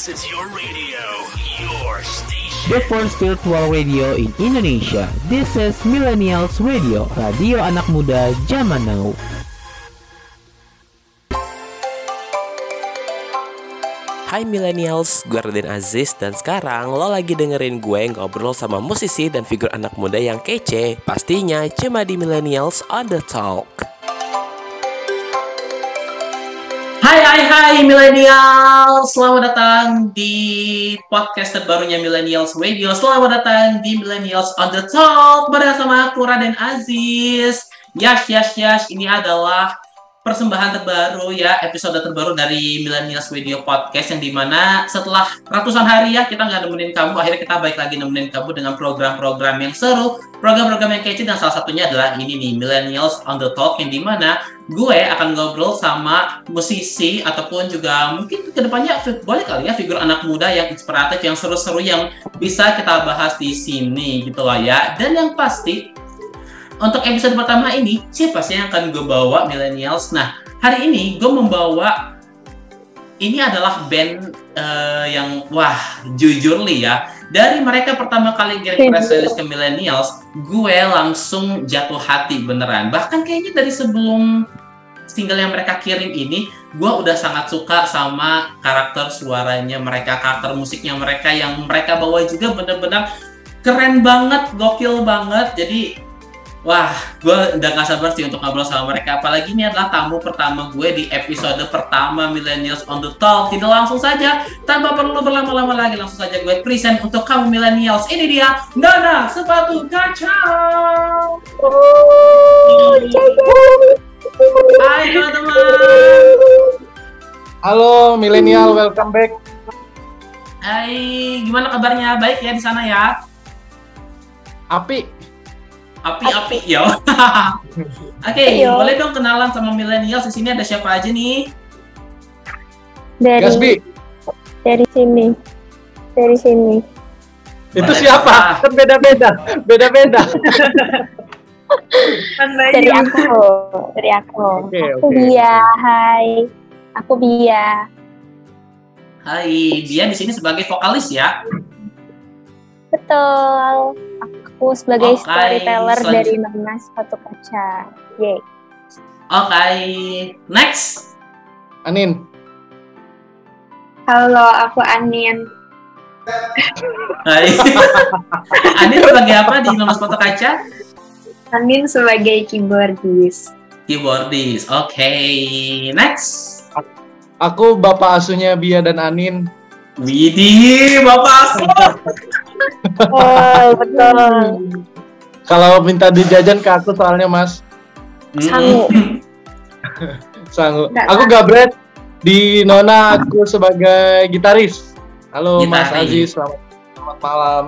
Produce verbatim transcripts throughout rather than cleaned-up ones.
This is your radio, your station. The first virtual radio in Indonesia. This is Millennials Radio, radio anak muda zaman now. Hai Millennials, gue Raden Aziz dan sekarang lo lagi dengerin gue ngobrol sama musisi dan figur anak muda yang kece. Pastinya cuma di Millennials on the Talk. Hai hai hai Millennials, selamat datang di podcast terbarunya Millennials Radio. Selamat datang di Millennials on the Talk bersama aku Raden Aziz. Yash yash yash, ini adalah persembahan terbaru ya, episode terbaru dari Millennials Radio Podcast yang dimana setelah ratusan hari ya kita nggak nemenin kamu, akhirnya kita balik lagi nemenin kamu dengan program-program yang seru, program-program yang kece, dan salah satunya adalah ini nih, Millennials on the Talk, yang dimana gue akan ngobrol sama musisi ataupun juga mungkin kedepannya boleh kali ya figur anak muda yang inspiratif, yang seru-seru, yang bisa kita bahas di sini gitu lah ya. Dan yang pasti untuk episode pertama ini, siapa sih yang akan gue bawa Millennials? Nah, hari ini gue membawa, ini adalah band uh, yang, wah, jujur li ya, dari mereka pertama kali ngirim press release ke Millennials, gue langsung jatuh hati beneran. Bahkan kayaknya dari sebelum single yang mereka kirim ini, gue udah sangat suka sama karakter suaranya mereka, karakter musiknya mereka, yang mereka bawa juga bener-bener keren banget, gokil banget, jadi wah, gue udah gak sabar sih untuk ngobrol sama mereka. Apalagi ini adalah tamu pertama gue di episode pertama Millennials on the Talk. Tidak langsung saja, tanpa perlu berlama-lama lagi, langsung saja gue present untuk kamu Millennials. Ini dia, Nona Sepatu Kaca. Oh, hai teman-teman. Halo Millennial, welcome back. Hai, gimana kabarnya? Baik ya di sana ya? Api. Api-api ya. Oke, okay, boleh dong kenalan sama Millennials. Di sini ada siapa aja nih? Dari Gasbi. Dari sini. Dari sini. Boleh itu siapa? Kan beda-beda. Beda-beda. Dari aku. Dari aku. Okay, aku okay. Bia. Hai. Aku Bia. Hai, Bia di sini sebagai vokalis ya? Betul. Aku sebagai okay, storyteller so... dari Nona Sepatu Kaca. Yay. Oke, okay. Next. Anin. Halo, aku Anin. Hai. Anin sebagai apa di Nona Sepatu Kaca? Anin sebagai keyboardis. Keyboardis. Oke, okay. Next. Aku bapak asuhnya Bia dan Anin. Widih, bapak asuh. Oh, betul. Kalau minta dijajan ke aku soalnya, Mas. Sanggup. Sanggup. Aku Gabres, di Nona aku sebagai gitaris. Halo Gitaris. Mas Aziz, selamat, selamat malam.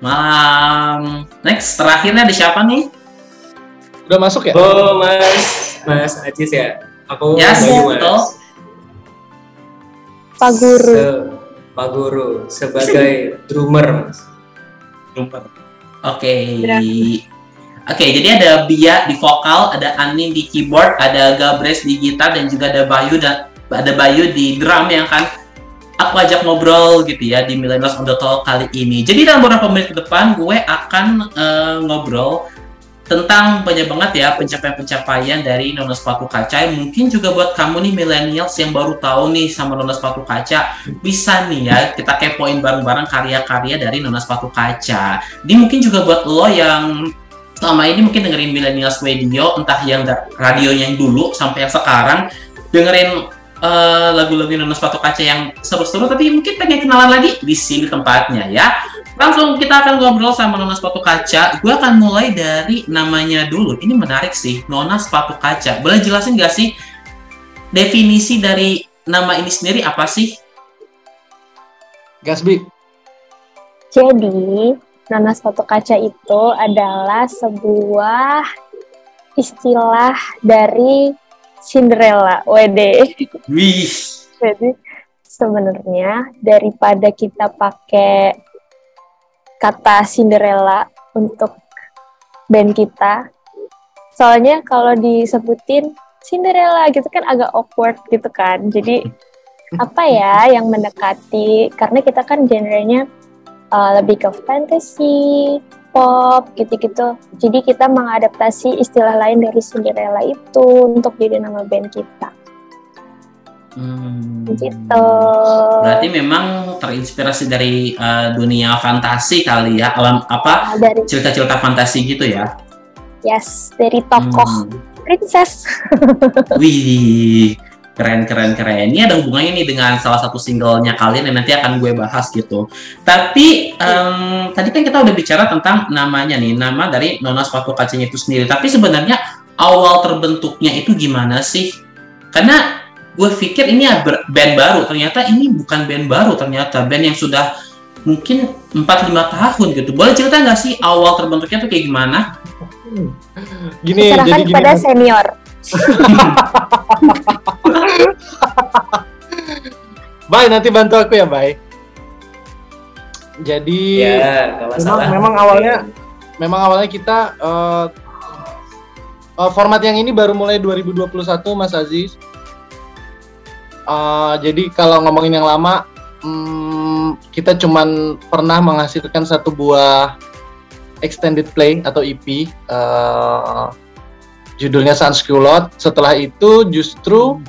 Malam. Next, terakhirnya ada siapa nih? Udah masuk ya? Oh, Mas. Mas Aziz ya. Aku yes, Bayu, Mas. Pak Guru. So. Pak Guru sebagai drummer, Mas. Drummer. Oke. Okay. Oke, okay, jadi ada Bia di vokal, ada Anin di keyboard, ada Gabres di gitar, dan juga ada Bayu dan ada Bayu di drum yang akan aku ajak ngobrol gitu ya di Millennials on the Talk kali ini. Jadi dalam beberapa menit ke depan gue akan uh, ngobrol tentang banyak banget ya pencapaian-pencapaian dari Nona Sepatu Kaca. Mungkin juga buat kamu nih Millennials yang baru tahu nih sama Nona Sepatu Kaca, bisa nih ya kita kepoin bareng-bareng karya-karya dari Nona Sepatu Kaca. Ini mungkin juga buat lo yang selama ini mungkin dengerin Millennials Radio, entah yang radio yang dulu sampai yang sekarang, dengerin uh, lagu-lagu Nona Sepatu Kaca yang seru-seru, tapi mungkin pengen kenalan lagi, di sini tempatnya ya. Langsung kita akan ngobrol sama Nona Sepatu Kaca. Gue akan mulai dari namanya dulu. Ini menarik sih, Nona Sepatu Kaca. Boleh jelasin gak sih definisi dari nama ini sendiri apa sih? Gasbi. Jadi, Nona Sepatu Kaca itu adalah sebuah istilah dari Cinderella. Wede. Wih. Jadi, sebenarnya daripada kita pakai kata Cinderella untuk band kita, soalnya kalau disebutin Cinderella gitu kan agak awkward gitu kan, jadi apa ya yang mendekati, karena kita kan genrenya uh, lebih ke fantasy, pop, gitu-gitu. Jadi kita mengadaptasi istilah lain dari Cinderella itu untuk jadi nama band kita. Hmm. Gitu. Berarti memang terinspirasi dari uh, dunia fantasi kali ya, alam apa? Dari cerita-cerita fantasi gitu ya? Yes, dari tokoh hmm. princess. Wih, keren keren keren. Ini ada hubungannya nih dengan salah satu singlenya kalian yang nanti akan gue bahas gitu. Tapi um, tadi kan kita udah bicara tentang namanya nih, nama dari Nona Sepatu Kacanya itu sendiri. Tapi sebenarnya awal terbentuknya itu gimana sih? Karena gue pikir ini band baru, ternyata ini bukan band baru, ternyata band yang sudah mungkin empat lima tahun gitu. Boleh cerita nggak sih awal terbentuknya tuh kayak gimana? Gini, serahkan jadi gini pada aku. Senior. Bye, nanti bantu aku ya, Bye. Jadi ya, memang, memang awalnya, memang awalnya kita uh, uh, format yang ini baru mulai dua ribu dua puluh satu, Mas Aziz. Uh, jadi kalau ngomongin yang lama, hmm, kita cuman pernah menghasilkan satu buah extended play atau E P, uh, judulnya Sunsculot. Setelah itu justru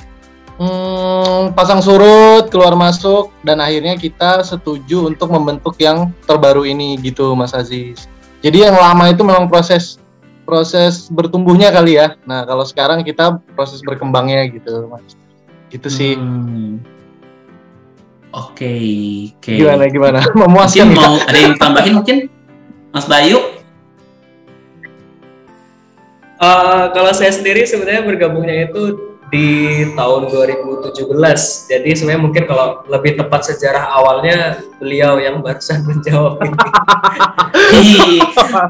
hmm, pasang surut, keluar masuk, dan akhirnya kita setuju untuk membentuk yang terbaru ini gitu, Mas Aziz. Jadi yang lama itu memang proses proses bertumbuhnya kali ya. Nah kalau sekarang kita proses berkembangnya gitu, Mas. Gitu sih. Hmm. Oke, okay, okay. Gimana gimana? Memuaskan. Mungkin mau ada yang tambahin mungkin, Mas Bayu? Uh, kalau saya sendiri sebenarnya bergabungnya itu di tahun dua ribu tujuh belas. Jadi sebenarnya mungkin kalau lebih tepat sejarah awalnya beliau yang barusan menjawab.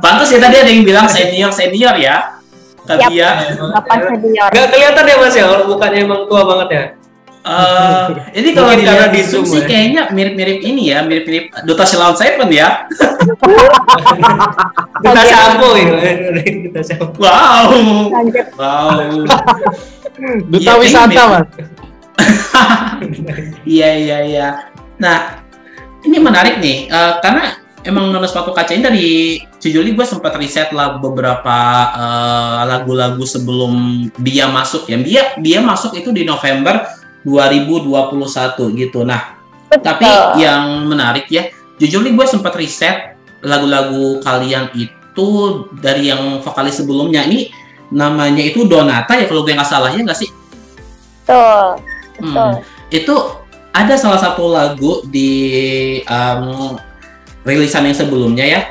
Pantas ya tadi ada yang bilang senior senior ya. Tapi yep. Ya, nggak kelihatan ya Mas ya, kalau bukannya emang tua banget ya. Uh, ini kalau dilihat di Zoom sih kayaknya mirip-mirip ini ya, mirip-mirip Duta Selawan Seven ya. Duta Sampo ya, Duta Sampo. Wow, wow. Duta Wisata Mas. Iya iya iya. Nah, ini menarik nih, uh, karena emang Nona Sepatu Kaca ini dari Cijoli gue sempat riset lah beberapa uh, lagu-lagu sebelum Bia masuk ya. Bia, Bia masuk itu di November dua ribu dua puluh satu gitu. Nah, betul. Tapi yang menarik ya, jujur nih gue sempat riset lagu-lagu kalian itu dari yang vokalis sebelumnya. Ini namanya itu Donata ya kalau gue nggak salah ya nggak sih? Betul, betul. Hmm, itu ada salah satu lagu di um, rilisan yang sebelumnya ya,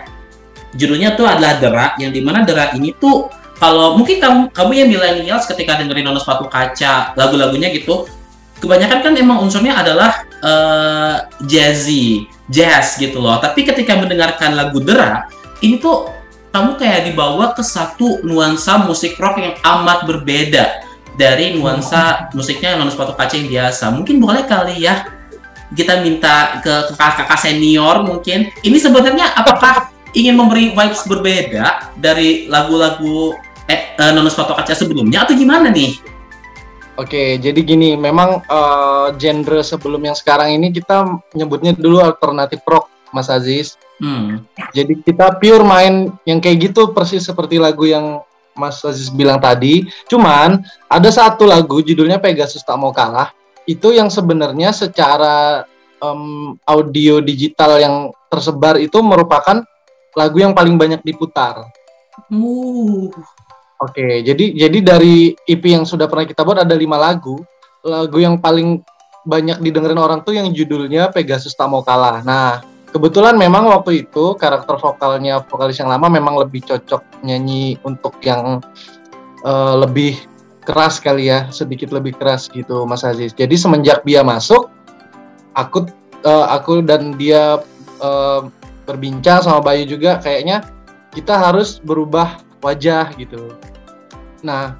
judulnya tuh adalah DERA, yang dimana DERA ini tuh kalau mungkin kamu kamu yang millennials ketika dengerin Nona Sepatu Kaca lagu-lagunya gitu, kebanyakan kan emang unsurnya adalah uh, jazzy, jazz gitu loh. Tapi ketika mendengarkan lagu DERA ini tuh kamu kayak dibawa ke satu nuansa musik rock yang amat berbeda dari nuansa musiknya Nona Sepatu Kaca yang biasa. Mungkin boleh kali ya kita minta ke kakak-kakak senior mungkin. Ini sebenarnya apakah ingin memberi vibes berbeda dari lagu-lagu eh, eh, Nona Sepatu Kaca sebelumnya atau gimana nih? Oke, jadi gini, memang uh, genre sebelum yang sekarang ini kita nyebutnya dulu alternatif rock, Mas Aziz. Hmm. Jadi kita pure main yang kayak gitu persis seperti lagu yang Mas Aziz bilang tadi. Cuman ada satu lagu judulnya Pegasus Tak Mau Kalah. Itu yang sebenarnya secara um, audio digital yang tersebar itu merupakan lagu yang paling banyak diputar. Uh. Oke, jadi jadi dari E P yang sudah pernah kita buat ada lima lagu. Lagu yang paling banyak didengerin orang tuh yang judulnya Pegasus Tak Mau Kalah. Nah, kebetulan memang waktu itu karakter vokalnya vokalis yang lama memang lebih cocok nyanyi untuk yang uh, lebih keras kali ya, sedikit lebih keras gitu Mas Aziz. Jadi semenjak Bia masuk, aku uh, aku dan dia uh, berbincang sama Bayu juga, kayaknya kita harus berubah wajah gitu. Nah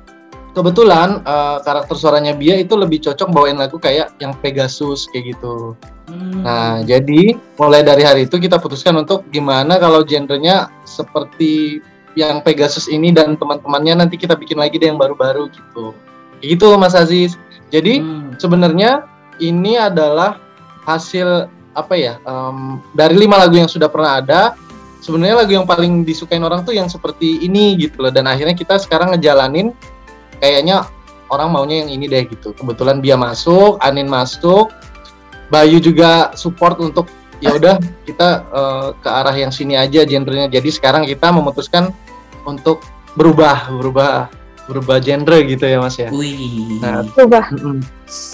kebetulan uh, karakter suaranya Bia itu lebih cocok bawain lagu kayak yang Pegasus kayak gitu. Hmm. Nah jadi mulai dari hari itu kita putuskan untuk gimana kalau genrenya seperti yang Pegasus ini dan teman-temannya, nanti kita bikin lagi deh yang baru-baru gitu. Gitu Mas Aziz. Jadi hmm. sebenarnya ini adalah hasil apa ya, um, dari lima lagu yang sudah pernah ada, sebenarnya lagu yang paling disukain orang tuh yang seperti ini gitu loh. Dan akhirnya kita sekarang ngejalanin kayaknya orang maunya yang ini deh gitu. Kebetulan Bia masuk, Anin masuk, Bayu juga support untuk ya udah kita uh, ke arah yang sini aja genrenya. Jadi sekarang kita memutuskan untuk berubah, berubah, berubah genre gitu ya Mas ya. Wih. Nah, berubah.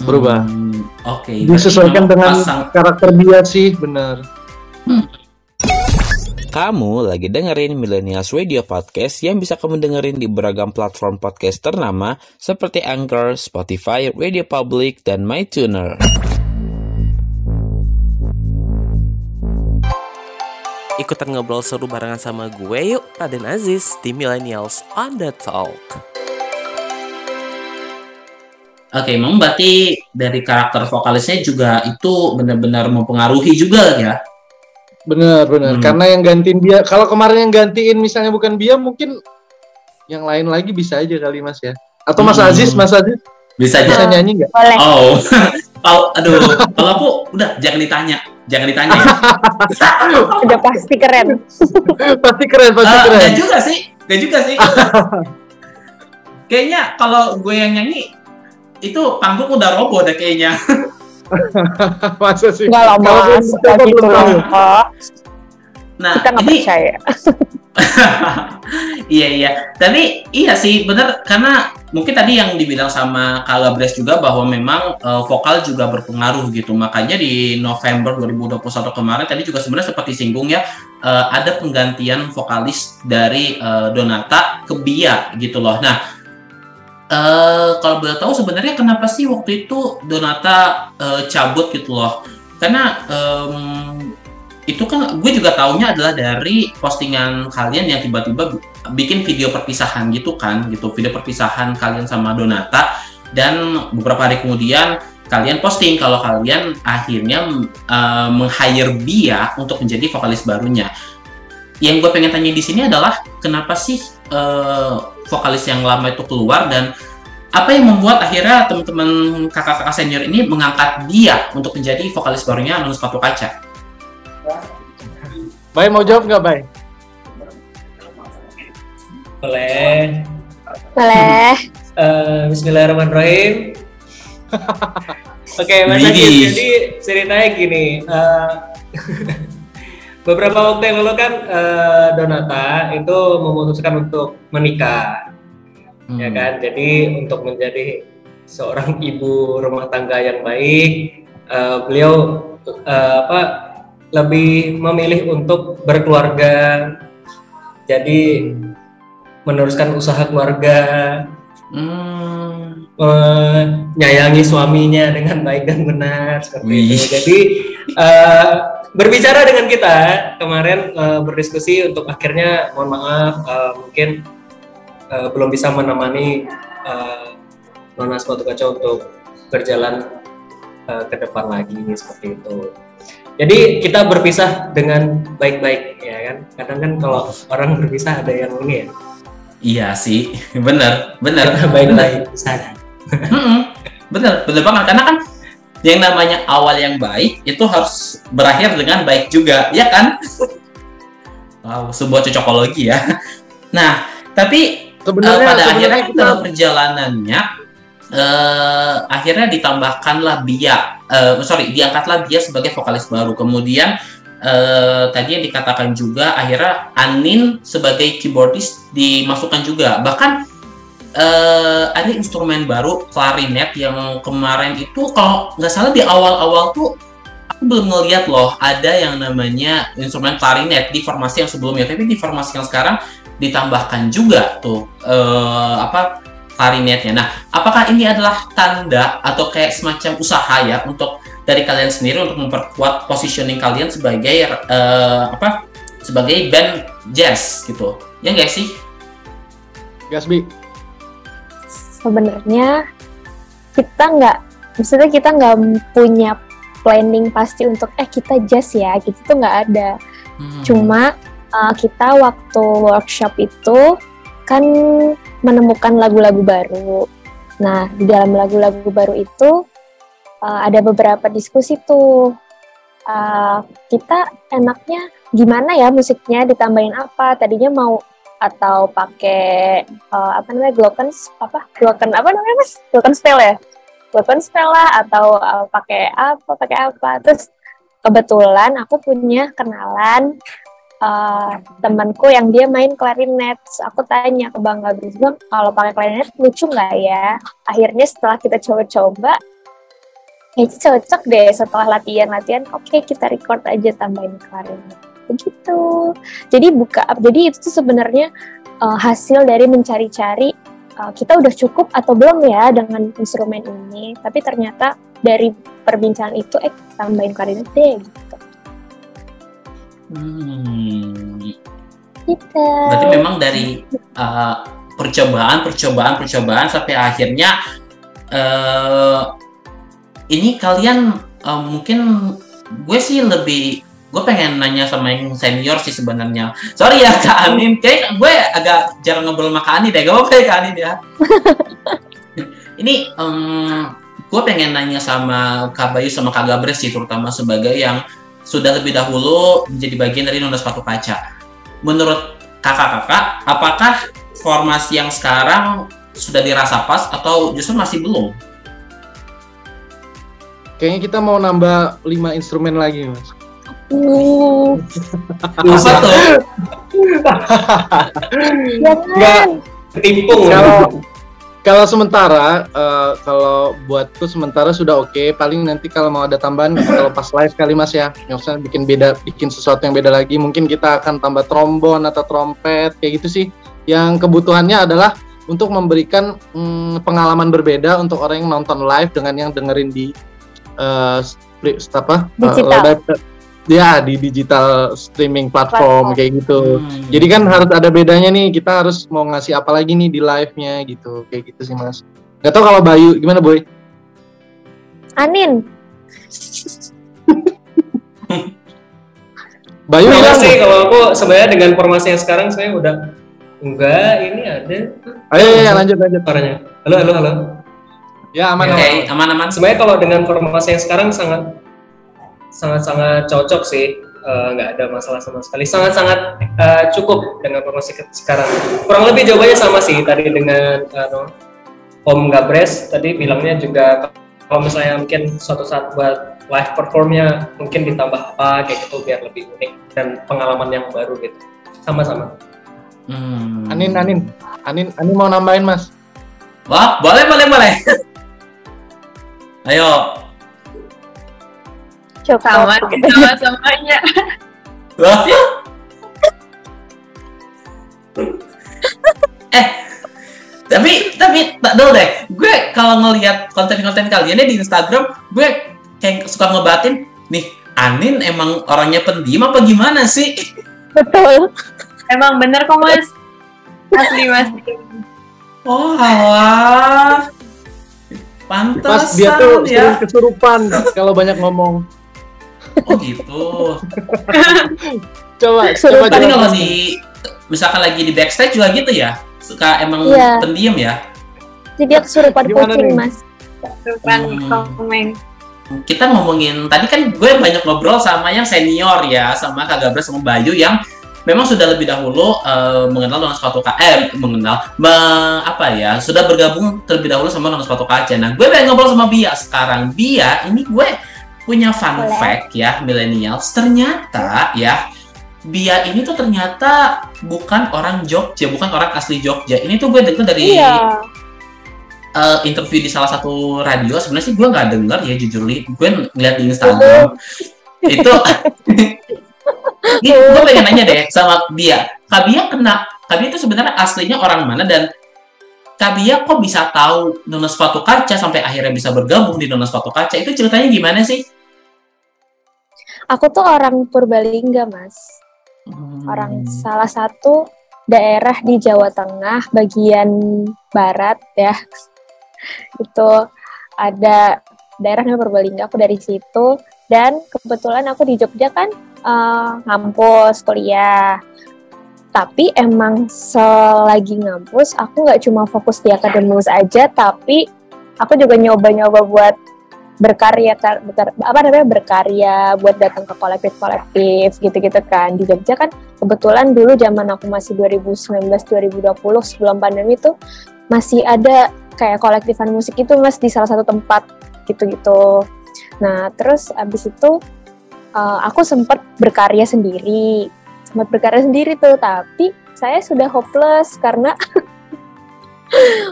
Berubah. Hmm, oke. Okay. Disesuaikan dengan pasang karakter Bia sih, benar. Hmm. Kamu lagi dengerin Millennials Radio Podcast yang bisa kamu dengerin di beragam platform podcast ternama seperti Anchor, Spotify, Radio Public, dan MyTuner. Ikutan ngobrol seru barengan sama gue yuk, Raden Aziz di Millennials on the Talk. Oke, memang berarti dari karakter vokalisnya juga itu benar-benar mempengaruhi juga ya? Bener, bener. Hmm. Karena yang gantiin Bia, kalau kemarin yang gantiin misalnya bukan Bia, mungkin yang lain lagi bisa aja kali Mas ya. Atau Mas hmm. Aziz, Mas Aziz bisa aja. Bisa nyanyi nggak? Boleh. Oh, oh aduh. Kalau aku udah jangan ditanya, jangan ditanya. Ya. Udah pasti keren. pasti keren, pasti uh, keren. Dan juga sih, dan juga sih. Kayaknya kalau gue yang nyanyi itu panggung udah roboh dah kayaknya. Masa sih? Nggak lama, kita belum tahu. Nah, kita nggak percaya. Iya, iya. Tapi iya sih, benar. Karena mungkin tadi yang dibilang sama Gabres juga bahwa memang uh, vokal juga berpengaruh gitu. Makanya di November dua ribu dua puluh satu kemarin, tadi juga sebenarnya seperti singgung ya, uh, ada penggantian vokalis dari uh, Donata ke Bia gitu loh. Nah, Uh, kalau boleh tahu sebenarnya kenapa sih waktu itu Donata uh, cabut gitu loh? Karena um, itu kan gue juga taunya adalah dari postingan kalian yang tiba-tiba bikin video perpisahan gitu kan, gitu video perpisahan kalian sama Donata, dan beberapa hari kemudian kalian posting kalau kalian akhirnya uh, meng-hire Bia untuk menjadi vokalis barunya. Yang gue pengen tanya di sini adalah kenapa sih uh, vokalis yang lama itu keluar, dan apa yang membuat akhirnya teman-teman kakak-kakak senior ini mengangkat Bia untuk menjadi vokalis barunya Nona Sepatu Kaca? Bay, mau jawab nggak Bay? Boleh. Boleh. Uh, Bismillahirrahmanirrahim. Oke, Mas Aziz, jadi ceritanya gini. Uh, Beberapa waktu yang lalu kan uh, Donata itu memutuskan untuk menikah, hmm. ya kan? Jadi untuk menjadi seorang ibu rumah tangga yang baik, uh, beliau uh, apa lebih memilih untuk berkeluarga, jadi meneruskan usaha keluarga, hmm. menyayangi suaminya dengan baik dan benar seperti Wih. itu. Jadi uh, berbicara dengan kita kemarin uh, berdiskusi untuk akhirnya mohon maaf uh, mungkin uh, belum bisa menemani uh, Nona Sepatu Kaca untuk berjalan uh, ke depan lagi seperti itu. Jadi kita berpisah dengan baik-baik ya kan. Kadang kan kalau orang berpisah ada yang ini ya. Iya sih, benar, benar. Baik-baik sana. Heeh. Benar, benar banget karena kan yang namanya awal yang baik itu harus berakhir dengan baik juga, ya kan? Wow, sebuah cocokologi ya. Nah, tapi sebenarnya, uh, pada sebenarnya akhirnya kita... dalam perjalanannya uh, akhirnya ditambahkanlah Bia, uh, sorry, diangkatlah Bia sebagai vokalis baru. Kemudian uh, tadi yang dikatakan juga akhirnya Anin sebagai keyboardist dimasukkan juga. Bahkan Uh, ada instrumen baru, klarinet, yang kemarin itu kalau nggak salah di awal-awal tuh aku belum ngeliat loh ada yang namanya instrumen klarinet di formasi yang sebelumnya, tapi di formasi yang sekarang ditambahkan juga tuh uh, apa klarinetnya. Nah, apakah ini adalah tanda atau kayak semacam usaha ya untuk dari kalian sendiri untuk memperkuat positioning kalian sebagai uh, apa sebagai band jazz gitu, ya nggak sih? Gasbi. Sebenarnya kita nggak, maksudnya kita nggak punya planning pasti untuk eh kita jazz ya, gitu tuh nggak ada. Hmm. Cuma uh, kita waktu workshop itu kan menemukan lagu-lagu baru. Nah di dalam lagu-lagu baru itu uh, ada beberapa diskusi tuh, uh, kita enaknya gimana ya musiknya, ditambahin apa, tadinya mau atau pakai uh, apa namanya Glocken apa Glocken apa namanya mas Glocken spell ya Glocken spell lah atau uh, pakai apa pakai apa. Terus kebetulan aku punya kenalan uh, temanku yang dia main klarinet. Terus aku tanya ke Bang Gabres, Bang, kalau pakai klarinet lucu nggak ya? Akhirnya setelah kita coba-coba kayaknya cocok deh. Setelah latihan-latihan, oke okay, kita record aja tambahin klarinet. Begitu. Jadi buka up. Jadi itu tuh sebenarnya uh, hasil dari mencari-cari uh, kita udah cukup atau belum ya dengan instrumen ini. Tapi ternyata dari perbincangan itu eh tambahin klarinet deh gitu. Hmm. Gitu. Berarti memang dari uh, percobaan, percobaan, percobaan sampai akhirnya uh, ini kalian uh, mungkin gue sih lebih gue pengen nanya sama yang senior sih sebenarnya. Sorry ya Kak Anin, kayak gue agak jarang ngobrol sama Kak Anin deh. Gak apa-apa ya Kak Anin ya. Ini um, gue pengen nanya sama Kak Bayu sama Kak Gabres sih, terutama sebagai yang sudah lebih dahulu menjadi bagian dari Nona Sepatu Kaca. Menurut kakak-kakak, apakah formasi yang sekarang sudah dirasa pas atau justru masih belum? Kayaknya kita mau nambah lima instrumen lagi mas. Uh. Apa tuh? Nggak ketimpung. Kalau kalau sementara, uh, kalau buatku sementara sudah oke. Okay. Paling nanti kalau mau ada tambahan, kalau pas live kali mas ya, maksudnya bikin beda, bikin sesuatu yang beda lagi. Mungkin kita akan tambah trombon atau trompet kayak gitu sih. Yang kebutuhannya adalah untuk memberikan mm, pengalaman berbeda untuk orang yang nonton live dengan yang dengerin di uh, apa? Digital. Uh, Ya, di digital streaming platform, platform. Kayak gitu. Hmm. Jadi kan harus ada bedanya nih, kita harus mau ngasih apa lagi nih di live-nya gitu. Kayak gitu sih mas. Gak tau kalau Bayu, gimana Boy? Anin. Bayu gimana sih kalau aku sebenarnya dengan formasi yang sekarang saya udah enggak, ini ada. Ayo ya, ya, lanjut, lanjut. Orangnya. Halo, halo, halo. Ya, aman. Oke, okay, aman-aman. Sebenarnya kalau dengan formasi yang sekarang sangat sangat-sangat cocok sih, nggak uh, ada masalah sama sekali. Sangat-sangat uh, cukup dengan promosi sekarang. Kurang lebih jawabannya sama sih tadi dengan uh, Om Gabres. Tadi bilangnya juga kalau misalnya mungkin suatu saat buat live performnya mungkin ditambah apa kayak gitu biar lebih unik dan pengalaman yang baru gitu. Sama-sama. Hmm. Anin, Anin, Anin, Anin mau nambahin mas? Wah, boleh, boleh, boleh. Ayo. Coba sama-samanya. Loh? eh, tapi tapi tak dulu deh. Gue kalau ngelihat konten-konten kalian di Instagram, gue kayak suka ngebatin, nih Anin emang orangnya pendiam apa gimana sih? Betul. Emang bener kok mas. Asli mas. Oh Allah. Pantesan. Mas dia tuh ya. Sering kesurupan kalau banyak ngomong. Oh gitu. coba coba tadi kalau di misalkan lagi di backstage juga gitu ya, suka emang yeah. pendiam ya. Jadi dia kesurupan kucing mas. Kesurupan hmm. komeng. Kita ngomongin tadi kan gue banyak ngobrol sama yang senior ya, sama Kak Gabres sama Bayu yang memang sudah lebih dahulu uh, mengenal Nona Sepatu Kaca, eh, mengenal me, apa ya, sudah bergabung terlebih dahulu sama Nona Sepatu Kaca. Nah, gue pengen ngobrol sama Bia sekarang. Bia, ini gue punya fun fact ya, millennials. Ternyata ya, Bia ini tuh ternyata bukan orang Jogja, bukan orang asli Jogja. Ini tuh gue dengar dari iya. uh, interview di salah satu radio. Sebenarnya sih gue nggak dengar ya, jujur li, gue ngeliat di Instagram itu. Gitu, gue pengen nanya deh sama Bia. Kak Bia kena, Kak Bia itu sebenarnya aslinya orang mana dan Kak Bia kok bisa tahu Nona Sepatu Kaca sampai akhirnya bisa bergabung di Nona Sepatu Kaca? Itu ceritanya gimana sih? Aku tuh orang Purbalingga, Mas. Hmm. Orang salah satu daerah di Jawa Tengah bagian barat ya. Itu ada daerah namanya Purbalingga, aku dari situ dan kebetulan aku di Jogja kan Uh, ngampus, kuliah. Tapi emang selagi ngampus aku gak cuma fokus di akademis aja, tapi aku juga nyoba-nyoba buat berkarya kar, berkar, apa namanya berkarya buat datang ke kolektif-kolektif gitu-gitu kan. Di Jogja kan kebetulan dulu zaman aku masih dua ribu sembilan belas dua ribu dua puluh sebelum pandemi itu masih ada kayak kolektifan musik itu Mas di salah satu tempat gitu-gitu. Nah, terus abis itu uh, aku sempat berkarya sendiri. Sempat berkarya sendiri tuh, tapi saya sudah hopeless karena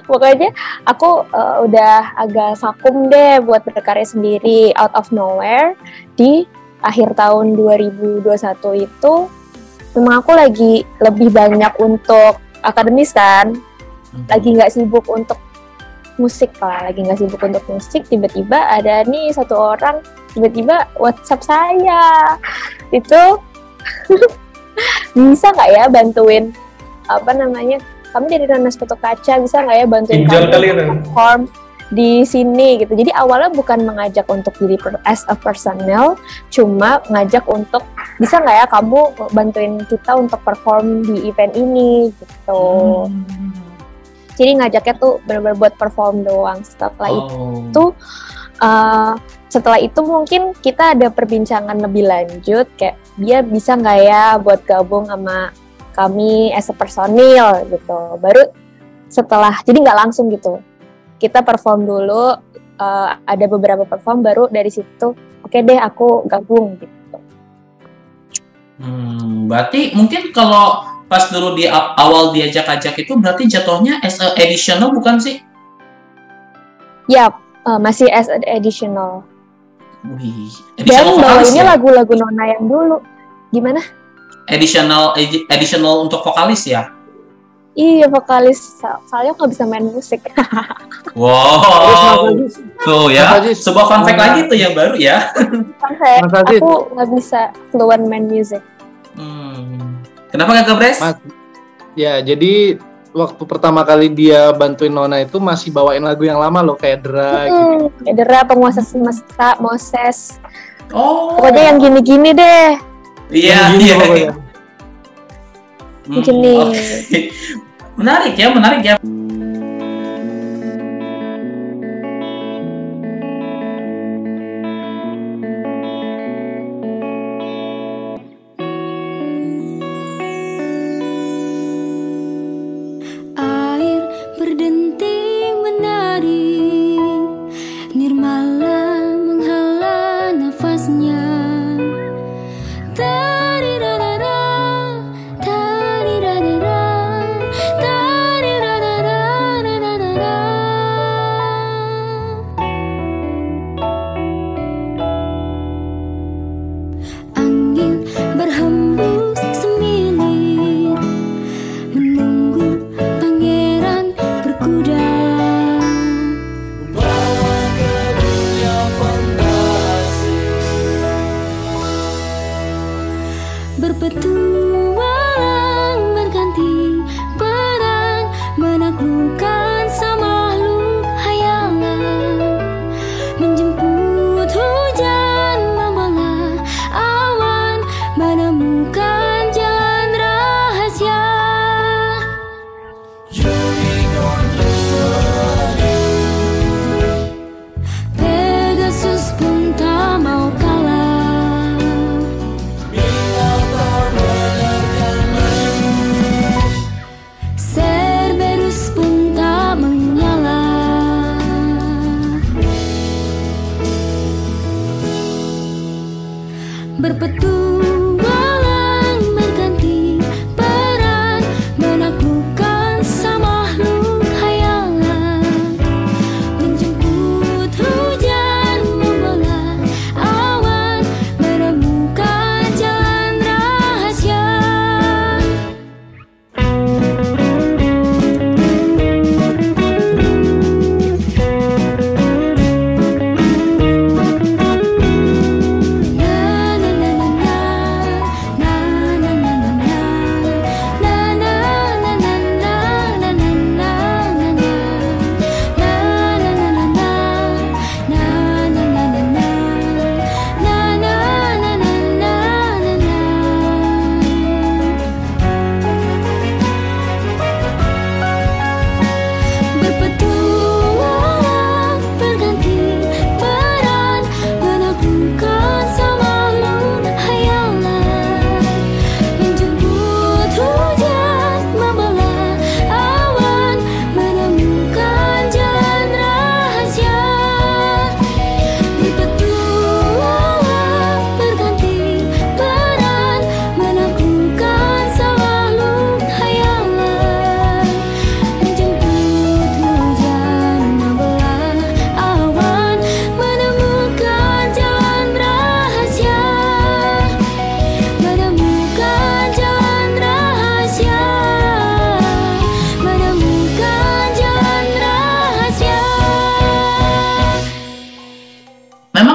pokoknya aku uh, udah agak vakum deh buat berkarya sendiri out of nowhere. Di akhir tahun dua ribu dua puluh satu itu memang aku lagi lebih banyak untuk akademis kan, lagi gak sibuk untuk musik lah, lagi gak sibuk untuk musik. Tiba-tiba ada nih satu orang tiba-tiba WhatsApp saya itu bisa gak ya bantuin apa namanya, kami dari Nona Sepatu Kaca, bisa nggak ya bantuin Injil kami perform di sini gitu. Jadi awalnya bukan mengajak untuk jadi as a personnel, cuma ngajak untuk bisa nggak ya kamu bantuin kita untuk perform di event ini gitu. Hmm. Jadi ngajaknya tuh benar-benar buat perform doang. Setelah oh. itu, uh, setelah itu mungkin kita ada perbincangan lebih lanjut kayak dia bisa nggak ya buat gabung sama kami as a personil gitu. Baru setelah, jadi nggak langsung gitu, kita perform dulu, uh, ada beberapa perform, baru dari situ oke okay deh aku gabung gitu. Hmm, berarti mungkin kalau pas dulu di awal diajak-ajak itu berarti jatuhnya as a additional bukan sih? Ya, uh, masih as an additional. Wih, additional. Dan bawainnya ya? Lagu-lagu Nona yang dulu, gimana? Additional edi, additional untuk vokalis ya? Iya, vokalis. Soalnya nggak bisa main musik. Wow. Tuh ya, sebuah fun fact lagi tuh yang baru ya. Fun fact, aku nggak bisa fluent main musik. Hmm. Kenapa nggak Gabres? Ya, jadi waktu pertama kali dia bantuin Nona itu masih bawain lagu yang lama loh, kayak DERA hmm, gitu. Kayak DERA, Penguasa Semesta, Moses. Oh. Pokoknya yang gini-gini deh. Iya, iya. Mungkin nih. Menarik ya, menarik ya.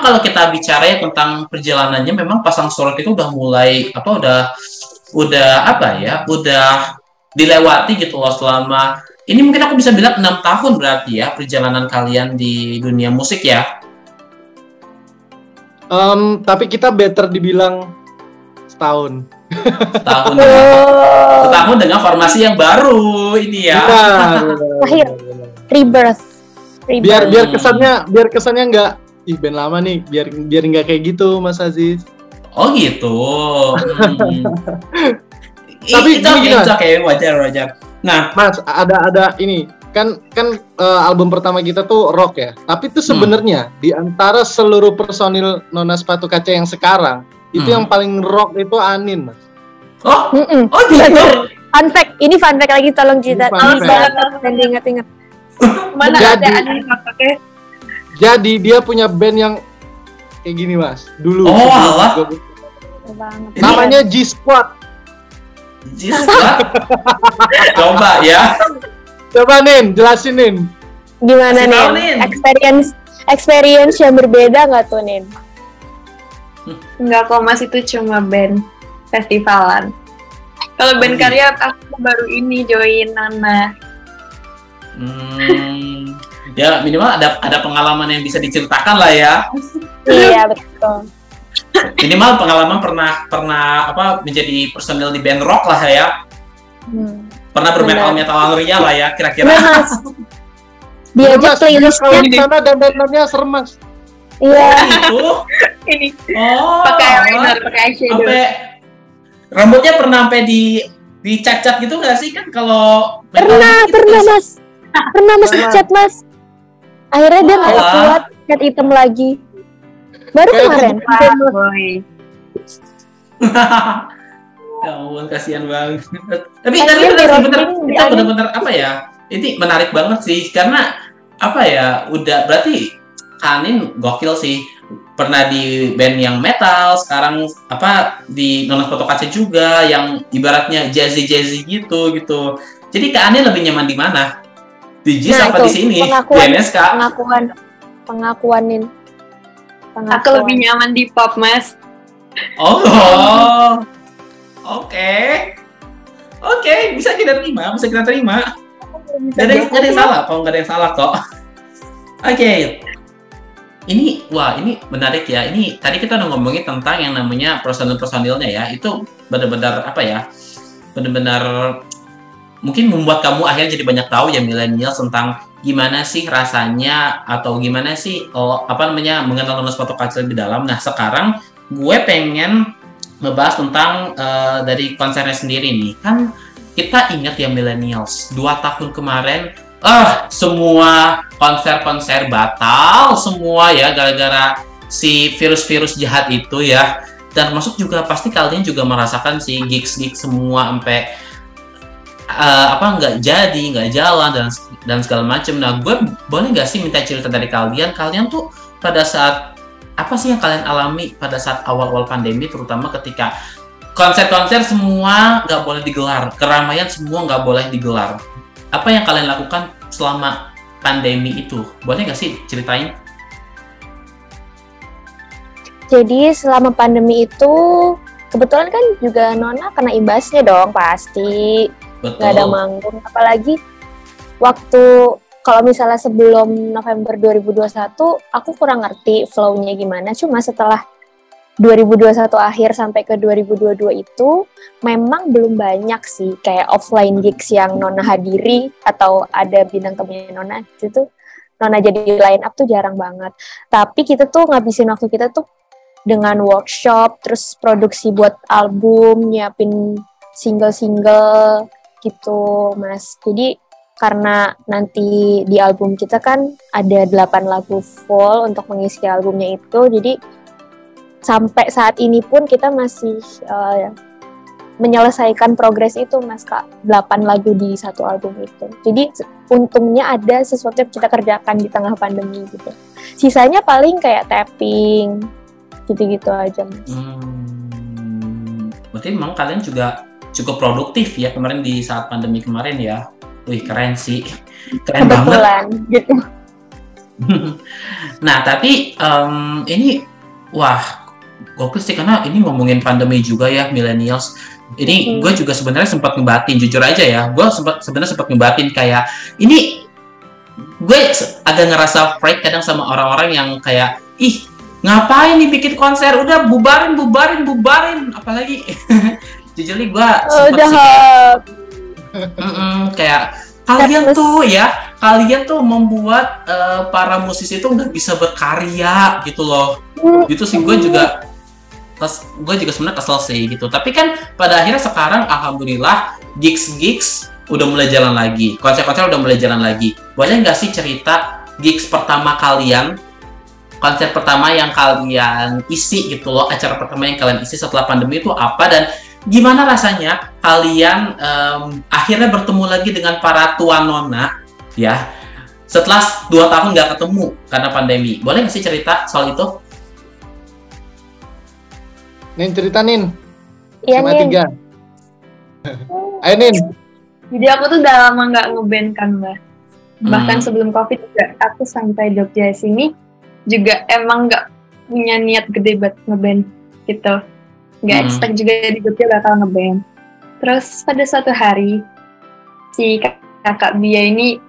kalau kita bicara tentang perjalanannya, memang pasang surut itu udah mulai apa udah udah apa ya udah dilewati gitu loh selama ini. Mungkin aku bisa bilang enam tahun berarti ya perjalanan kalian di dunia musik ya. Um, tapi kita better dibilang setahun. Setahun dengan, setahun dengan formasi yang baru ini ya. Lahir, rebirth. rebirth. Biar biar kesannya biar kesannya nggak ih band lama nih. Biar biar nggak kayak gitu Mas Aziz. Oh gitu. Hmm. Tapi itu kayak wajar wajar. Nah Mas ada ada ini kan kan uh, album pertama kita tuh rock ya. Tapi itu sebenarnya hmm. di antara seluruh personil Nona Sepatu Kaca yang sekarang. Itu hmm. yang paling rock itu Anin, Mas. Oh, Mm-mm. oh gitu. Fun fact, ini fun fact lagi, tolong cerita. Harus banget dan diingat-ingat. Mana jadi, ada Anin pakai? Jadi dia punya band yang kayak gini, Mas. Dulu. Oh, Allah. Namanya G Squad. G Squad. Coba ya. Coba Nin, jelasin Nin. Gimana Nin? Nin? Experience experience yang berbeda nggak tuh Nin? Enggak kok Mas, itu cuma band festivalan. Kalau band hmm. karya aku baru ini join Nana. Hmm, ya minimal ada ada pengalaman yang bisa diceritakan lah ya. Iya betul. Minimal pengalaman pernah pernah apa menjadi personil di band rock lah ya. Hmm. Pernah bermain metal ria lah ya kira-kira. Mas, dia aja playlistnya di sana dan bandnya serem Mas. Iya. Oh, ini. Oh. Pakai eyeliner, pakai eyeshadow. Sampai rambutnya pernah sampai di dicacat gitu enggak sih kan kalau Pernah, pernah Mas. Pernah Mas dicat Mas. Akhirnya dia enggak kuat cat hitam lagi. Baru kemarin. Ya ampun, kasihan banget. Tapi tadi benar-benar kita benar-benar apa ya? Ini menarik banget sih karena apa ya? Udah berarti Anin gokil sih, pernah di band yang metal, sekarang apa di Nona Sepatu Kaca juga yang ibaratnya jazzy-jazzy gitu gitu. Jadi Kak Anin lebih nyaman di mana? Di Jis nah, apa di sini? Pengakuan, pengakuan, pengakuanin. Pengakuan. Aku lebih nyaman di pop Mas. Oh, oh. oke, okay. oke okay. bisa kita terima, bisa kita terima. Gak ada, ada yang salah, kok gak ada yang salah kok. Oke. Okay. Ini, wah ini menarik ya, ini tadi kita udah ngomongin tentang yang namanya personil-personilnya ya, itu benar-benar apa ya, benar-benar mungkin membuat kamu akhirnya jadi banyak tahu ya milenial tentang gimana sih rasanya atau gimana sih oh, apa namanya mengenal Nona Sepatu Kaca lebih dalam. Nah sekarang gue pengen ngebahas tentang uh, dari konsernya sendiri nih, kan kita ingat ya millennials, dua tahun kemarin Ah, uh, semua konser-konser batal semua ya gara-gara si virus-virus jahat itu ya. Dan masuk juga pasti kalian juga merasakan si gigs-gigs semua sampai uh, apa nggak jadi, nggak jalan dan dan segala macam. Nah, gue boleh nggak sih minta cerita dari kalian? Kalian tuh pada saat apa sih yang kalian alami pada saat awal-awal pandemi, terutama ketika konser-konser semua nggak boleh digelar, keramaian semua nggak boleh digelar. Apa yang kalian lakukan selama pandemi itu? Boleh nggak sih ceritain? Jadi selama pandemi itu, kebetulan kan juga Nona kena imbasnya dong pasti. Betul. Nggak ada manggung. Apalagi waktu, kalau misalnya sebelum November dua ribu dua puluh satu, aku kurang ngerti flow-nya gimana. Cuma setelah dua ribu dua puluh satu akhir sampai ke dua ribu dua puluh dua itu memang belum banyak sih kayak offline gigs yang Nona hadiri atau ada bintang temunya Nona itu Nona jadi line up tuh jarang banget. Tapi kita tuh ngabisin waktu kita tuh dengan workshop, terus produksi buat album, nyiapin single-single gitu Mas. Jadi karena nanti di album kita kan ada delapan lagu full untuk mengisi albumnya itu, jadi sampai saat ini pun kita masih uh, menyelesaikan progres itu Mas Kak, delapan lagu di satu album itu. Jadi untungnya ada sesuatu yang kita kerjakan di tengah pandemi gitu. Sisanya paling kayak tapping gitu-gitu aja Mas. Hmm, berarti memang kalian juga cukup produktif ya kemarin di saat pandemi kemarin ya. Wih keren sih, keren kebetulan, banget. Kebetulan gitu. Nah, tapi um, ini wah gokil sih, karena ini ngomongin pandemi juga ya, millennials. Ini gue juga sebenarnya sempat ngebatin, jujur aja ya, gue sempat sebenarnya sempat ngebatin kayak ini gue agak ngerasa pride kadang sama orang-orang yang kayak ih ngapain nih bikin konser, udah bubarin bubarin bubarin apalagi. Jujur nih gue sempat sih kayak, kayak kalian tuh ya kalian tuh membuat uh, para musisi itu nggak bisa berkarya gitu loh. Gitu sih gue juga gue juga sebenarnya kesel sih gitu, tapi kan pada akhirnya sekarang alhamdulillah gigs-gigs udah mulai jalan lagi, konser-konser udah mulai jalan lagi. Boleh nggak sih cerita gigs pertama kalian, konser pertama yang kalian isi gitu loh, acara pertama yang kalian isi setelah pandemi itu apa, dan gimana rasanya kalian um, akhirnya bertemu lagi dengan para tuan nona ya setelah dua tahun nggak ketemu karena pandemi. Boleh nggak sih cerita soal itu? Nin, cerita Nin. Iya, Nin. Tiga. Ayo Nin. Jadi aku tuh udah lama gak ngeband kan, Mbak. Bahkan hmm. sebelum Covid juga aku sampai Jogja sini juga emang gak punya niat gede buat ngeband gitu. Gak hmm. expect juga di Jogja bakal ngeband. Terus pada suatu hari si kakak Bia ini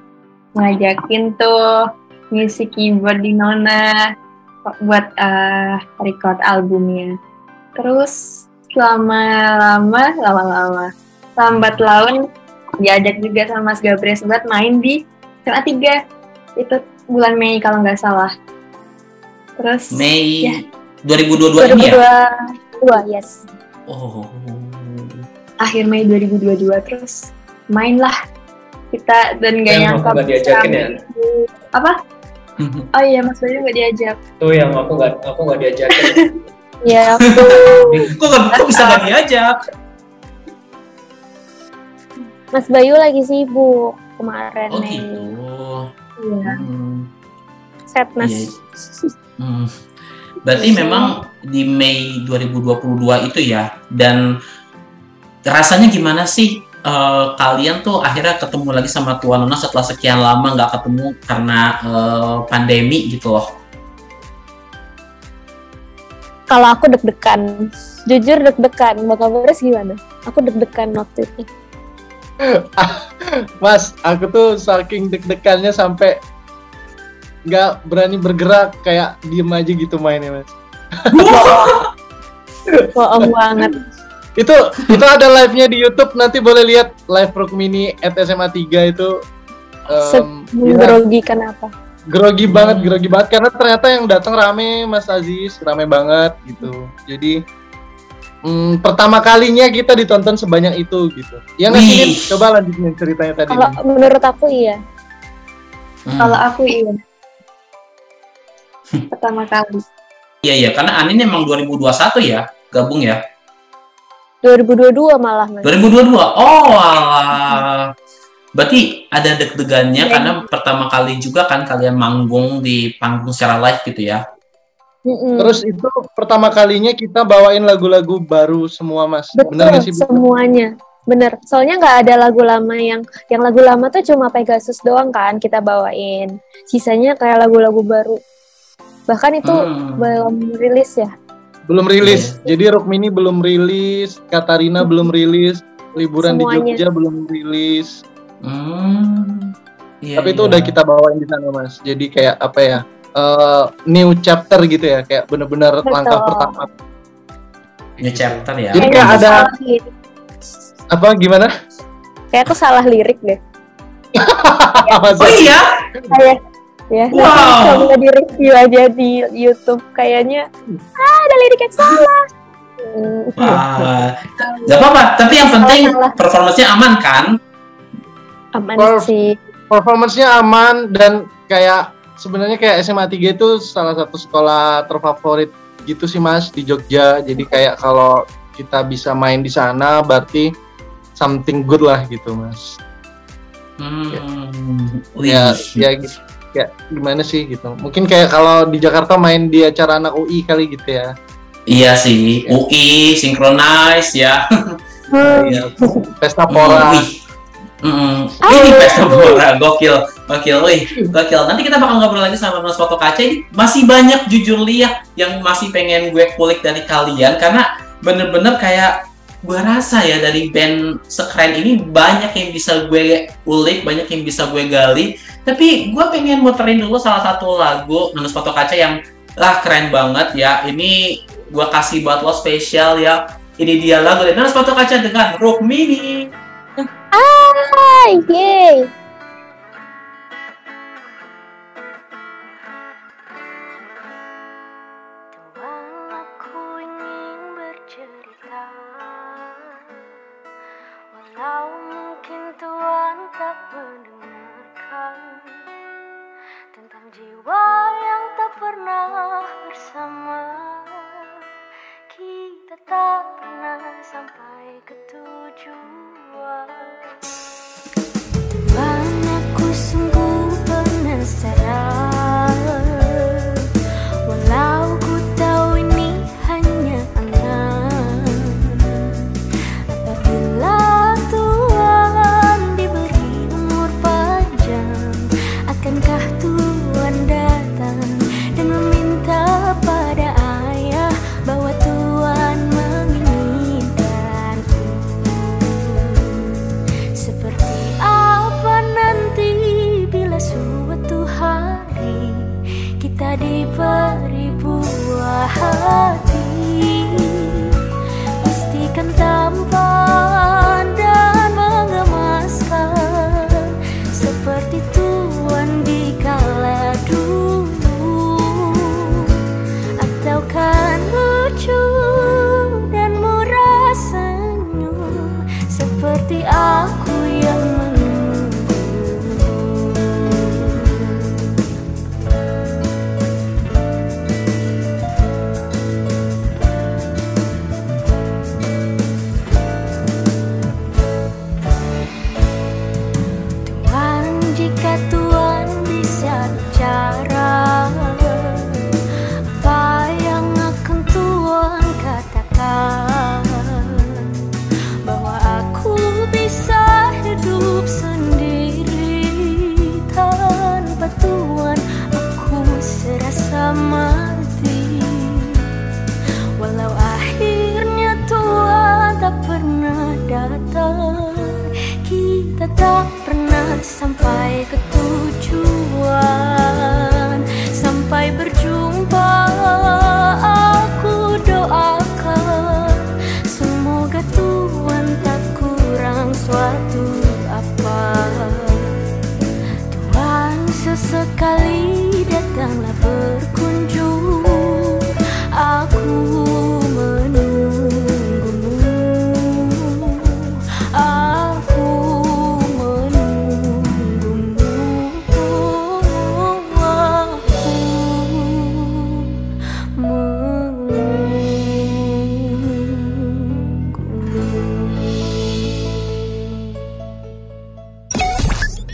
ngajakin tuh ngisi keyboard di Nona buat uh, record albumnya. Terus lama-lama, lama-lama, lambat laun diajak juga sama Mas Gabres buat main di S M A tiga. Itu bulan Mei kalau nggak salah. Terus Mei ya, dua ribu dua puluh dua ini ya? dua ribu dua puluh dua, yes. Oh. Akhir Mei dua ribu dua puluh dua, terus mainlah kita dan nggak nyangka. Nggak diajakin ya? Apa? Oh iya, Mas Bayu nggak diajak. Tuh yang aku nggak aku nggak diajakin. Ya, aku kok nggak bisa nggak diajak? Mas Bayu lagi sibuk kemarin. Oh gitu. Iya. Hmm. Sadness. Yeah. Hmm. Berarti yes, memang di Mei dua ribu dua puluh dua itu ya. Dan rasanya gimana sih uh, kalian tuh akhirnya ketemu lagi sama Tuan Nona setelah sekian lama nggak ketemu karena uh, pandemi gitu loh? Kalau aku deg-degan, jujur deg-degan. Mbak Gabres gimana? Aku deg-degan waktu itu. Mas, aku tuh saking deg-degannya sampai nggak berani bergerak, kayak diem aja gitu mainnya, Mas. Bohong banget. Itu itu ada live-nya di YouTube, nanti boleh lihat live Rukmini at S M A tiga itu. Um, grogi kenapa? Grogi banget, grogi banget karena ternyata yang datang rame, Mas Aziz, rame banget gitu. Jadi mm, pertama kalinya kita ditonton sebanyak itu gitu. Yang nanti coba lanjutin ceritanya tadi. Kalau menurut aku iya. Hmm. Kalau aku iya. Pertama kali. Iya iya, karena Anin emang dua ribu dua puluh satu ya, gabung ya. dua ribu dua puluh dua malah. Mas. dua ribu dua puluh dua. Oh, alah. Berarti ada deg-degannya ya, karena pertama kali juga kan kalian manggung di panggung secara live gitu ya. Terus itu pertama kalinya kita bawain lagu-lagu baru semua, Mas. Betul, benar nggak sih? Semuanya benar. Soalnya nggak ada lagu lama, yang yang lagu lama tuh cuma Pegasus doang kan kita bawain. Sisanya kayak lagu-lagu baru. Bahkan itu hmm. belum rilis ya. Belum rilis. Hmm. Jadi Rukmini belum rilis, Katarina hmm. belum rilis, Liburan semuanya. Di Jogja belum rilis. Hmm, iya, tapi itu iya. udah kita bawain di sana, Mas. Jadi kayak apa ya, uh, new chapter gitu ya, kayak benar-benar langkah pertama. New chapter ya. Jadi kayak ada apa gimana? Kayak aku salah lirik deh. Oh iya? Kayak ya. Wow. Coba di-review aja di YouTube kayaknya. Ah, ada lirik yang salah. Wah, nggak apa-apa. Tapi yang penting performanya aman kan? Aman Perf- sih. Performance-nya aman dan kayak sebenarnya kayak S M A tiga itu salah satu sekolah terfavorit gitu sih, Mas, di Jogja. Jadi kayak kalau kita bisa main di sana berarti something good lah gitu, Mas. Hmm. Ya, ya, ya, ya gimana sih gitu. Mungkin kayak kalau di Jakarta main di acara anak U I kali gitu ya. Iya sih, ya. U I, Synchronize ya. Pesta Pora. Hmm, ini pesta bola, gokil, gokil, wih, gokil. Nanti kita bakal ngobrol lagi sama Nona Sepatu Kaca. Ini masih banyak jujur liah yang masih pengen gue kulik dari kalian, karena bener-bener kayak gue rasa ya dari band sekeren ini banyak yang bisa gue ulik, banyak yang bisa gue gali. Tapi gue pengen muterin dulu salah satu lagu Nona Sepatu Kaca yang lah keren banget ya. Ini gue kasih buat lo spesial ya. Ini dia lagu dari Nona Sepatu Kaca dengan Rukmini. Ah, yeay.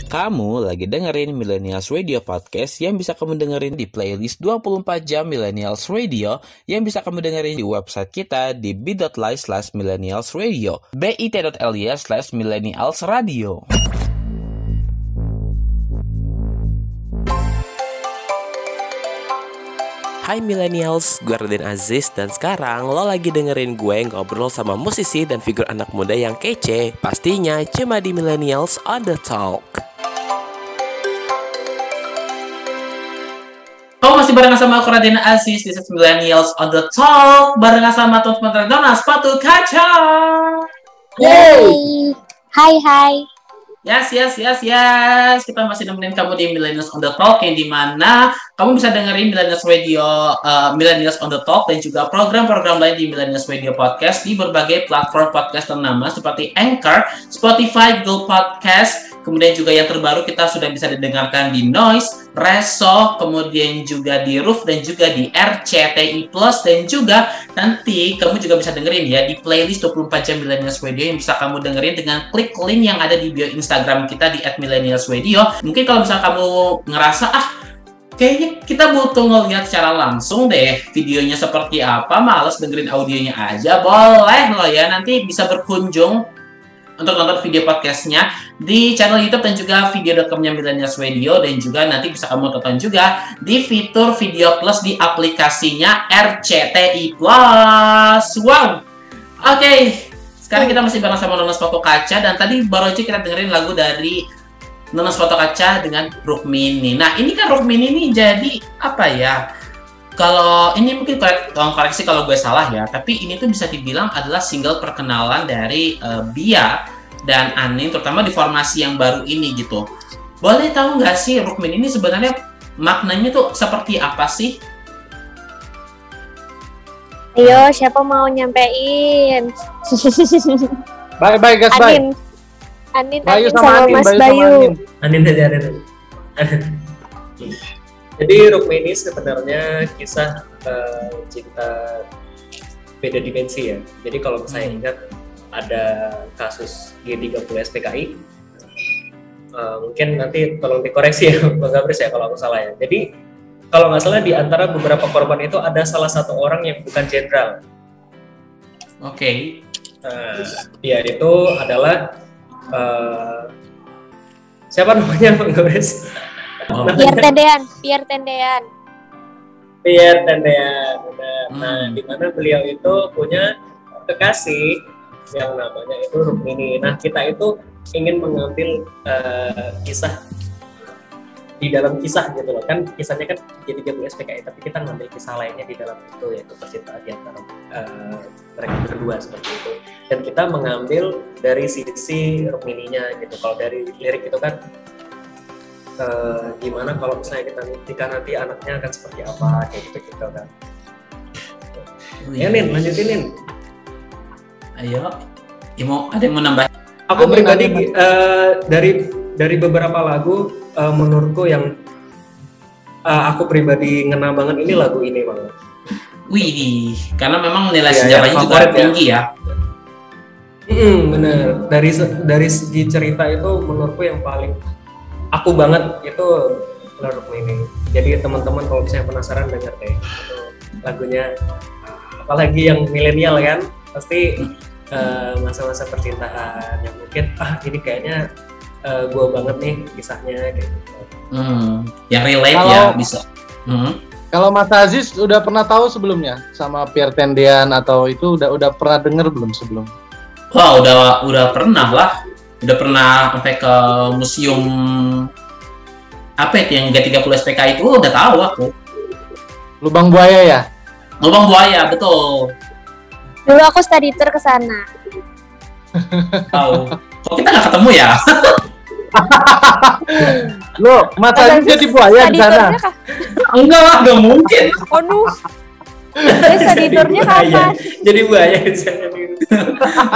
Kamu lagi dengerin Millennials Radio Podcast yang bisa kamu dengerin di playlist dua puluh empat jam Millennials Radio yang bisa kamu dengerin di website kita di bit.ly slash Millennials Radio bit.ly slash Millennials Radio. Hai Millennials, gue Raden Aziz dan sekarang lo lagi dengerin gue ngobrol sama musisi dan figur anak muda yang kece. Pastinya cuma di Millennials on the Talk. Kamu masih barengan sama aku Raden Aziz di set Millennials on the Talk. Barengan sama teman-teman Nona Sepatu Kaca. Yeay. Hai hai. Yes, yes, yes, yes. Kita masih nemenin kamu di Millennials on the Talk yang dimana kamu bisa dengerin Millennials Radio, uh, Millennials on the Talk dan juga program-program lain di Millennials Radio Podcast di berbagai platform podcast ternama seperti Anchor, Spotify, Google Podcast. Kemudian juga yang terbaru kita sudah bisa didengarkan di Noise, Reso, kemudian juga di Roof dan juga di R C T I plus dan juga nanti kamu juga bisa dengerin ya di playlist dua puluh empat jam Millennials Radio yang bisa kamu dengerin dengan klik link yang ada di bio Instagram kita di et millennials radio. Mungkin kalau misalnya kamu ngerasa ah kayaknya kita butuh ngeliat secara langsung deh videonya seperti apa, malas dengerin audionya aja, boleh loh ya nanti bisa berkunjung untuk nonton video podcastnya di channel YouTube dan juga video dot com-nya Millennials Radio, dan juga nanti bisa kamu tonton juga di fitur Video Plus di aplikasinya R C T I plus. Wow. Oke, okay. Sekarang kita masih bareng sama Nona Sepatu Kaca, dan tadi baru aja kita dengerin lagu dari Nona Sepatu Kaca dengan Rukmini. Nah, ini kan Rukmini ini jadi apa ya? Kalau ini mungkin tolong koreksi kalau gue salah ya, tapi ini tuh bisa dibilang adalah single perkenalan dari uh, Bia dan Anin, terutama di formasi yang baru ini gitu. Boleh tahu nggak sih Rukmini ini sebenarnya maknanya tuh seperti apa sih? Ayo, siapa mau nyampein? Bye bye guys, bye. Anin, Anin, Bayu Anin sama, sama Anin, Mas Bayu. Bayu. Sama Anin dari Anin. Anin. Jadi Rukmini sebenarnya kisah uh, cinta beda dimensi ya. Jadi kalau misalnya hmm. ingat ada kasus G tiga puluh S P K I, uh, mungkin nanti tolong dikoreksi ya Bang Gabres ya kalau aku salah ya. Jadi kalau nggak salah di antara beberapa korban itu ada salah satu orang yang bukan jenderal. Oke. Okay. Uh, dia itu adalah uh, siapa namanya Bang Gabres? Oh. Pierre Tendean, Pierre Tendean. Pierre Tendean. Nah, hmm. di mana beliau itu punya kekasih yang namanya itu Rukmini. Nah, kita itu ingin mengambil uh, kisah di dalam kisah gitu loh. Kan kisahnya kan G tiga puluh S P K I, tapi kita ngambil kisah lainnya di dalam itu, yaitu percintaan di antara uh, mereka berdua seperti itu. Dan kita mengambil dari sisi Rukmininya gitu. Kalau dari lirik itu kan Uh, gimana kalau misalnya kita nikah nanti anaknya akan seperti apa, kayak gitu-gitu kan. Ya Nin, lanjutin Nin. Ayo, ya mau, ada yang mau nambah? Aku amin, pribadi amin. Uh, dari dari beberapa lagu uh, menurutku yang uh, aku pribadi ngena banget ini lagu ini banget. Wih, karena memang nilai ya, sejarahnya ya, juga ya. Tinggi ya. Mm, bener. Dari dari segi cerita itu menurutku yang paling aku banget itu menurutku ini. Jadi teman-teman kalau misalnya penasaran denger deh itu lagunya, apalagi yang milenial kan pasti uh, masa-masa percintaan yang mungkin ah ini kayaknya uh, gua banget nih kisahnya kayak gitu. Hmm, yang relate kalo, ya bisa. Hmm. Kalau Mas Aziz udah pernah tahu sebelumnya sama Pierre Tendean atau itu udah udah pernah denger belum sebelum? Wah, udah udah pernah lah. Udah pernah sampai ke museum apa itu yang G tiga puluh S P K I itu udah tahu aku. Lubang buaya ya? Lubang buaya, betul. Dulu aku study tour ke sana. Tahu. Kok kita nggak ketemu ya? Loh, matanya jadi buaya di sana. Enggak lah, nggak mungkin. Oh nuh. Terus study tournya kapan? Jadi buaya di sana.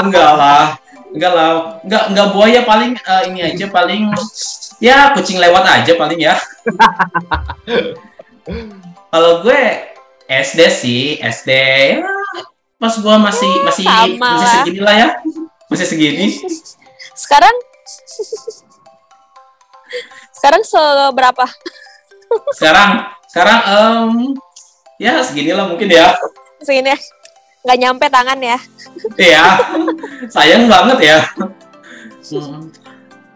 Enggak lah. Enggak lah, enggak enggak buaya paling uh, ini aja paling ya kucing lewat aja paling ya. Kalau gue S D sih, S D ya, pas gue masih masih sama masih segini lah ya, masih segini. Sekarang sekarang seberapa? Sekarang sekarang um, ya segini lah mungkin ya. Segini. Nggak nyampe tangan ya? Iya, sayang banget ya. Hmm,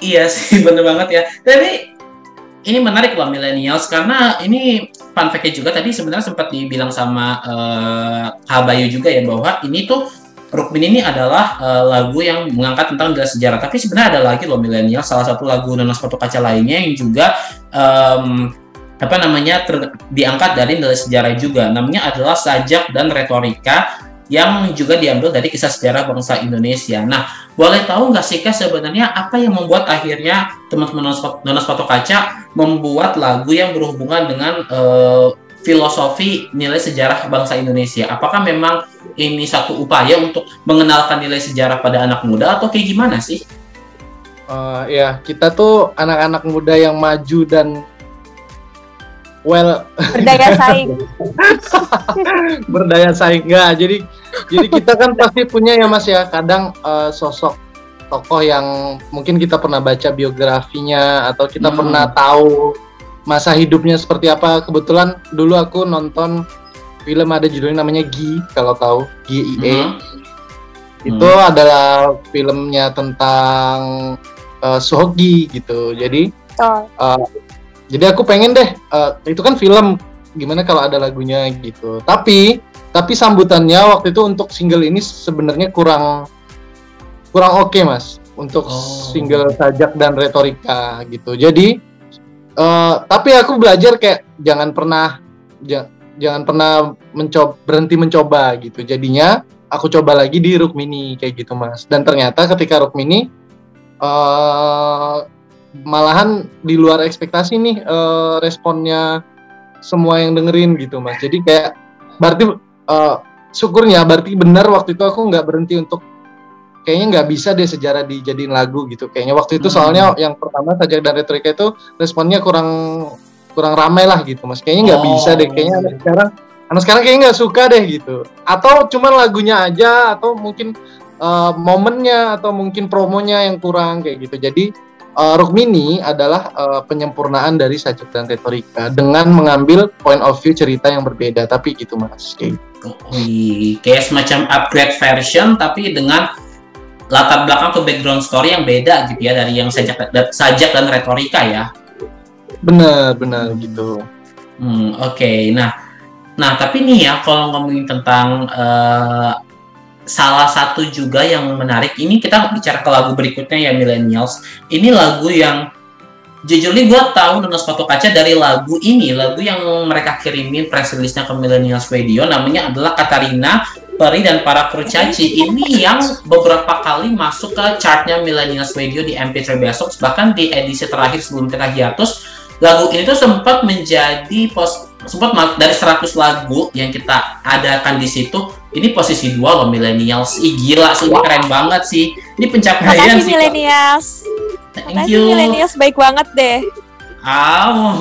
iya sih, bener banget ya. Tapi ini menarik loh millennials, karena ini fun fact-nya juga tadi sebenarnya sempat dibilang sama uh, Kak Bayu juga ya, bahwa ini tuh Rukmini ini adalah uh, lagu yang mengangkat tentang nilai sejarah. Tapi sebenarnya ada lagi loh millennials, salah satu lagu Nona Sepatu Kaca lainnya yang juga um, apa namanya ter- diangkat dari nilai sejarah juga. Namanya adalah Sajak dan Retorika, yang juga diambil dari kisah sejarah bangsa Indonesia. Nah, boleh tahu nggak sih Kak sebenarnya apa yang membuat akhirnya teman-teman Nona Sepatu Kaca membuat lagu yang berhubungan dengan uh, filosofi nilai sejarah bangsa Indonesia? Apakah memang ini satu upaya untuk mengenalkan nilai sejarah pada anak muda atau kayak gimana sih? Uh, ya, kita tuh anak-anak muda yang maju dan well berdaya saing. Berdaya saing enggak. Jadi jadi kita kan pasti punya ya Mas ya, kadang uh, sosok tokoh yang mungkin kita pernah baca biografinya atau kita hmm. pernah tahu masa hidupnya seperti apa. Kebetulan dulu aku nonton film ada judulnya namanya G, kalau tahu G I E. Hmm. Itu hmm. adalah filmnya tentang uh, Sohogi gitu. Jadi oh. uh, jadi aku pengen deh, uh, itu kan film, gimana kalau ada lagunya gitu. Tapi tapi sambutannya waktu itu untuk single ini sebenarnya kurang kurang oke okay, Mas, untuk oh. single Sajak dan Retorika gitu. Jadi uh, tapi aku belajar kayak jangan pernah j- jangan pernah mencoba berhenti mencoba gitu. Jadinya aku coba lagi di Rukmini kayak gitu Mas. Dan ternyata ketika Rukmini uh, malahan di luar ekspektasi nih uh, responnya semua yang dengerin gitu Mas. Jadi kayak berarti uh, syukurnya berarti benar waktu itu aku nggak berhenti untuk kayaknya nggak bisa deh sejarah dijadiin lagu gitu. Kayaknya waktu itu hmm. soalnya yang pertama Sajak dan Retorika itu responnya kurang kurang ramai lah gitu Mas. Kayaknya nggak oh. bisa deh. Kayaknya hmm. sekarang Karena sekarang kayaknya nggak suka deh gitu. Atau cuman lagunya aja, atau mungkin uh, momennya, atau mungkin promonya yang kurang kayak gitu. Jadi uh, Rukmini adalah uh, penyempurnaan dari Sajak dan Retorika dengan mengambil point of view cerita yang berbeda. Tapi gitu Mas. Kayak gitu. Wih, kayak semacam upgrade version tapi dengan latar belakang atau background story yang beda gitu ya dari yang Sajak, Sajak dan Retorika ya. Benar, benar gitu. Hmm, Oke, okay. nah. Nah, tapi nih ya, kalau ngomongin tentang uh, salah satu juga yang menarik, ini kita bicara ke lagu berikutnya ya, Millennials. Ini lagu yang, jujur nih gue tahu Nona Sepatu Kaca dari lagu ini, lagu yang mereka kirimin press release-nya ke Millennials Radio, namanya adalah Katarina, Peri, dan Para Kurcaci. Ini yang beberapa kali masuk ke chartnya Millennials Radio di M P tiga besok, bahkan di edisi terakhir sebelum kita hiatus, lagu ini tuh sempat menjadi pos sempat dari seratus lagu yang kita adakan di situ, ini posisi dua loh Millennials. Ih gila sih, ini keren banget sih. Ini pencapaian sih Millennials. Thank you. Millennials baik banget deh. Ah,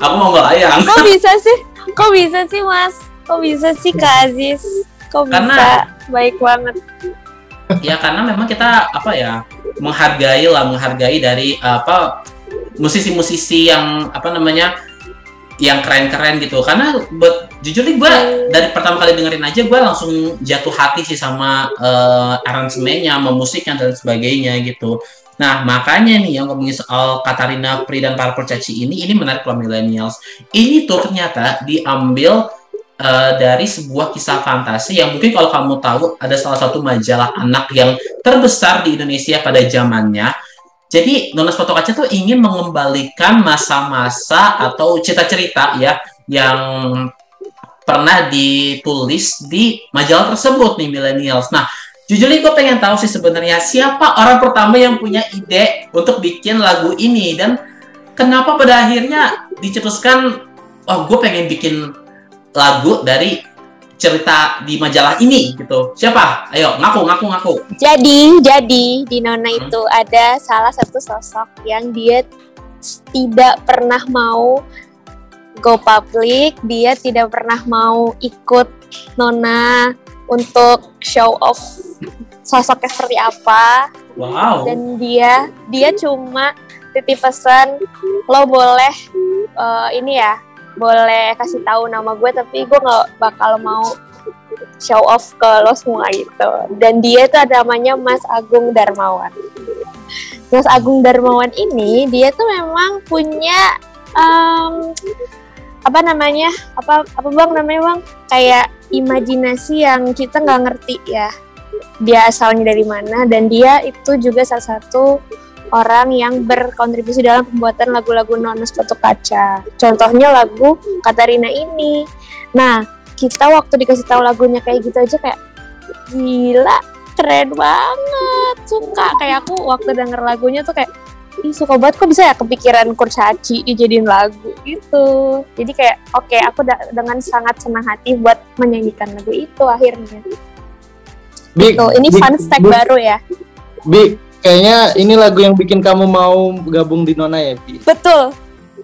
aku mau melayang. Kok bisa sih? Kok bisa sih, Mas? Kok bisa sih, Kak Aziz? Kok bisa? Karena, baik banget. Ya karena memang kita apa ya, menghargai lah, menghargai dari apa musisi-musisi yang apa namanya yang keren-keren gitu. Karena buat jujur nih gue dari pertama kali dengerin aja gue langsung jatuh hati sih sama uh, aransemennya, sama musiknya dan sebagainya gitu. Nah makanya nih yang ngomongin soal Katarina, Pri, dan Para Kurcaci ini, ini menarik loh Millennials. Ini tuh ternyata diambil uh, dari sebuah kisah fantasi yang mungkin kalau kamu tahu ada salah satu majalah anak yang terbesar di Indonesia pada zamannya. Jadi Nona Sepatu Kaca tuh ingin mengembalikan masa-masa atau cerita-cerita ya yang pernah ditulis di majalah tersebut nih Millennials. Nah, jujur nih gue pengen tahu sih sebenarnya siapa orang pertama yang punya ide untuk bikin lagu ini dan kenapa pada akhirnya dicetuskan, oh gue pengen bikin lagu dari cerita di majalah ini gitu. Siapa? Ayo, ngaku, ngaku, ngaku. Jadi, jadi di Nona hmm. itu ada salah satu sosok yang dia tidak pernah mau go public, dia tidak pernah mau ikut Nona untuk show off sosoknya seperti apa. Wow. Dan dia dia cuma titip pesan, lo boleh uh, ini ya, boleh kasih tahu nama gue tapi gue nggak bakal mau show off ke lo semua gitu. Dan dia tuh ada namanya Mas Agung Darmawan. Mas Agung Darmawan ini dia tuh memang punya um, apa namanya apa apa bang namanya bang kayak imajinasi yang kita nggak ngerti ya dia asalnya dari mana, dan dia itu juga salah satu orang yang berkontribusi dalam pembuatan lagu-lagu Nona Sepatu Kaca. Contohnya lagu Katarina ini. Nah, kita waktu dikasih tahu lagunya kayak gitu aja kayak gila, keren banget. Suka, kayak aku waktu denger lagunya tuh kayak ih suka banget, kok bisa ya kepikiran Kurcaci dijadiin lagu gitu. Jadi kayak oke, okay, aku da- dengan sangat senang hati buat menyanyikan lagu itu akhirnya. Big, tuh, ini big, fun fact baru ya. Big. Kayaknya ini lagu yang bikin kamu mau gabung di Nona ya, Bi? Betul.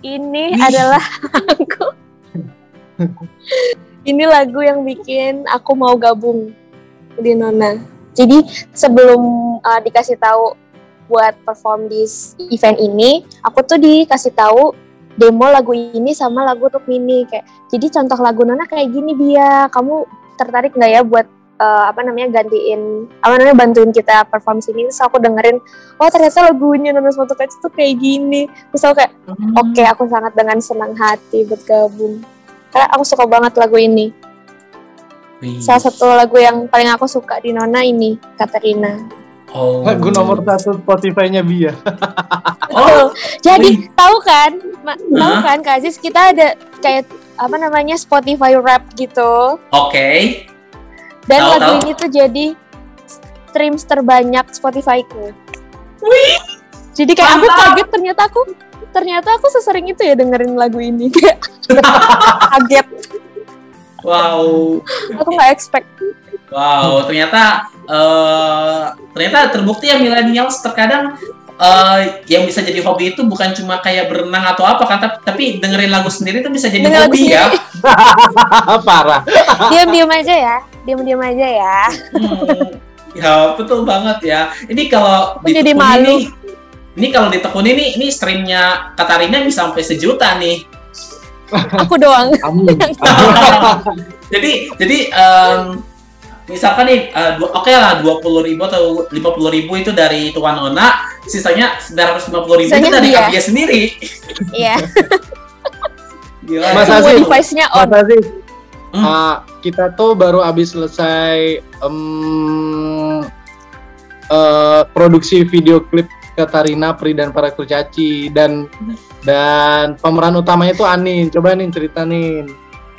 Ini adalah aku. Ini lagu yang bikin aku mau gabung di Nona. Jadi sebelum uh, dikasih tahu buat perform di event ini, aku tuh dikasih tahu demo lagu ini sama lagu Rukmini kayak. Jadi contoh lagu Nona kayak gini Bia, kamu tertarik nggak ya buat uh, apa namanya gantiin apa namanya bantuin kita perform sini. Terus aku dengerin, oh ternyata lagunya Nona Sepatu Kaca tuh kayak gini. Terus aku kayak hmm. oke okay, aku sangat dengan senang hati bergabung karena aku suka banget lagu ini. Wih. Salah satu lagu yang paling aku suka di Nona ini Katarina. Oh. Lagu nomor satu Spotify-nya Bia. Oh, jadi tahu kan, ma- tahu kan Kak Aziz, kita ada kayak apa namanya Spotify Rap gitu. Oke. Okay. Dan tau, lagu tau. Ini tuh jadi streams terbanyak Spotify-ku. Wih. Jadi kayak mantap. Aku kaget ternyata aku ternyata aku sesering itu ya dengerin lagu ini. Kaget. Wow. Aku nggak expect. Wow, ternyata uh, ternyata terbukti ya millennials terkadang uh, yang bisa jadi hobi itu bukan cuma kayak berenang atau apa kan, tapi dengerin lagu sendiri itu bisa jadi dengar hobi ya. Parah. Diam-diam aja ya, diam-diam aja ya. Hmm, ya betul banget ya. Ini kalau ditekuni malu. Nih, ini kalau ditekuni nih, ini streamnya Katarina ini sampai sejuta nih. Aku doang. jadi jadi. Um, Misalkan nih, uh, du- oke okay lah dua puluh ribu atau lima puluh ribu itu dari Tuan Nona, sisanya sembilan ratus lima puluh ribu sisanya itu dari Kak Bia sendiri. Iya. Mas Aziz, Mas Aziz, hmm. uh, kita tuh baru habis selesai um, uh, produksi video klip Katarina, Peri, dan Para Kurcaci, dan dan pemeran utamanya tuh Anin. Coba Anin ceritain.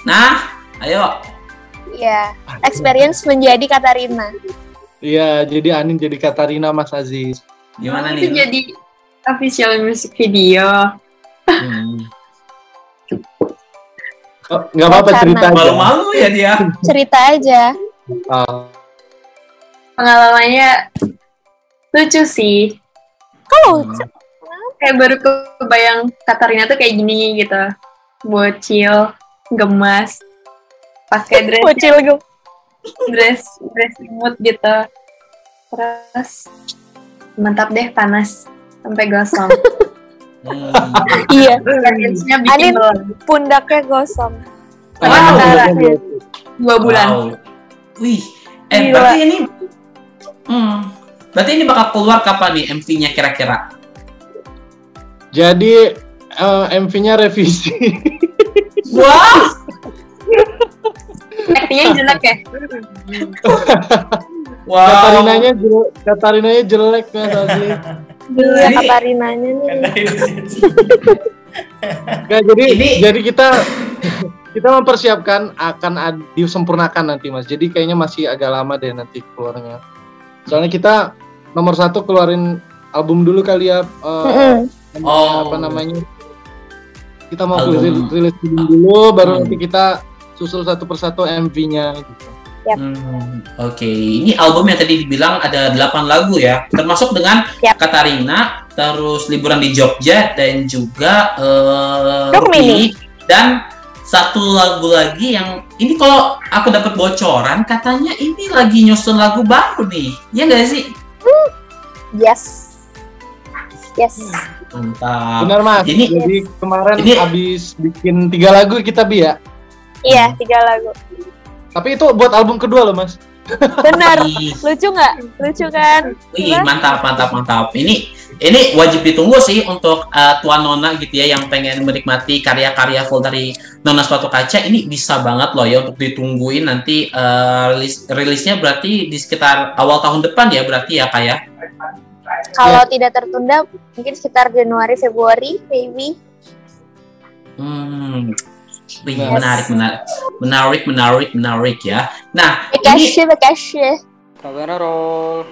Nah, ayo. Iya, yeah. Experience menjadi Katarina. Iya, yeah, jadi Anin jadi Katarina, Mas Aziz. Gimana nih? Itu jadi official music video. Hmm. Oh, gak apa-apa Karena. cerita aja. Malu-malu ya dia. Cerita aja. Oh. Pengalamannya lucu sih. Kau? Hmm. Kayak baru kebayang Katarina tuh kayak gini gitu. Bocil, gemas. Pakai dress bocil gue, dress dress imut gitu, terus mantap deh panas sampai gosong. Iya, Anin pundaknya gosong. Wow, dua bulan. Wow. Wih, eh Gila. berarti ini, hmm, berarti ini bakal keluar kapan nih M V-nya kira-kira? Jadi uh, M V-nya revisi. Wah. Actingnya jelek ya? Wow. Katarinanya jelek, Katarinanya jelek Mas Aziz. Jelek Katarinanya nih. Nah, jadi ini. jadi kita kita mempersiapkan akan ad- disempurnakan nanti Mas. Jadi kayaknya masih agak lama deh nanti keluarnya. Soalnya kita nomor satu keluarin album dulu kali ya. Uh, oh. Apa namanya? Kita mau rilis, rilis album dulu, baru nanti kita susul satu persatu M V-nya gitu. Yep. Hmm, Oke, okay. Ini album yang tadi dibilang ada delapan lagu ya, termasuk dengan yep. Katarina, terus Liburan di Jogja, dan juga uh, Rukmini, dan satu lagu lagi yang ini kalau aku dapat bocoran katanya ini lagi nyusun lagu baru nih, ya nggak sih? Hmm. Yes, yes. Mantap. Benar Mas. Ini, Jadi yes. kemarin ini, abis bikin tiga lagu kita Bia. Iya, tiga lagu. Tapi itu buat album kedua loh, Mas. Benar. Lucu nggak? Lucu kan? Wih, mantap, mantap, mantap. Ini ini wajib ditunggu sih untuk uh, Tuan Nona gitu ya, yang pengen menikmati karya-karya full dari Nona Sepatu Kaca. Ini bisa banget loh ya untuk ditungguin nanti uh, rilis, rilisnya berarti di sekitar awal tahun depan ya berarti ya, Kak ya? Kalau ya. tidak tertunda, mungkin sekitar Januari, Februari, maybe. Hmm... Wih, yes. menarik, menarik, menarik, menarik, menarik ya. Nah, makasih, ini... makasih. Kamera roll.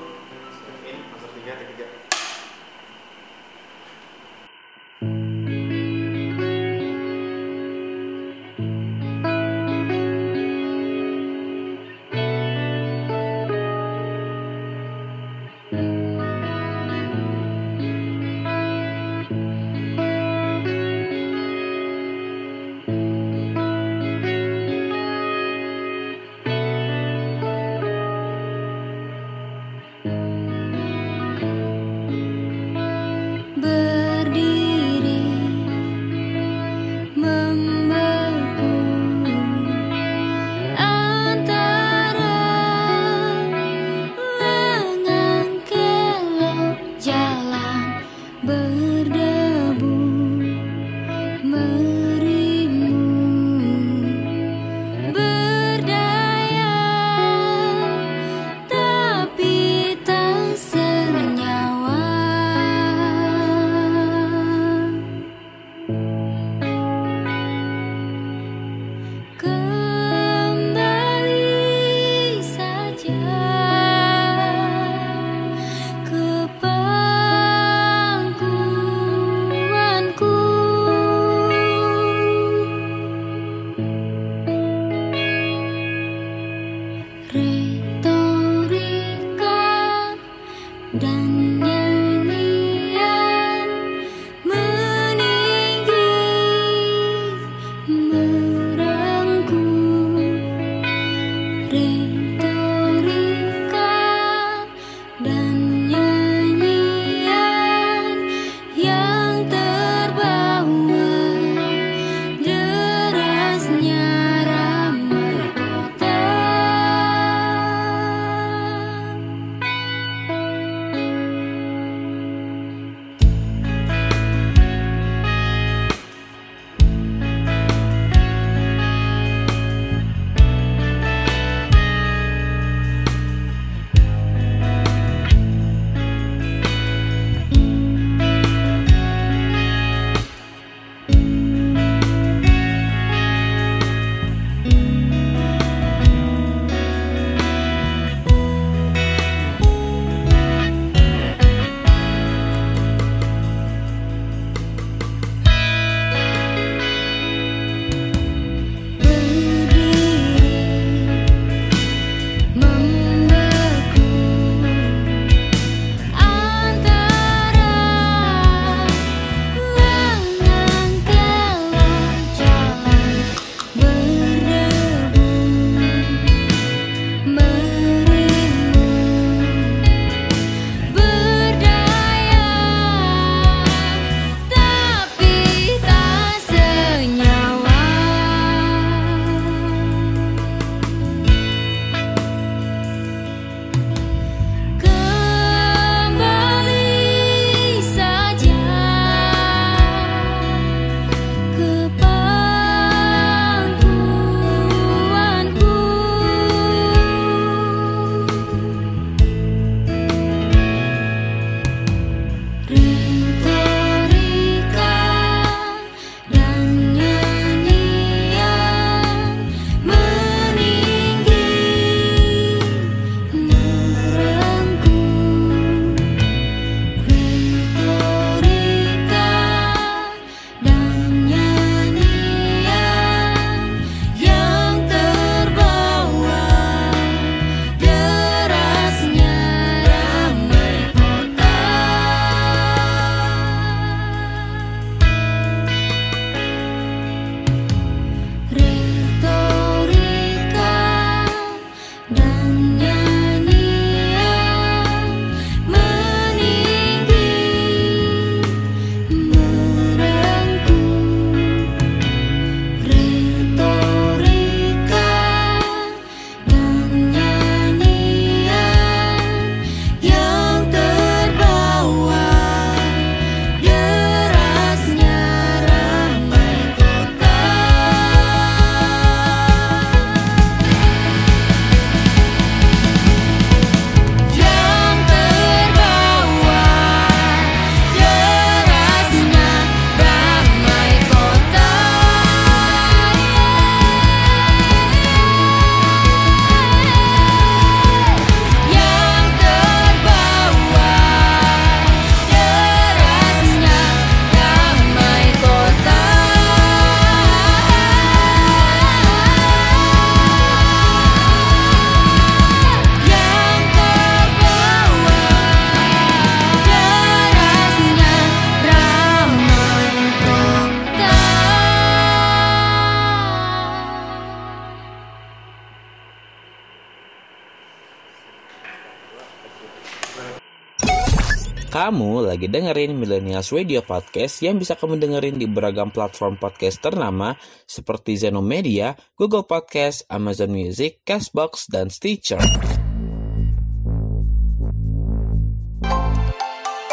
Kamu lagi dengerin Milenials Radio Podcast yang bisa kamu dengerin di beragam platform podcast ternama seperti Zeno Media, Google Podcast, Amazon Music, Castbox, dan Stitcher.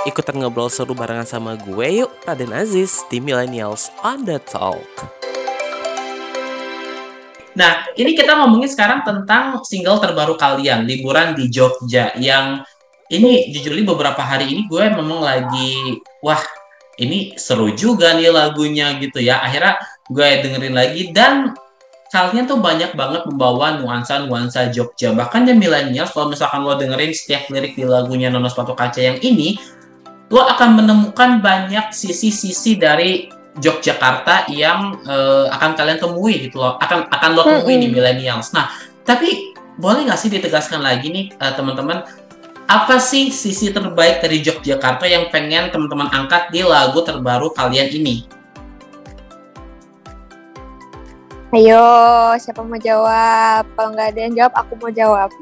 Ikutan ngobrol seru barengan sama gue yuk, Raden Aziz di Millennials on the Talk. Nah, ini kita ngomongin sekarang tentang single terbaru kalian, Liburan di Jogja, yang ini jujurly beberapa hari ini gue memang lagi, wah ini seru juga nih lagunya gitu ya. Akhirnya gue dengerin lagi dan kalian tuh banyak banget membawa nuansa-nuansa Jogja. Bahkan ya millennials, kalau misalkan lo dengerin setiap lirik di lagunya Nona Sepatu Kaca yang ini, lo akan menemukan banyak sisi-sisi dari Yogyakarta yang uh, akan kalian temui gitu loh, akan akan lo temui mm-hmm. di millennials. Nah, tapi boleh nggak sih ditegaskan lagi nih uh, teman-teman, apa sih sisi terbaik dari Yogyakarta yang pengen teman-teman angkat di lagu terbaru kalian ini? Ayo, siapa mau jawab? Kalau nggak ada yang jawab, aku mau jawab.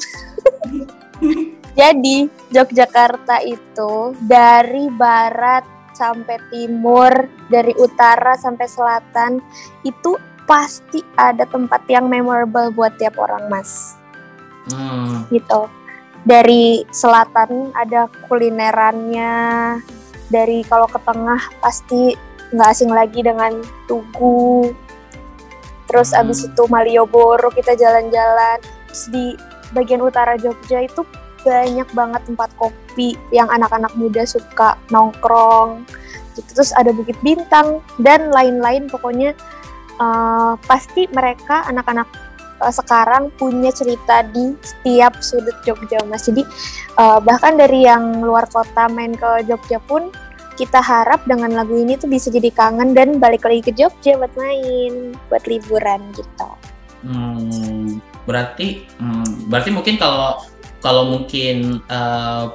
Jadi Yogyakarta itu dari barat sampai timur, dari utara sampai selatan, itu pasti ada tempat yang memorable buat tiap orang, Mas. Hmm. Gitu. Dari selatan ada kulinerannya, dari kalau ke tengah pasti nggak asing lagi dengan Tugu. Terus hmm. abis itu Malioboro kita jalan-jalan. Terus di bagian utara Jogja itu banyak banget tempat kopi yang anak-anak muda suka nongkrong gitu. Terus ada Bukit Bintang dan lain-lain, pokoknya uh, pasti mereka anak-anak uh, sekarang punya cerita di setiap sudut Jogja, Mas. Jadi uh, bahkan dari yang luar kota main ke Jogja pun kita harap dengan lagu ini tuh bisa jadi kangen dan balik lagi ke Jogja buat main, buat liburan gitu. Hmm, berarti hmm, berarti mungkin kalau Kalau mungkin uh,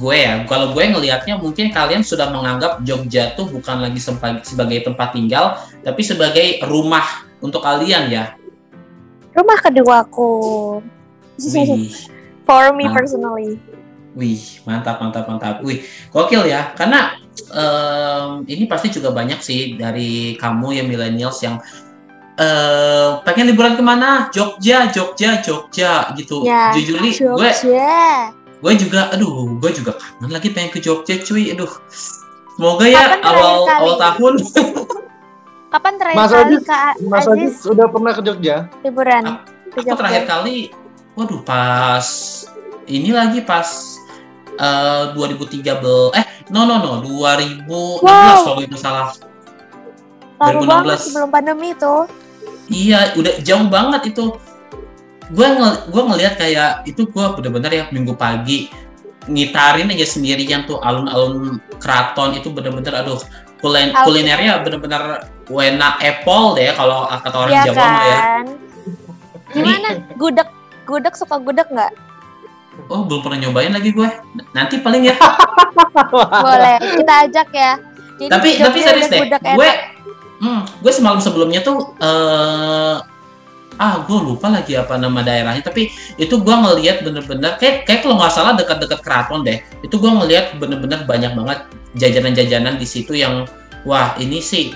gue ya, kalau gue ngelihatnya mungkin kalian sudah menganggap Jogja tuh bukan lagi sempa- sebagai tempat tinggal, tapi sebagai rumah untuk kalian ya. Rumah keduaku. Wih. For me mantap. Personally. Wih, mantap, mantap, mantap. Wih, gokil ya. Karena um, ini pasti juga banyak sih dari kamu yang millennials yang Uh, pengen liburan kemana? Jogja, Jogja, Jogja gitu. Ya, jujur nih, gue, gue juga, aduh, gue juga kangen lagi pengen ke Jogja, cuy. Aduh, semoga ya awal kali? awal tahun. Kapan terakhir Mas kali Aziz, Kak Mas Aziz? Aziz udah pernah ke Jogja? Liburan. Aku, aku terakhir kali, waduh, pas ini lagi pas uh, dua ribu tiga belas. Eh, no no no, dua ribu enam belas wow. Kalau itu salah. Lalu banget sebelum pandemi itu. Iya, udah jauh banget itu. Gue ngel- gue ngelihat kayak itu gue benar-benar ya minggu pagi ngitarin aja sendirian tuh alun-alun keraton itu benar-benar aduh kulen- kulinernya benar-benar wena apple deh kalau kata orang ya, Jawa kan? Ya. Gimana? Gudeg gudeg suka gudeg nggak? Oh belum pernah nyobain lagi gue. Nanti paling ya. Boleh kita ajak ya. Jadi tapi tapi serius deh. Gue Hmm, gue semalam sebelumnya tuh uh, ah gue lupa lagi apa nama daerahnya, tapi itu gue ngelihat bener-bener kayak kayak kalau nggak salah dekat-dekat keraton deh. Itu gue ngelihat bener-bener banyak banget jajanan-jajanan di situ yang wah ini sih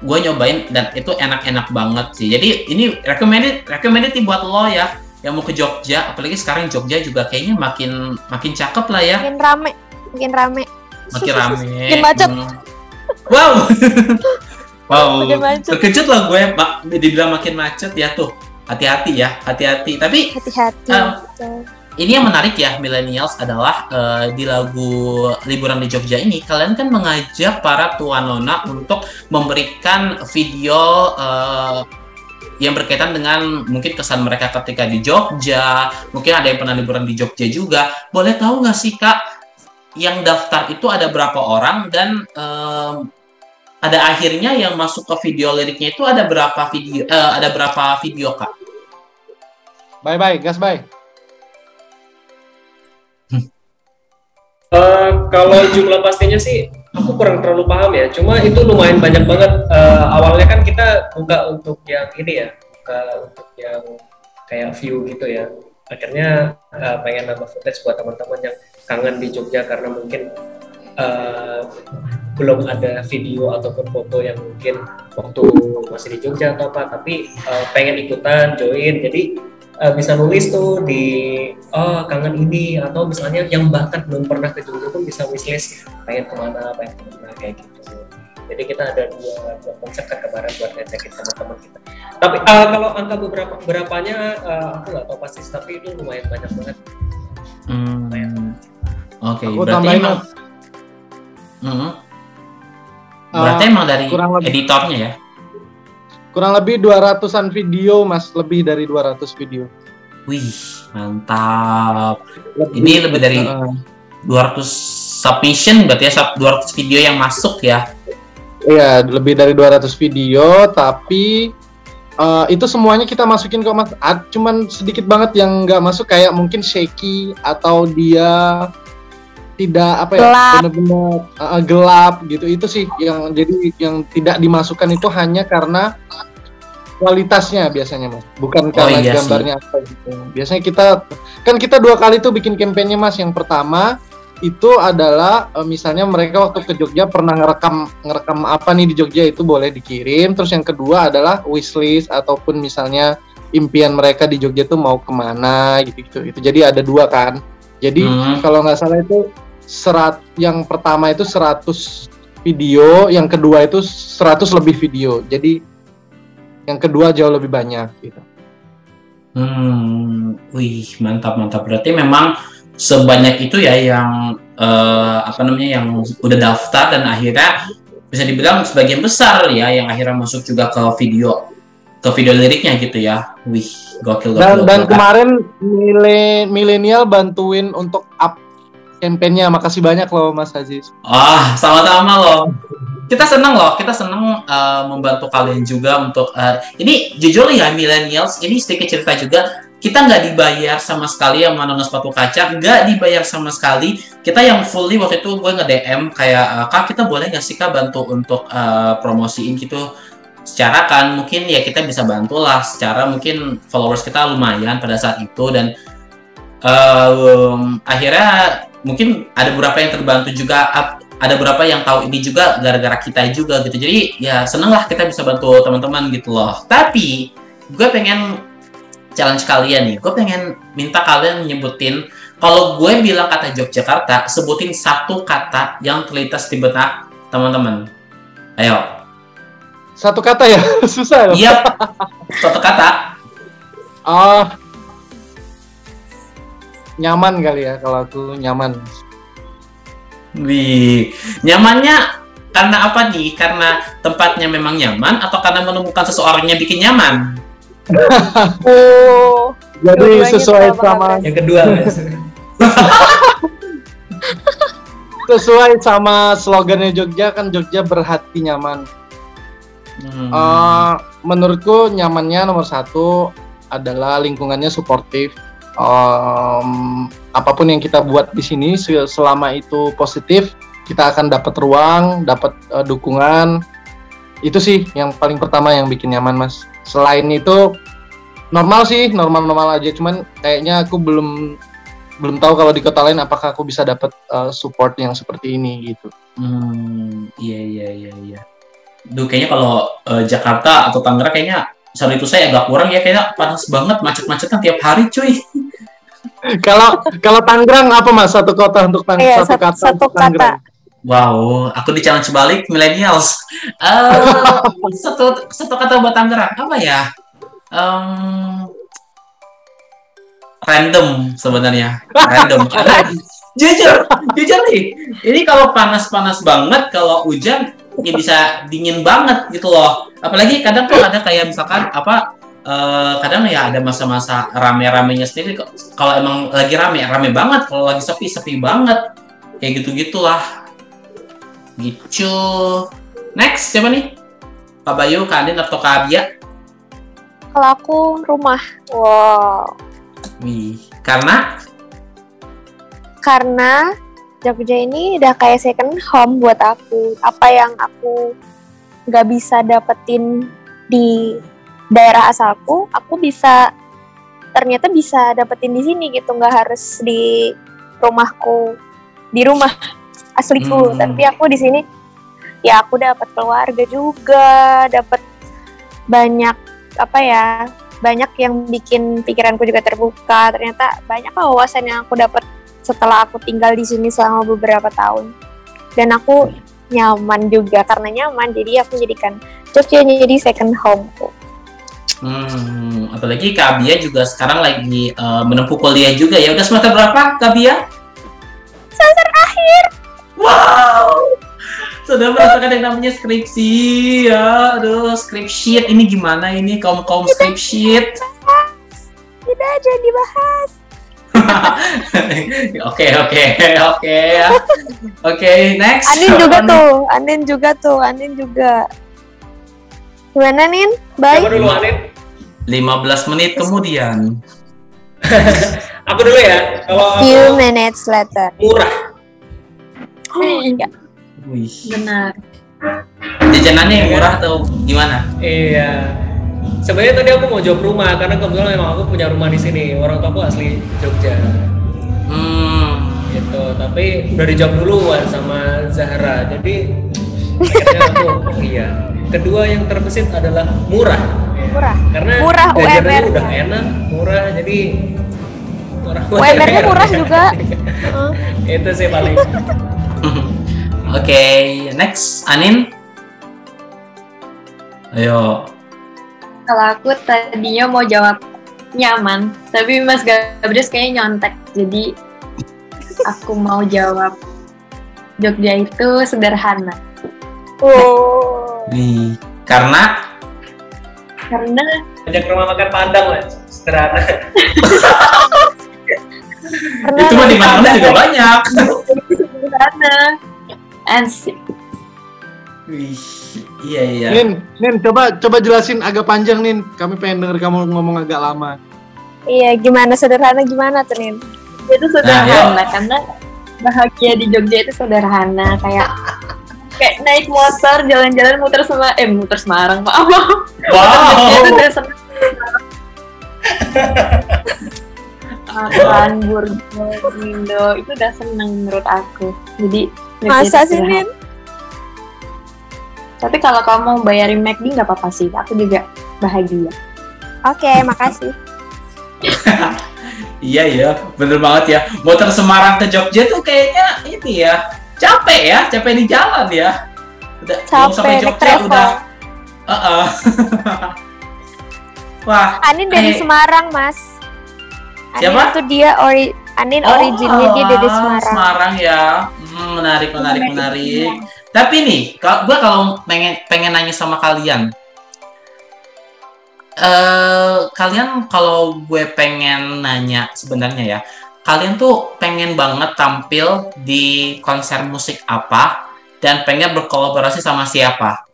gue nyobain dan itu enak-enak banget sih. Jadi ini recommended recommended buat lo ya yang mau ke Jogja, apalagi sekarang Jogja juga kayaknya makin makin cakep lah ya. Makin rame, makin rame. Makin rame. Makin macet. Hmm. Wow, wow, terkejut loh gue, Pak. Dibilang makin macet ya tuh, hati-hati ya, hati-hati. Tapi hati-hati. Um, ini yang menarik ya, millennials adalah uh, di lagu Liburan di Jogja ini, kalian kan mengajak para tuan nona untuk memberikan video uh, yang berkaitan dengan mungkin kesan mereka ketika di Jogja. Mungkin ada yang pernah liburan di Jogja juga. Boleh tahu nggak sih Kak? Yang daftar itu ada berapa orang dan um, ada akhirnya yang masuk ke video liriknya itu ada berapa video uh, ada berapa video Kak? Bye bye, gas bye. Hmm. Uh, kalau jumlah pastinya sih aku kurang terlalu paham ya. Cuma itu lumayan banyak banget. Uh, awalnya kan kita buka untuk yang ini ya, buka untuk yang kayak view gitu ya. Akhirnya uh, pengen nambah footage buat teman-teman yang kangen di Jogja karena mungkin uh, belum ada video ataupun foto yang mungkin waktu masih di Jogja atau apa, tapi uh, pengen ikutan join, jadi uh, bisa nulis tuh di oh kangen ini, atau misalnya yang bahkan belum pernah ke Jogja pun bisa wishlist pengen kemana pengen kemana kayak gitu. Jadi kita ada dua, dua konsep kan kemarin buat ngajakin teman-teman kita. Tapi uh, kalau angka beberapa berapanya uh, aku nggak tahu pasti, tapi itu lumayan banyak banget. Hmm. Oke. Okay, berarti emang. Uh, berarti emang dari lebih, editornya ya? Kurang lebih dua ratusan video mas, lebih dari dua ratus video. Wih, mantap. Lebih, ini lebih dari uh, dua ratus submission berarti ya, dua ratus video yang masuk ya? Iya, lebih dari dua ratus video, tapi uh, itu semuanya kita masukin kok mas. Ad, cuman sedikit banget yang nggak masuk, kayak mungkin shaky atau dia tidak apa ya, gelap. benar-benar uh, gelap gitu. Itu sih yang jadi yang tidak dimasukkan itu hanya karena kualitasnya biasanya mas, bukan karena oh, iya gambarnya sih. Apa gitu. Biasanya kita kan kita dua kali tuh bikin kampanye mas. Yang pertama itu adalah misalnya mereka waktu ke Jogja pernah ngerekam ngerekam apa nih di Jogja, itu boleh dikirim. Terus yang kedua adalah wishlist ataupun misalnya impian mereka di Jogja tuh mau kemana gitu-gitu. Itu jadi ada dua kan. Jadi hmm. kalau nggak salah itu serat yang pertama itu seratus video, yang kedua itu seratus lebih video. Jadi yang kedua jauh lebih banyak gitu. Hmm, wih mantap mantap. Berarti memang sebanyak itu ya yang eh, apa namanya yang udah daftar dan akhirnya bisa dibilang sebagian besar ya yang akhirnya masuk juga ke video ke video liriknya gitu ya. Wih, gokil gokil. Dan, dan kemarin milenial bantuin untuk up campaign-nya. Makasih banyak loh Mas Aziz. Ah, sama-sama loh. Kita senang loh, kita senang uh, membantu kalian juga untuk uh, ini jujur ya millennials, ini sedikit cerita juga. Kita nggak dibayar sama sekali yang Nona Sepatu Kaca, nggak dibayar sama sekali. Kita yang fully waktu itu gue nge-D M kayak, kak kita boleh nggak sih kak bantu untuk uh, promosiin gitu. Secara kan mungkin ya kita bisa bantu lah, secara mungkin followers kita lumayan pada saat itu. Dan um, akhirnya mungkin ada beberapa yang terbantu juga, ada beberapa yang tahu ini juga gara-gara kita juga gitu. Jadi ya seneng lah kita bisa bantu teman-teman gitu loh. Tapi gue pengen challenge kalian nih, gue pengen minta kalian nyebutin, kalau gue bilang kata Yogyakarta, sebutin satu kata yang terlintas di benak teman-teman. Ayo. Satu kata ya? Susah loh. Iya. Satu kata. Oh, nyaman kali ya, kalau aku nyaman. Wih, nyamannya karena apa nih? Karena tempatnya memang nyaman atau karena menemukan seseorang yang bikin nyaman? Oh, jadi sesuai sama yang kedua mas. Sesuai sama slogannya Jogja kan, Jogja berhati nyaman. hmm. uh, Menurutku nyamannya nomor satu adalah lingkungannya suportif. um, Apapun yang kita buat di sini selama itu positif, kita akan dapat ruang, dapat uh, dukungan. Itu sih yang paling pertama yang bikin nyaman mas. Selain itu normal sih, normal-normal aja, cuman kayaknya aku belum belum tahu kalau di kota lain apakah aku bisa dapat uh, support yang seperti ini gitu. Hmm, iya iya iya iya. Duh, kayaknya kalau uh, Jakarta atau Tangerang kayaknya saat itu saya agak kurang ya, kayaknya panas banget, macet-macetan tiap hari cuy. Kalau kalau Tangerang apa mas? Satu kota untuk Tangerang. Iya, satu, satu kata satu untuk Tangerang. Kata. Wow, aku di challenge balik millennials. Uh, satu satu kata buat Tangerang apa ya? Um, random sebenarnya, random. jujur, jujur nih. Ini kalau panas-panas banget, kalau hujan ya bisa dingin banget gitu loh. Apalagi kadang tuh ada kayak misalkan apa? Uh, kadang ya ada masa-masa rame-ramenya sendiri. Kalau emang lagi rame, rame banget. Kalau lagi sepi, sepi banget. Kayak gitu-gitulah. Gitu. Next siapa nih? Kak Bayu, Kak Anin, atau Kak Bia? Kalau aku rumah. Wow. Wih, karena? Karena Jogja ini udah kayak second home buat aku. Apa yang aku nggak bisa dapetin di daerah asalku, aku bisa ternyata bisa dapetin di sini gitu. Nggak harus di rumahku di rumah asliku, hmm. tapi aku di sini ya aku dapat keluarga juga, dapat banyak apa ya, banyak yang bikin pikiranku juga terbuka. Ternyata banyak wawasan yang aku dapat setelah aku tinggal di sini selama beberapa tahun. Dan aku nyaman juga, karena nyaman jadi aku jadikan Jogja jadi second homeku. Hmm, apalagi Kak Bia juga sekarang lagi uh, menempuh kuliah juga ya. Udah semester berapa Kak Bia? Semester akhir. Wow, sudah merasakan yang namanya skripsi ya. Aduh, skripsi ini gimana ini kaum kaum skripsi? Tidak jadi bahas. Oke oke oke oke next. Anin juga tuh, Anin juga tuh, Anin juga. Gimana Nin? Baik. Coba dulu Anin. lima belas menit kemudian. Aku dulu ya. Kalau few minutes later. Murah. Oh, enggak. Wih. Benar. Jajanannya yang murah atau gimana? Iya. Sebenarnya tadi aku mau jawab rumah karena kebetulan memang aku punya rumah di sini. Orang tuaku asli Jogja. Hmm. Gitu. Tapi udah dijawab duluan sama Zahra. Jadi akhirnya aku oh, iya. Kedua yang terbesit adalah murah. Murah. Karena murah U M R udah enak, murah, jadi murah. U M R-nya murah juga. uh. Itu sih paling. Oke, okay, next Anin. Ayo. Kalau aku tadinya mau jawab nyaman, tapi Mas Gabres kayaknya nyontek. Jadi aku mau jawab Jogja itu sederhana. Oh. Nih, karena karena ajak rumah makan Padang lah, sederhana. Itu mah di mana juga banyak. Sederhana. Asik. Wih, iya iya. Nin, Nin, coba coba jelasin agak panjang Nin. Kami pengen denger kamu ngomong agak lama. Iya, gimana sederhana gimana tuh Nin? Itu sederhana nah, karena bahagia di Jogja itu sederhana kayak kayak naik motor jalan-jalan muter sama eh muter Semarang Pak. Wow. Makan burger Indo itu udah seneng menurut aku. Jadi masa sih Min? Tapi kalau kamu bayarin McD nggak apa-apa sih. Aku juga bahagia. Oke, okay, makasih. Iya ya, bener banget ya. Muter Semarang ke Jogja tuh kayaknya ini ya. Capek ya, capek di jalan ya. Udah, capek di travel. Udah. Uh-uh. Wah. Anin dari eh. Semarang, Mas. Anin siapa? Itu dia ori Anin oh, originnya dia dari Semarang. Semarang ya. Hmm, menarik, menarik, menarik. Tapi nih, kalau gua kalau pengen pengen nanya sama kalian. Uh, kalian kalau gue pengen nanya sebenarnya ya. Kalian tuh pengen banget tampil di konser musik apa dan pengen berkolaborasi sama siapa?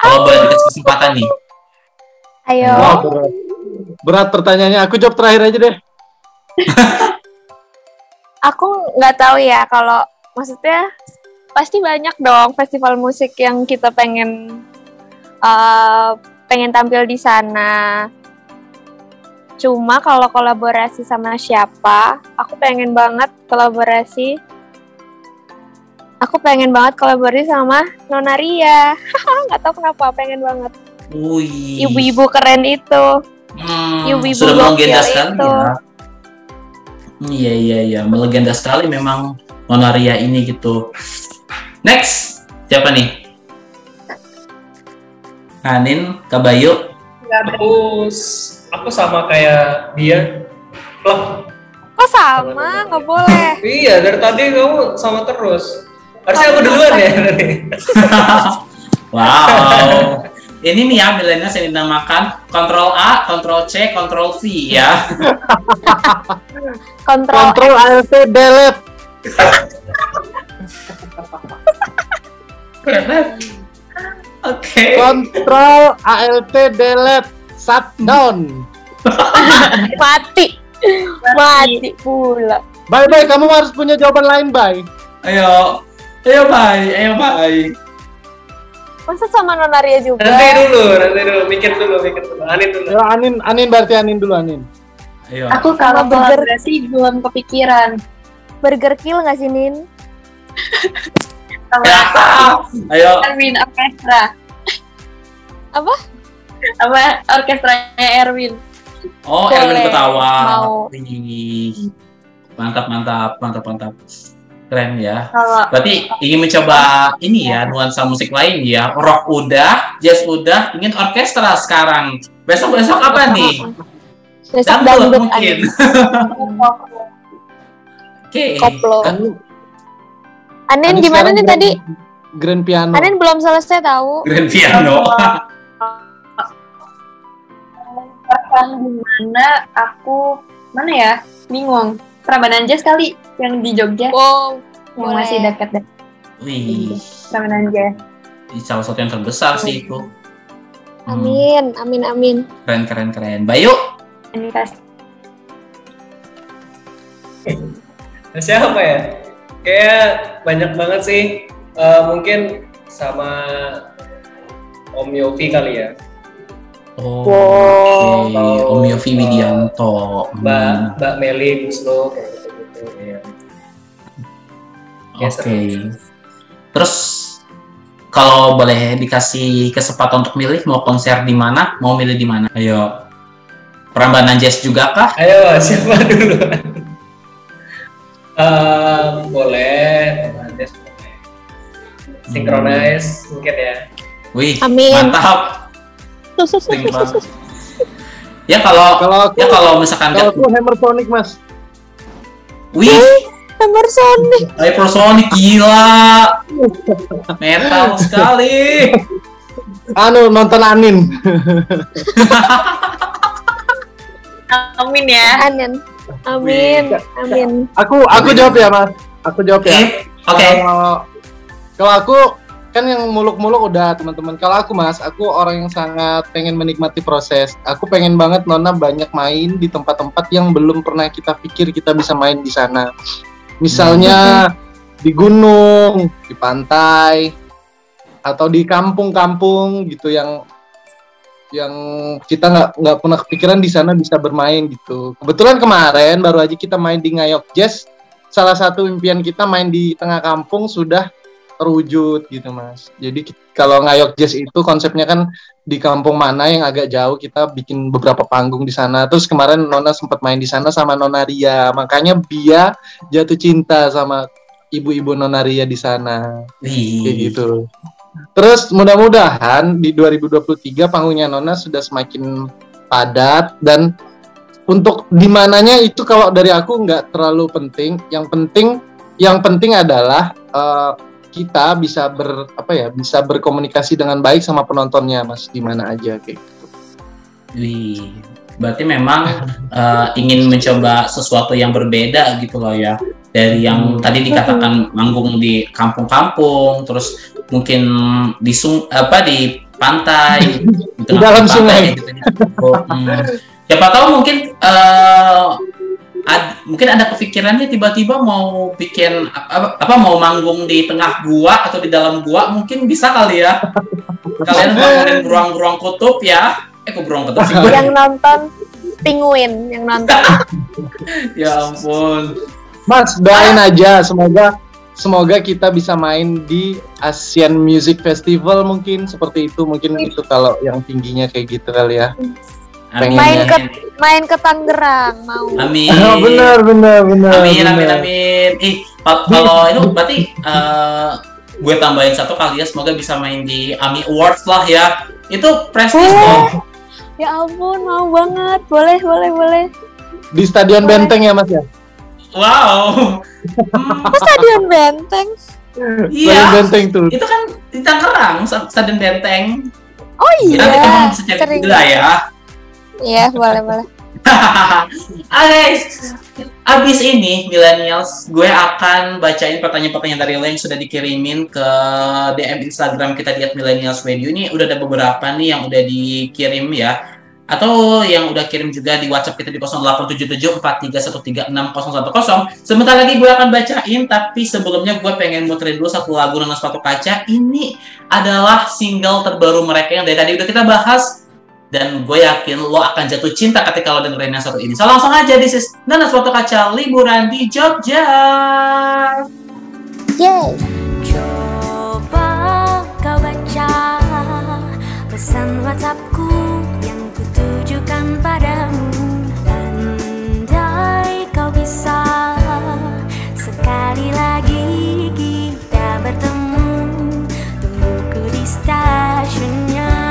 Kalau boleh dikasih kesempatan nih. Ayo. Wow, berat. Berat pertanyaannya. Aku jawab terakhir aja deh. Aku nggak tahu ya kalau maksudnya pasti banyak dong festival musik yang kita pengen uh, pengen tampil di sana. Cuma kalau kolaborasi sama siapa, aku pengen banget kolaborasi. Aku pengen banget kolaborasi sama Nonaria. Gak tau kenapa, pengen banget. Ui. Ibu-ibu keren itu. Hmm, ibu-ibu gokil itu. Iya, iya, iya. Melegenda sekali memang Nonaria ini gitu. Next, siapa nih? Anin, Kak Bayu. Terus... Aku sama kayak dia, plek. Kok sama? Nggak boleh. Iya, dari tadi kamu sama terus. Harusnya oh, aku duluan ya nanti. Wow. Ini nih ya, milenials yang dinamakan Ctrl A, Ctrl C, Ctrl V ya. Ctrl Alt Delete. Oke. Ctrl Alt Delete. Shutdown. Mati. Mati pula. Bye bye, kamu harus punya jawaban lain bye. Ayo. Ayo bye, ayo bye. Masa sama Nonaria juga? Nanti dulu, nanti dulu, mikir dulu, mikir dulu. Anin dulu. Ya, Anin, Anin berarti Anin dulu Anin. Ayo. Aku kalau berarti belum kepikiran. Burger Kill nggak sih, Nin? Ayo. Erwin orkestra. Apa? Apa orkestranya Erwin? Oh, boleh. Erwin Gutawa. Mantap, mantap, mantap, mantap. Keren ya. Halo. Berarti ingin mencoba ini ya, nuansa musik lain ya. Rock udah, jazz udah, ingin orkestra sekarang. Besok-besok apa nih? Besok dangdut mungkin. Oke. Koplo. Anin gimana nih tadi? Grand piano. Anin belum selesai tahu. Grand piano. Pertama gimana aku mana ya? Bingung. Prambanan Jazz kali yang di Jogja. Wow, yang boleh. Masih dekat-dekat. Wih. Prambanan Jazz. Salah satu yang terbesar amin. Sih itu. Hmm. Amin, amin, amin. Keren, keren, keren. Bayu. Antas. Siapa ya? Kayak banyak banget sih. Uh, mungkin sama Om Yofi kali ya. Oh, wow. Okay. Om Yofi Widianto, Mbak hmm. Mbak Meli Guslo, kayak gitu-gitu. Ya. Oke. Okay. Terus kalau boleh dikasih kesempatan untuk milih mau konser di mana, mau milih di mana? Ayo. Prambanan Jazz juga kah? Ayo siapa dulu? uh, boleh. Prambanan Jazz boleh. Synchronize hmm. mungkin ya. Wih, amin. Mantap. Ya kalau kalau aku, ya kalau misalkan kalau aku Hammer Sonic mas. Wih, Hammer Sonic. Hammer Sonic gila. Metal sekali. Anu nonton Anin. Amin ya. Anin. Amin. Amin. Aku aku Amin. jawab ya mas. Aku jawab ya. Oke. Okay. Kalau kalau aku kan yang muluk-muluk udah teman-teman. Kalau aku mas, aku orang yang sangat pengen menikmati proses. Aku pengen banget Nona banyak main di tempat-tempat yang belum pernah kita pikir kita bisa main di sana. Misalnya di gunung, di pantai, atau di kampung-kampung gitu yang yang kita nggak nggak pernah kepikiran di sana bisa bermain gitu. Kebetulan kemarin baru aja kita main di Ngayok Jazz. Salah satu impian kita main di tengah kampung sudah terwujud gitu mas. Jadi kalau Ngayok Jazz itu konsepnya kan di kampung mana yang agak jauh kita bikin beberapa panggung di sana. Terus kemarin Nona sempat main di sana sama Nonaria. Makanya Bia jatuh cinta sama ibu-ibu Nonaria di sana. Kayak gitu. Terus mudah-mudahan di dua ribu dua puluh tiga panggungnya Nona sudah semakin padat dan untuk dimananya itu kalau dari aku nggak terlalu penting. Yang penting, yang penting adalah uh, kita bisa ber apa ya bisa berkomunikasi dengan baik sama penontonnya mas di mana aja kayak gitu. Wih, berarti memang uh, ingin mencoba sesuatu yang berbeda gitu loh ya dari yang tadi dikatakan manggung di kampung-kampung, terus mungkin di sung apa di pantai, di dalam sungai. Gitu, gitu. Hmm. Siapa tahu mungkin. Uh, Ad, mungkin ada kepikirannya tiba-tiba mau bikin apa, apa mau manggung di tengah gua atau di dalam gua mungkin bisa kali ya kalian bangunin beruang-beruang kutub ya eh kok beruang kutub sih yang nonton penguin yang nonton ya ampun mas doain aja semoga semoga kita bisa main di Asian Music Festival mungkin seperti itu mungkin itu kalau yang tingginya kayak gitu kali ya. Amin. Main ke main ke Tangerang mau. Amin. Oh, benar benar benar. Amin amin amin. Ih, kalau itu berarti uh, gue tambahin satu kali ya semoga bisa main di AMI Awards lah ya. Itu prestis dong. Ya ampun, mau banget. Boleh boleh boleh. Di Stadion boleh. Benteng ya, Mas ya? Wow. Apa Stadion Benteng? Iya. Benteng tuh. Itu kan di Tangerang, Stadion Benteng. Oh iya. Kita kan sejak dulu ya. Iya, boleh-boleh. Ah guys, abis ini Millennials, gue akan bacain pertanyaan-pertanyaan dari lo yang sudah dikirimin ke D M Instagram kita di at millennials radio. Ini udah ada beberapa nih yang udah dikirim ya. Atau yang udah kirim juga di WhatsApp kita di nol delapan tujuh tujuh empat tiga satu tiga enam nol satu nol. Sebentar lagi gue akan bacain, tapi sebelumnya gue pengen muterin dulu satu lagu Nona Sepatu Kaca. Ini adalah single terbaru mereka yang dari tadi udah kita bahas. Dan gue yakin lo akan jatuh cinta ketika lo dengerin yang satu ini. So langsung aja, this is Nona Sepatu Kaca, Liburan di Jogja. Yeay. Coba kau baca pesan WhatsAppku yang kutujukan padamu. Andai kau bisa sekali lagi kita bertemu, tungguku di stasiunnya.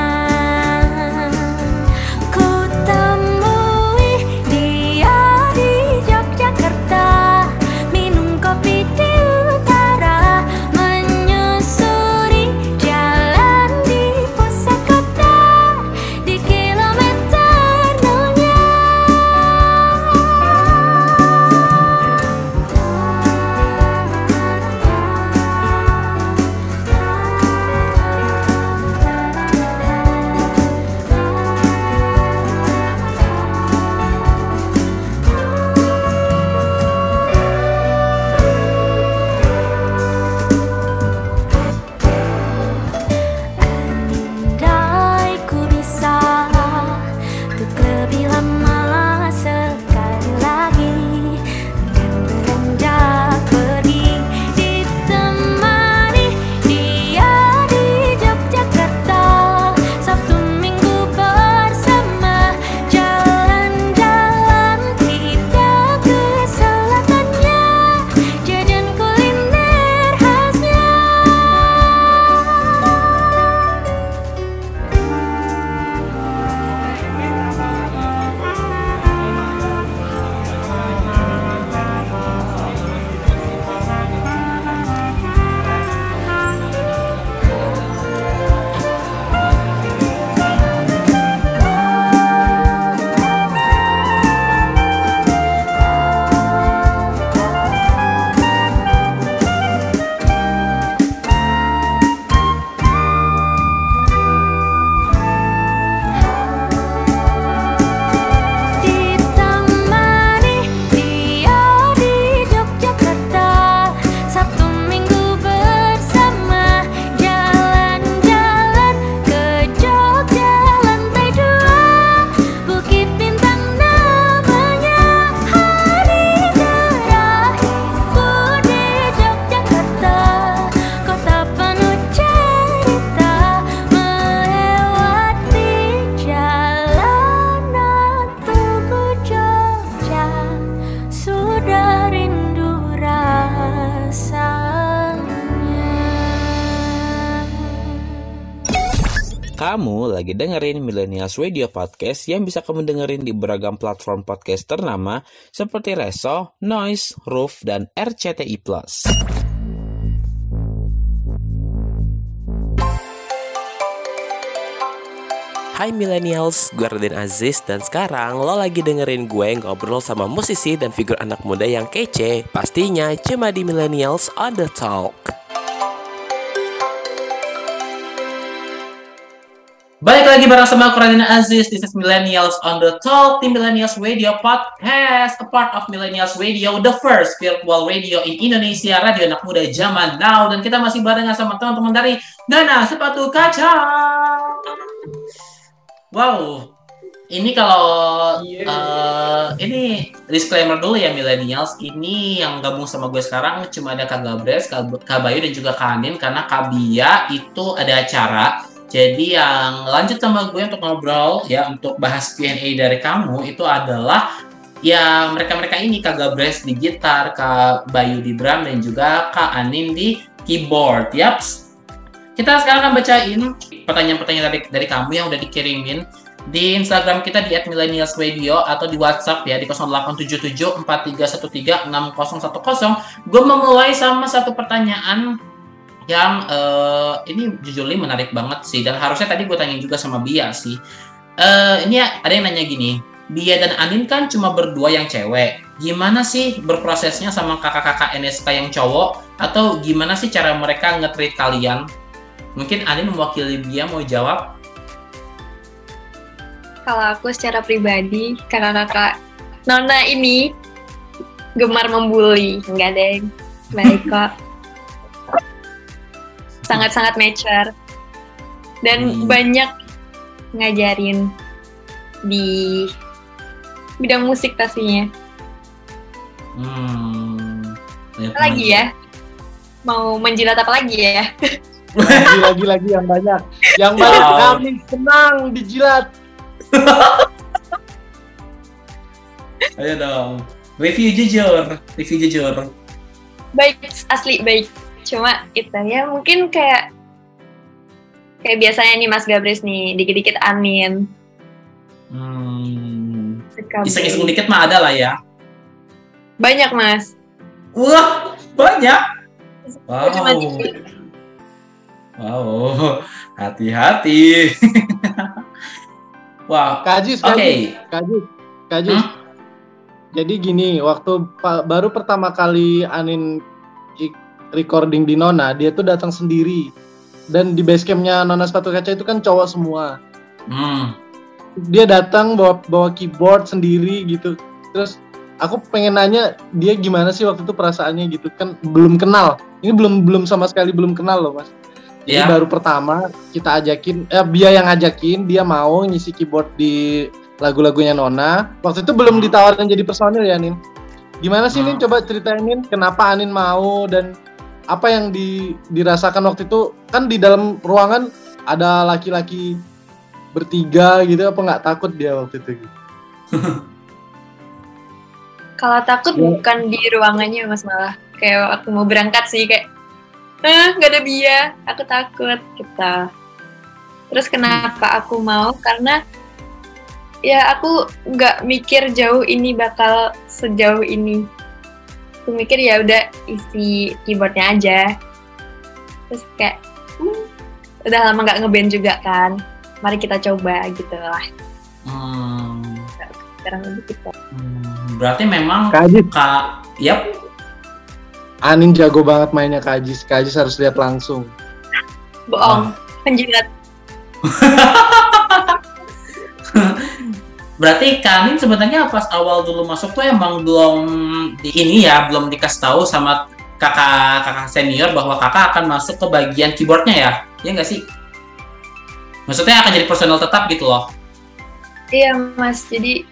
Kamu lagi dengerin Millennials Radio Podcast yang bisa kamu dengerin di beragam platform podcast ternama seperti Reso, Noise, Roof, dan R C T I plus. Hai Millennials, gue Raden Aziz dan sekarang lo lagi dengerin gue ngobrol sama musisi dan figur anak muda yang kece. Pastinya cuma di Millennials on the Talk. Balik lagi bareng sama aku Raden Aziz, this is Millennials on the Talk, tim Millennials Radio Podcast, a part of Millennials Radio, the first virtual radio in Indonesia, radio anak muda zaman now, dan kita masih barengan sama teman-teman dari Nona Sepatu Kaca. Wow, ini kalau, yeah. uh, ini disclaimer dulu ya Millennials, ini yang gabung sama gue sekarang cuma ada Kak Gabres, Kak Bayu, dan juga Kak Anin, karena Kak Bia itu ada acara. Jadi yang lanjut sama gue untuk ngobrol ya, untuk bahas Q and A dari kamu itu adalah ya mereka-mereka ini, Kak Gabres di gitar, Kak Bayu di drum, dan juga Kak Anin di keyboard. Yaps. Kita sekarang akan bacain pertanyaan-pertanyaan dari, dari kamu yang udah dikirimin di Instagram kita di et millennials radio atau di WhatsApp ya di nol delapan tujuh tujuh empat tiga satu tiga enam nol satu nol. Gue memulai sama satu pertanyaan yang uh, ini jujur li menarik banget sih, dan harusnya tadi gue tanya juga sama Bia sih. Uh, ini ada yang nanya gini, Bia dan Anin kan cuma berdua yang cewek, gimana sih berprosesnya sama kakak-kakak N S K yang cowok, atau gimana sih cara mereka nge-treat kalian? Mungkin Anin mewakili Bia mau jawab. Kalau aku secara pribadi, kakak-kakak Nona ini gemar membuli. Enggak deng, baik kok. Sangat-sangat mature dan hmm. banyak ngajarin di bidang musik pastinya. Hmm, apa lagi ya? Mau menjilat apa lagi ya? Lagi-lagi yang banyak. Yang banyak kami senang dijilat. Ayo dong. Review jujur, review jujur. Baik, asli baik. Cuma itu ya mungkin kayak kayak biasanya nih Mas Gabres nih, dikit-dikit Anin. Hmm. Iseng-iseng dikit mah ada lah ya. Banyak Mas. Wah, banyak. Wow. Wow, hati-hati. Wow, Kajus, okay. Kajus, Kajus. Hmm? Jadi gini, waktu pa- baru pertama kali Anin recording di Nona, dia tuh datang sendiri. Dan di basecampnya Nona Sepatu Kaca itu kan cowok semua. Hmm. Dia datang bawa bawa keyboard sendiri gitu. Terus aku pengen nanya dia gimana sih waktu itu perasaannya gitu kan, belum kenal. Ini belum belum sama sekali belum kenal loh Mas. Yeah. Jadi baru pertama kita ajakin, eh, Bia yang ngajakin, dia mau ngisi keyboard di lagu-lagunya Nona. Waktu itu belum ditawarin jadi personil ya, Nin? Gimana sih, Nin? Coba ceritain, Nin, kenapa Anin mau dan apa yang di, dirasakan waktu itu? Kan di dalam ruangan ada laki-laki bertiga gitu, apa nggak takut dia waktu itu? Kalau takut ya. Bukan di ruangannya, Mas, malah. Kayak aku mau berangkat sih, kayak eh, gak ada Bia, aku takut, gitu. Terus kenapa aku mau? Karena ya aku gak mikir jauh ini bakal sejauh ini. Aku mikir ya udah isi keyboardnya aja. Terus kayak, hmm, udah lama gak ngeband juga kan. Mari kita coba, gitu lah. Hmm. Sekarang lebih kita. Hmm, berarti memang Kajis. Kak, yap. Anin jago banget mainnya Kajis, Kajis harus lihat langsung. Boong, penjilat. Berarti Anin sebenarnya pas awal dulu masuk tuh emang belum di, ini ya, belum dikasih tahu sama kakak kakak senior bahwa kakak akan masuk ke bagian keyboardnya ya, ya nggak sih? Maksudnya akan jadi personal tetap gitu loh? Iya Mas, jadi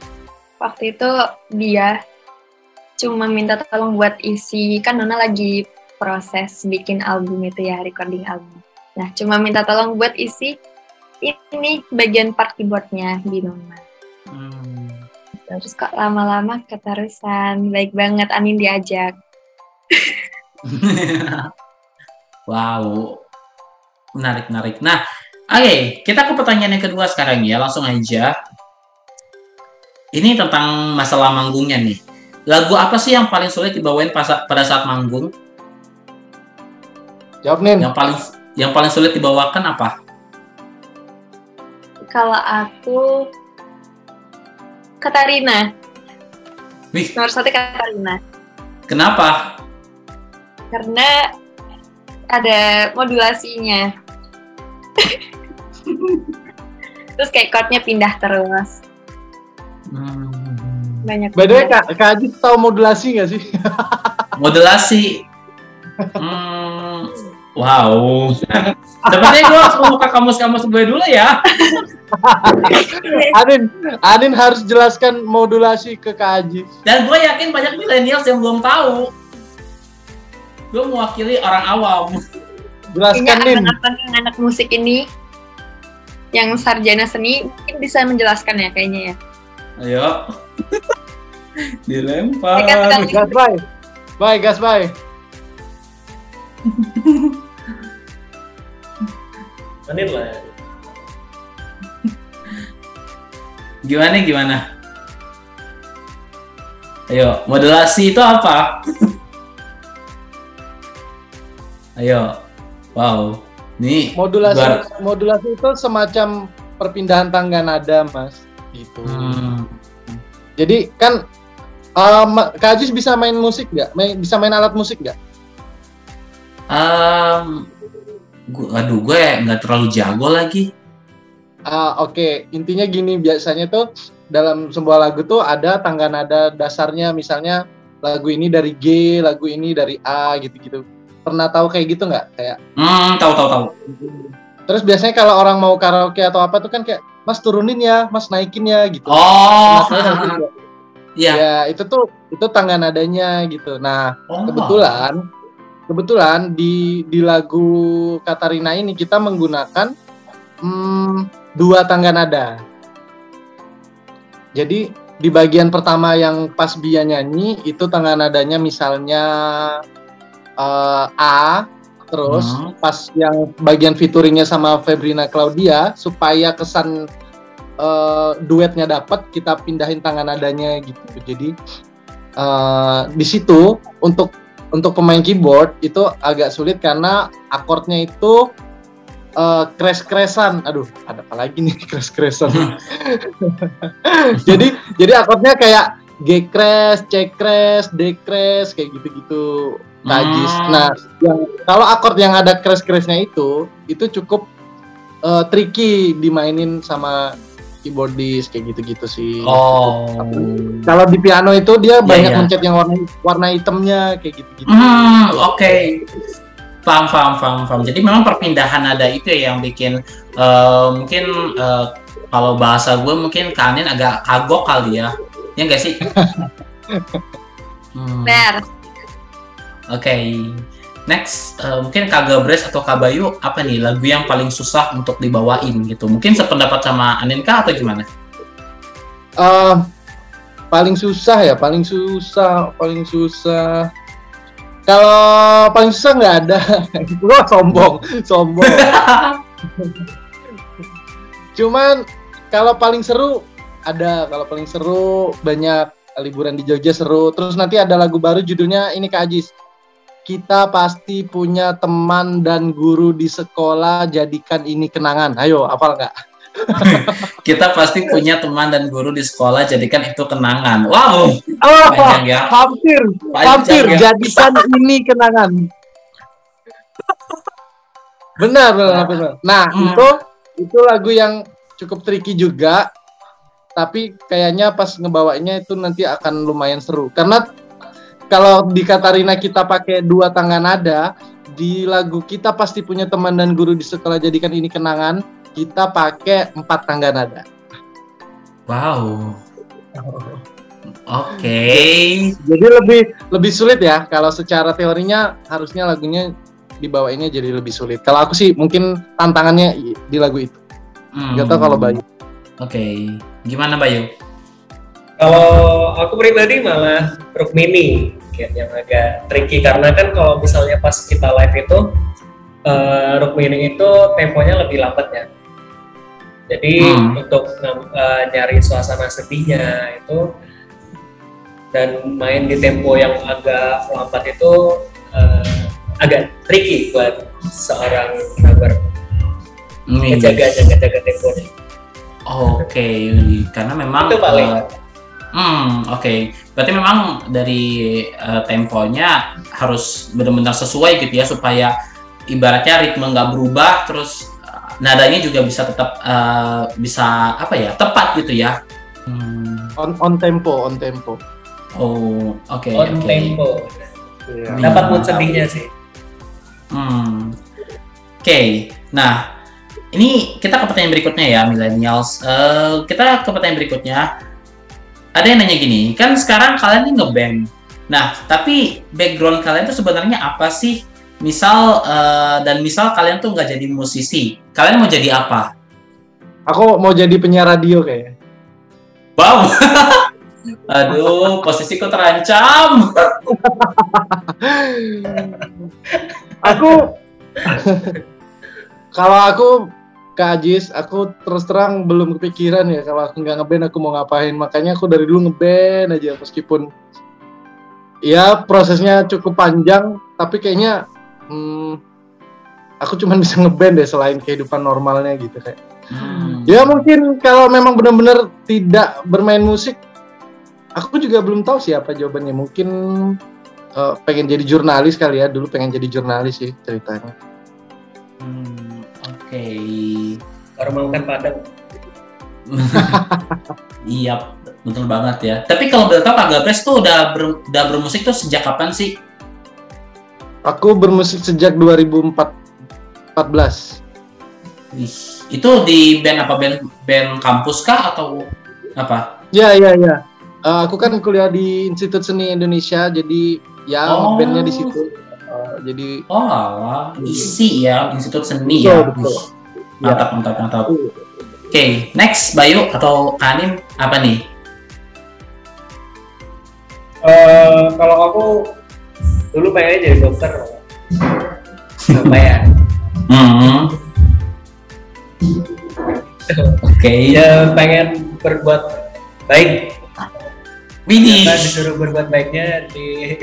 waktu itu dia cuma minta tolong buat isi, kan Nona lagi proses bikin album itu ya, recording album. Nah, cuma minta tolong buat isi ini bagian part keyboardnya di Nona. Hmm. Terus kok lama-lama keterusan, baik banget Anin diajak. Wow, menarik-menarik. Nah, oke, okay, kita ke pertanyaan yang kedua sekarang ya, langsung aja. Ini tentang masalah manggungnya nih. Lagu apa sih yang paling sulit dibawain pada saat manggung? Jawab, Nin. Yang paling yang paling sulit dibawakan apa? Kalau aku Katarina. Wih. Nomor satu Katarina. Kenapa? Karena ada modulasinya. Terus kayak chordnya pindah terus. Hmm. Banyak. By the way, Kak, Kak Ajit tahu modulasi nggak sih? Modulasi? Hmm, wow. Sepertinya gue harus membuka kamus-kamus gue dulu ya. Anin, Anin harus jelaskan modulasi ke Kak Ajit. Dan gue yakin banyak millennials yang belum tahu. Gue mewakili orang awam. Jelaskan, Nin. Anak-anak musik ini yang sarjana seni mungkin bisa menjelaskan ya kayaknya ya. Ayo. Dilempar. Gas bay. Bay, gas bay. Anin lah. Gimana gimana? Ayo, modulasi itu apa? Ayo. Wow. Nih. Modulasi bar. Modulasi itu semacam perpindahan tangga nada, Mas. Gitu. Hmm. Jadi kan um, Kak Ajis bisa main musik nggak? Main, bisa main alat musik nggak? Um, gua, aduh gue nggak terlalu jago lagi. Uh, Oke, okay. Intinya gini, biasanya tuh dalam sebuah lagu tuh ada tangga nada dasarnya, misalnya lagu ini dari G, lagu ini dari A, gitu-gitu. Pernah tahu kayak gitu nggak? Kayak? Hmm, tahu tahu tahu. Terus biasanya kalau orang mau karaoke atau apa tuh kan kayak Mas turunin ya, Mas naikin ya gitu. Oh. Iya. Ya, itu tuh itu tangan adanya gitu. Nah, oh. kebetulan kebetulan di di lagu Katarina ini kita menggunakan hmm, dua tangga nada. Jadi di bagian pertama yang pas Bia nyanyi itu tangga nadanya misalnya uh, A, terus hmm. pas yang bagian featuringnya sama Febrina Claudia supaya kesan uh, duetnya dapat kita pindahin tangga nadanya gitu. Jadi uh, di situ untuk untuk pemain keyboard itu agak sulit karena akordnya itu Uh, crash-crashan, aduh, ada apa lagi nih crash-crashan. jadi, jadi akordnya kayak G crash, C crash, D crash, kayak gitu-gitu tajis. Hmm. Nah, yang, kalau akord yang ada crash-crashnya itu, itu cukup uh, tricky dimainin sama keyboardis kayak gitu-gitu sih. Oh. Kalau di piano itu dia yeah, banyak yeah. mencet yang warna warna hitamnya kayak gitu-gitu. Hmm, oke. Okay. Paham, paham, paham, paham. Jadi memang perpindahan nada itu yang bikin uh, mungkin uh, kalau bahasa gue mungkin Kak Anin agak kagok kali ya, ya nggak sih? hmm. Oke, okay. Next uh, mungkin Kak Gabres atau Kak Bayu apa nih lagu yang paling susah untuk dibawain gitu? Mungkin sependapat sama Anin Kak atau gimana? Uh, paling susah ya, paling susah, paling susah. Kalau paling susah nggak ada, gua sombong, sombong. Cuman kalau paling seru ada, kalau paling seru banyak. Liburan di Jogja seru. Terus nanti ada lagu baru judulnya ini Kak Aziz. Kita pasti punya teman dan guru di sekolah, jadikan ini kenangan. Ayo, hafal nggak? Kita pasti punya teman dan guru di sekolah, jadikan itu kenangan. Wow, oh, panjang ya. Hampir, panjang hampir ya. Jadikan ini kenangan. Benar, benar, benar. Nah, hmm. itu itu lagu yang cukup tricky juga. Tapi kayaknya pas ngebawainya itu nanti akan lumayan seru. Karena kalau di Katarina kita pakai dua tangan nada, di lagu kita pasti punya teman dan guru di sekolah, jadikan ini kenangan, kita pakai empat tangga nada. Wow. Oke. Okay. Jadi lebih lebih sulit ya. Kalau secara teorinya harusnya lagunya dibawainnya jadi lebih sulit. Kalau aku sih mungkin tantangannya di lagu itu. Hmm. Gak tau kalau Bayu. Oke. Okay. Gimana Bayu? Kalau aku pribadi malah Rukmini yang agak tricky karena kan kalau misalnya pas kita live itu uh, Rukmini itu temponya lebih lambat ya. Jadi hmm. untuk uh, nyari suasana sedihnya itu dan main di tempo yang agak lambat itu uh, agak tricky buat seorang pengabar hmm. jaga-jaga temponya. Oh, oke, okay. Karena memang itu paling. Uh, hmm, oke. Okay. Berarti memang dari uh, temponya harus benar-benar sesuai gitu ya supaya ibaratnya ritme nggak berubah terus. Nadanya juga bisa tetap uh, bisa apa ya tepat gitu ya. Hmm. On on tempo, on tempo. Oh, oke. Okay, on okay. tempo. Yeah. Dapat mood sedihnya sih. Hmm. Oke. Okay. Nah, ini kita ke pertanyaan berikutnya ya, millennials. Uh, kita ke pertanyaan berikutnya. Ada yang nanya gini, kan sekarang kalian ini ngeband. Nah, tapi background kalian tuh sebenarnya apa sih? Misal uh, dan misal kalian tuh nggak jadi musisi, kalian mau jadi apa? Aku mau jadi penyiar radio kayaknya. Wow, aduh, posisiku terancam. aku, kalau aku Kak Ajis, aku terus terang belum kepikiran ya kalau aku nggak ngeband aku mau ngapain. Makanya aku dari dulu ngeband aja meskipun ya prosesnya cukup panjang, tapi kayaknya Hmm, aku cuma bisa ngeband deh selain kehidupan normalnya gitu kayak. Hmm. Ya mungkin kalau memang benar-benar tidak bermain musik, aku juga belum tahu sih apa jawabannya. Mungkin uh, pengen jadi jurnalis kali ya, dulu pengen jadi jurnalis sih ceritanya. Hmm, oke. Okay. Orang makan padang. Iya, betul banget ya. Tapi kalau udah tahu Kak Gabres tuh udah ber, udah bermusik tuh sejak kapan sih? Aku bermusik sejak dua ribu empat belas. Wih, Itu di band apa, band band kampus kah atau apa? Ya ya ya. Uh, aku kan kuliah di Institut Seni Indonesia, jadi ya oh. bandnya di situ. Uh, jadi oh alah, isi ya Institut Seni betul, ya. Betul. Mantap, ya. mantap mantap mantap. Oke, okay, next Bayu atau Anin apa nih? Uh, kalau aku dulu pengennya jadi dokter, apa ya? Mm-hmm. Oke, okay. Ya pengen berbuat baik. Bini. Kita disuruh berbuat baiknya di,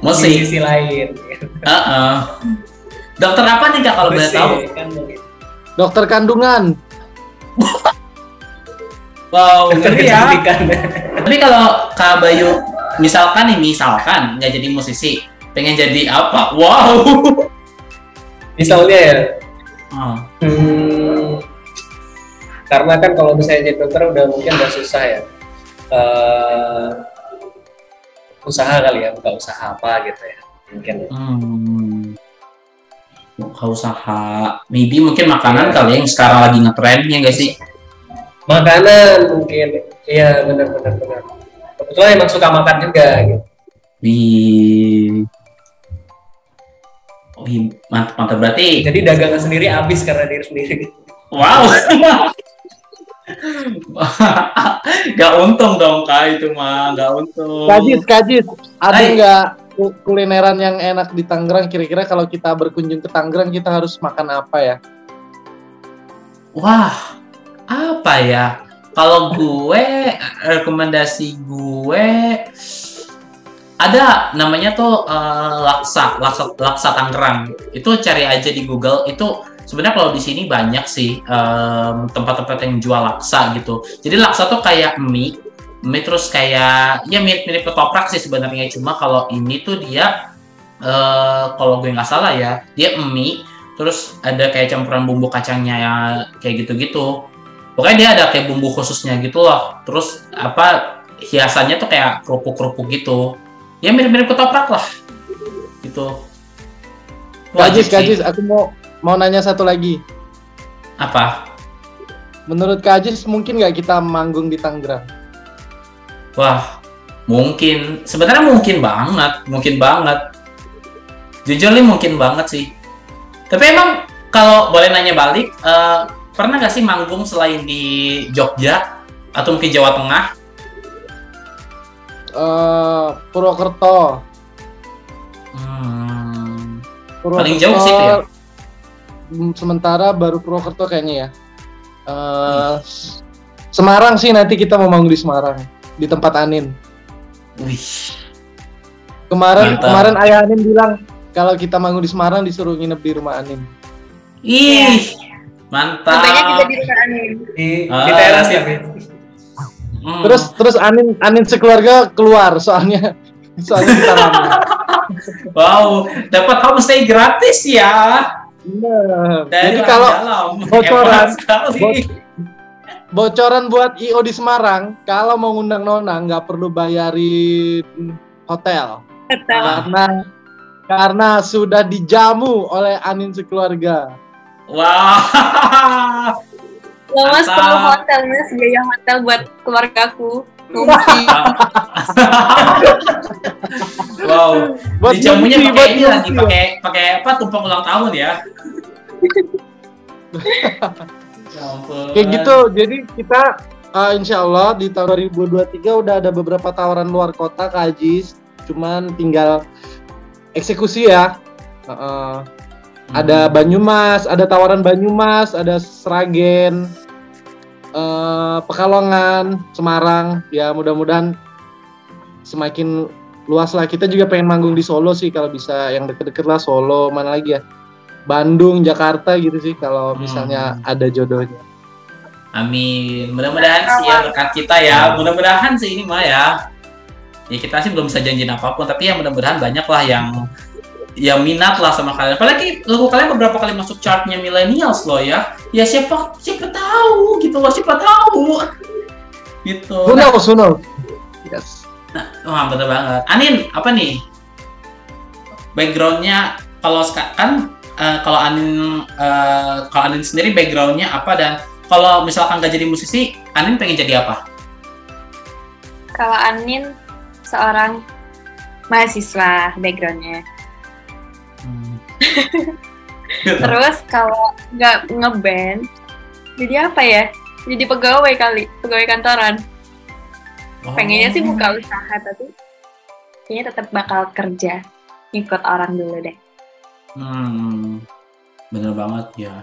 di sisi lain. Uh-uh. Dokter apa nih kak kalau boleh tahu? Kandungan. Dokter kandungan. Wow, dokter kecantikan. Ya. Tapi kalau Kak Bayu misalkan nih, misalkan nggak jadi musisi, pengen jadi apa? Wow. Misalnya ya. Uh. Hmm. Karena kan kalau misalnya jadi dokter udah mungkin udah susah ya, uh, usaha kali ya, buka usaha apa gitu ya mungkin. Hmm. Buka usaha, maybe mungkin makanan ya. Kali ya, yang sekarang lagi ngetrennya nggak sih? Makanan mungkin, iya benar-benar benar. Kebetulan emang suka makan juga gitu. Di oh, mantap mantap berarti. Jadi dagangan sendiri habis karena diri sendiri. Wow. Gak untung dong kak itu mah, gak untung. Kajis, kajis. Ada nggak kulineran yang enak di Tangerang? Kira-kira kalau kita berkunjung ke Tangerang kita harus makan apa ya? Wah, apa ya? Kalau gue, rekomendasi gue ada namanya tuh uh, laksa, laksa, laksa Tangerang. Itu cari aja di Google itu. Sebenarnya kalau di sini banyak sih um, tempat-tempat yang jual laksa gitu. Jadi laksa tuh kayak mie, mie terus kayak ya mirip-mirip ketoprak sih sebenarnya. Cuma kalau ini tuh dia uh, kalau gue nggak salah ya dia mie terus ada kayak campuran bumbu kacangnya ya, kayak gitu-gitu. Pokoknya dia ada kayak bumbu khususnya gitu loh. Terus apa hiasannya tuh kayak kerupuk-kerupuk gitu. Ya mirip-mirip ketoprak lah gitu. Kajis, kajis, aku mau Mau nanya satu lagi. Apa? Menurut Kak Ajis, mungkin nggak kita manggung di Tangerang? Wah, mungkin. Sebenarnya mungkin banget. Mungkin banget. Jujur nih mungkin banget sih. Tapi emang, kalau boleh nanya balik, uh, pernah nggak sih manggung selain di Jogja? Atau mungkin Jawa Tengah? Uh, Purwokerto. Hmm. Purwokerto. Paling jauh sih itu ya? Sementara baru Purwokerto kayaknya ya. Uh, Semarang sih, nanti kita mau manggung di Semarang di tempat Anin. Wih. Kemarin Mata. kemarin ayah Anin bilang kalau kita manggung di Semarang disuruh nginep di rumah Anin. Ih, mantap. Katanya kita di rumah Anin. Di, ah. di teras ya. Hmm. Terus terus Anin Anin sekeluarga keluar soalnya soalnya kita ramai. Wow, dapat homestay gratis ya. Nah, jadi kalau bocoran bocoran buat I O di Semarang, kalau mau ngundang Nona nggak perlu bayarin hotel, hotel. karena karena sudah dijamu oleh Anin sekeluarga. Wah, wow. Lo mas perlu hotel mas, biaya hotel buat keluargaku. Wow, buat jamunya pakai ini lagi, pakai pakai apa tumpeng ulang tahun ya? Kayak gitu, jadi kita uh, insya Allah di tahun dua ribu dua puluh tiga udah ada beberapa tawaran luar kota Kak Ajis, cuman tinggal eksekusi ya. Uh, hmm. Ada Banyumas, ada tawaran Banyumas, ada Sragen. Uh, Pekalongan, Semarang, ya mudah-mudahan semakin luas lah. Kita juga pengen manggung di Solo sih kalau bisa, yang deket-deket lah Solo, mana lagi ya? Bandung, Jakarta gitu sih kalau misalnya hmm. ada jodohnya. Amin, mudah-mudahan sih ya berkat kita ya, mudah-mudahan sih ini mah ya. Ya kita sih belum bisa janjiin apapun, tapi ya mudah-mudahan banyak lah yang ya minat lah sama kalian. Apalagi lagu kalian beberapa kali masuk chartnya Millennials loh ya. Ya siapa siapa tahu gitu loh, siapa tahu gitu. Suno, suno. Yes. Nah, wah bener banget. Anin, apa nih? Backgroundnya kalau kan uh, kalau Anin uh, kalau Anin sendiri backgroundnya apa, dan kalau misalkan nggak jadi musisi, Anin pengen jadi apa? Kalau Anin seorang mahasiswa backgroundnya. Hmm. Terus kalau nggak ngeband, jadi apa ya? Jadi pegawai kali, pegawai kantoran. Oh. Pengennya sih buka usaha, tapi kayaknya tetap bakal kerja, ngikut orang dulu deh. Hmm, bener banget ya.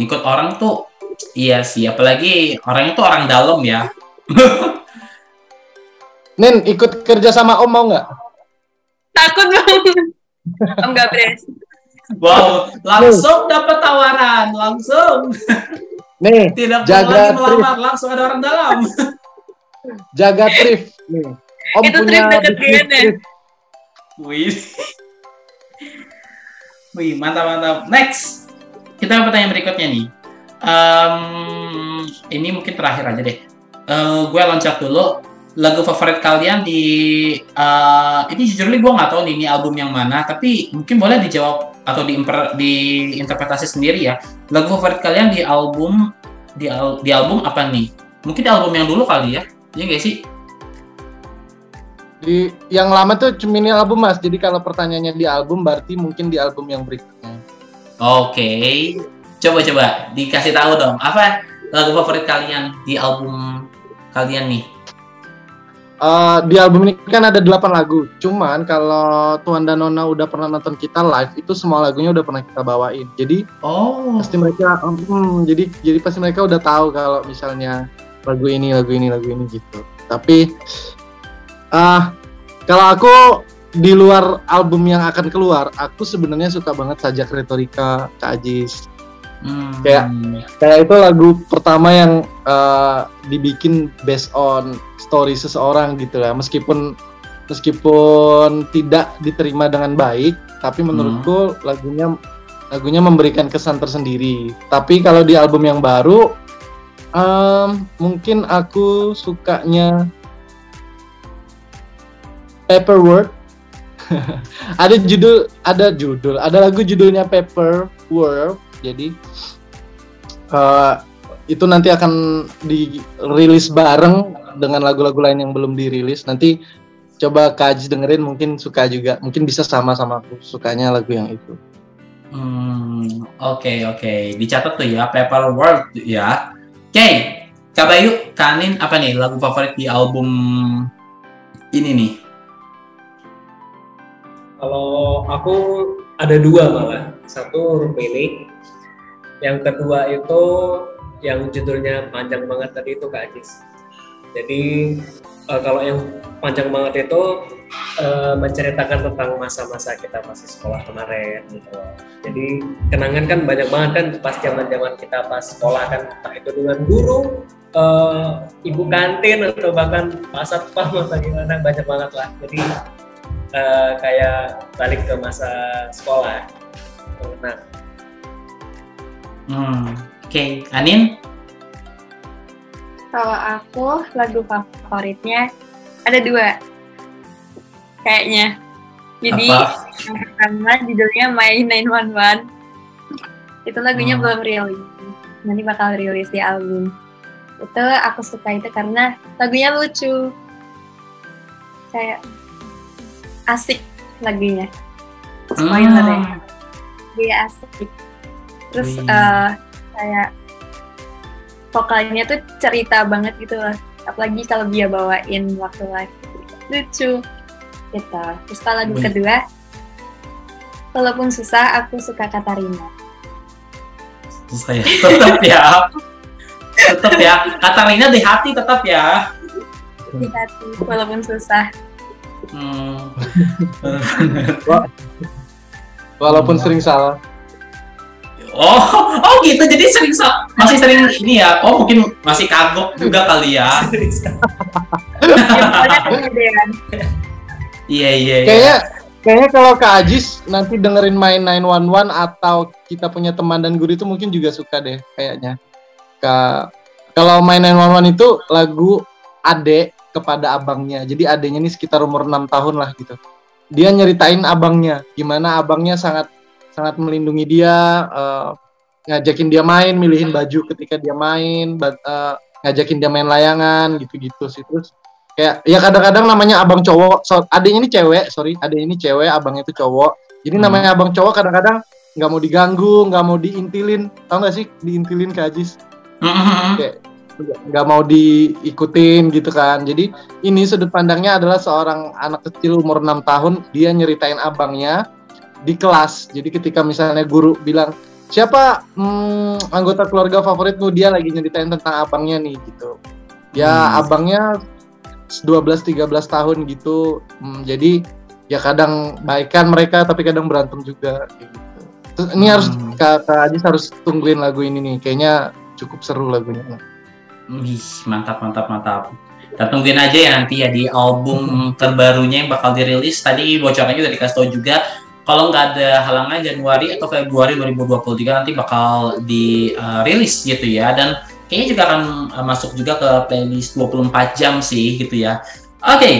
Ngikut orang tuh, iya sih. Apalagi orangnya tuh orang dalam ya. Nin, ikut kerja sama Om mau nggak? Takut banget. Om Gabres. Wow, langsung dapat tawaran, langsung. Nih, tidak perlu lagi melamar, langsung ada orang dalam. Jaga thrift. Nih, Om itu punya thrift deket dia. Wih, wih, mantap mantap. Next, kita pertanyaan berikutnya nih. Um, ini mungkin terakhir aja deh. Uh, gue loncat dulu. Lagu favorit kalian di uh, ini jujurly gue nggak tahu nih ini album yang mana, tapi mungkin boleh dijawab atau diimper, diinterpretasi sendiri ya. Lagu favorit kalian di album di, al, di album apa nih? Mungkin di album yang dulu kali ya, iya nggak sih? Di yang lama tuh cemini album mas. Jadi kalau pertanyaannya di album, berarti mungkin di album yang berikutnya. Oke, okay. Coba-coba dikasih tahu dong apa lagu favorit kalian di album kalian nih? Uh, di album ini kan ada delapan lagu, cuman kalau Tuan dan Nona udah pernah nonton kita live, itu semua lagunya udah pernah kita bawain. Jadi oh. pasti mereka, hmm, jadi jadi pasti mereka udah tahu kalau misalnya lagu ini, lagu ini, lagu ini gitu. Tapi uh, kalau aku di luar album yang akan keluar, aku sebenarnya suka banget Sajak Retorika Kak Aziz. Hmm. Kayak kayak itu lagu pertama yang uh, dibikin based on story seseorang gitu ya. Meskipun meskipun tidak diterima dengan baik, tapi menurutku hmm. lagunya lagunya memberikan kesan tersendiri. Tapi kalau di album yang baru, um, mungkin aku sukanya Paper World. ada judul ada judul ada lagu judulnya Paper World. Jadi uh, itu nanti akan dirilis bareng dengan lagu-lagu lain yang belum dirilis. Nanti coba Kak Aziz dengerin, mungkin suka juga. Mungkin bisa sama-sama aku sukanya lagu yang itu. Hmm, oke okay, oke. Okay. Dicatat tuh ya, Paper World ya. Oke, okay. Kak Bayu, Kak Anin, apa nih lagu favorit di album ini nih? Kalau aku ada dua malah. Satu Rukmini, yang kedua itu yang judulnya panjang banget tadi itu Kak Aziz. Jadi uh, kalau yang panjang banget itu uh, menceritakan tentang masa-masa kita masih sekolah kemarin gitu. Jadi kenangan kan banyak banget kan pas zaman-zaman kita pas sekolah kan, entah itu dengan guru, uh, ibu kantin atau bahkan Pak Satpam atau gimana, banyak banget lah. Jadi uh, kayak balik ke masa sekolah. Nah. Hmm, oke, okay. Anin? Kalau aku lagu favoritnya ada dua, kayaknya. Jadi apa? Yang pertama judulnya My nine one one. Itu lagunya hmm. belum rilis, nanti bakal rilis di album. Itu aku suka itu karena lagunya lucu, kayak asik lagunya. Spoiler hmm. ya. Dia asik. Terus uh, kayak vokalnya tuh cerita banget gitu loh. Apalagi kalau dia bawain waktu live, lucu gitu. Terus kalau lagu kedua, walaupun susah, aku suka Katarina. Susah ya, tetap ya. Tetap ya, Katarina di hati tetap ya. Di hati, walaupun susah. Hmm. Walaupun hmm. sering salah. Oh, oh gitu. Jadi sering salah. Masih sering ini ya. Oh, mungkin masih kagok juga kali ya. Iya, iya. Kayaknya kayaknya kalau Kak Aziz nanti dengerin main nine one one atau kita punya teman dan guru itu mungkin juga suka deh kayaknya. Ka kalau main nine one one itu lagu adek kepada abangnya. Jadi adeknya ini sekitar umur enam tahun lah gitu. Dia nyeritain abangnya, gimana abangnya sangat sangat melindungi dia, uh, ngajakin dia main, milihin baju ketika dia main, uh, ngajakin dia main layangan, gitu-gitu sih. Terus kayak ya kadang-kadang namanya abang cowok, so, adiknya ini cewek, sorry, adiknya ini cewek, abangnya itu cowok. Jadi hmm. namanya abang cowok kadang-kadang nggak mau diganggu, nggak mau diintilin, tau nggak sih diintilin ke Ajis? Mm-hmm. Kayak nggak mau diikutin gitu kan. Jadi ini sudut pandangnya adalah seorang anak kecil umur enam tahun, dia nyeritain abangnya di kelas. Jadi ketika misalnya guru bilang, siapa hmm, anggota keluarga favoritmu, dia lagi nyeritain tentang abangnya nih gitu. Ya hmm. abangnya dua belas tiga belas tahun gitu. Hmm, jadi ya kadang baikan mereka tapi kadang berantem juga gitu. Terus, ini hmm. harus Kak Ajis harus tungguin lagu ini nih. Kayaknya cukup seru lagunya. Wis, mantap mantap mantap. Kita tungguin aja ya nanti ya di album terbarunya yang bakal dirilis. Tadi bocorannya udah dikasih tau juga. Kalau nggak ada halangan Januari atau Februari dua ribu dua puluh tiga nanti bakal dirilis uh, gitu ya. Dan kayaknya juga akan uh, masuk juga ke playlist dua puluh empat jam sih gitu ya. Oke. Okay.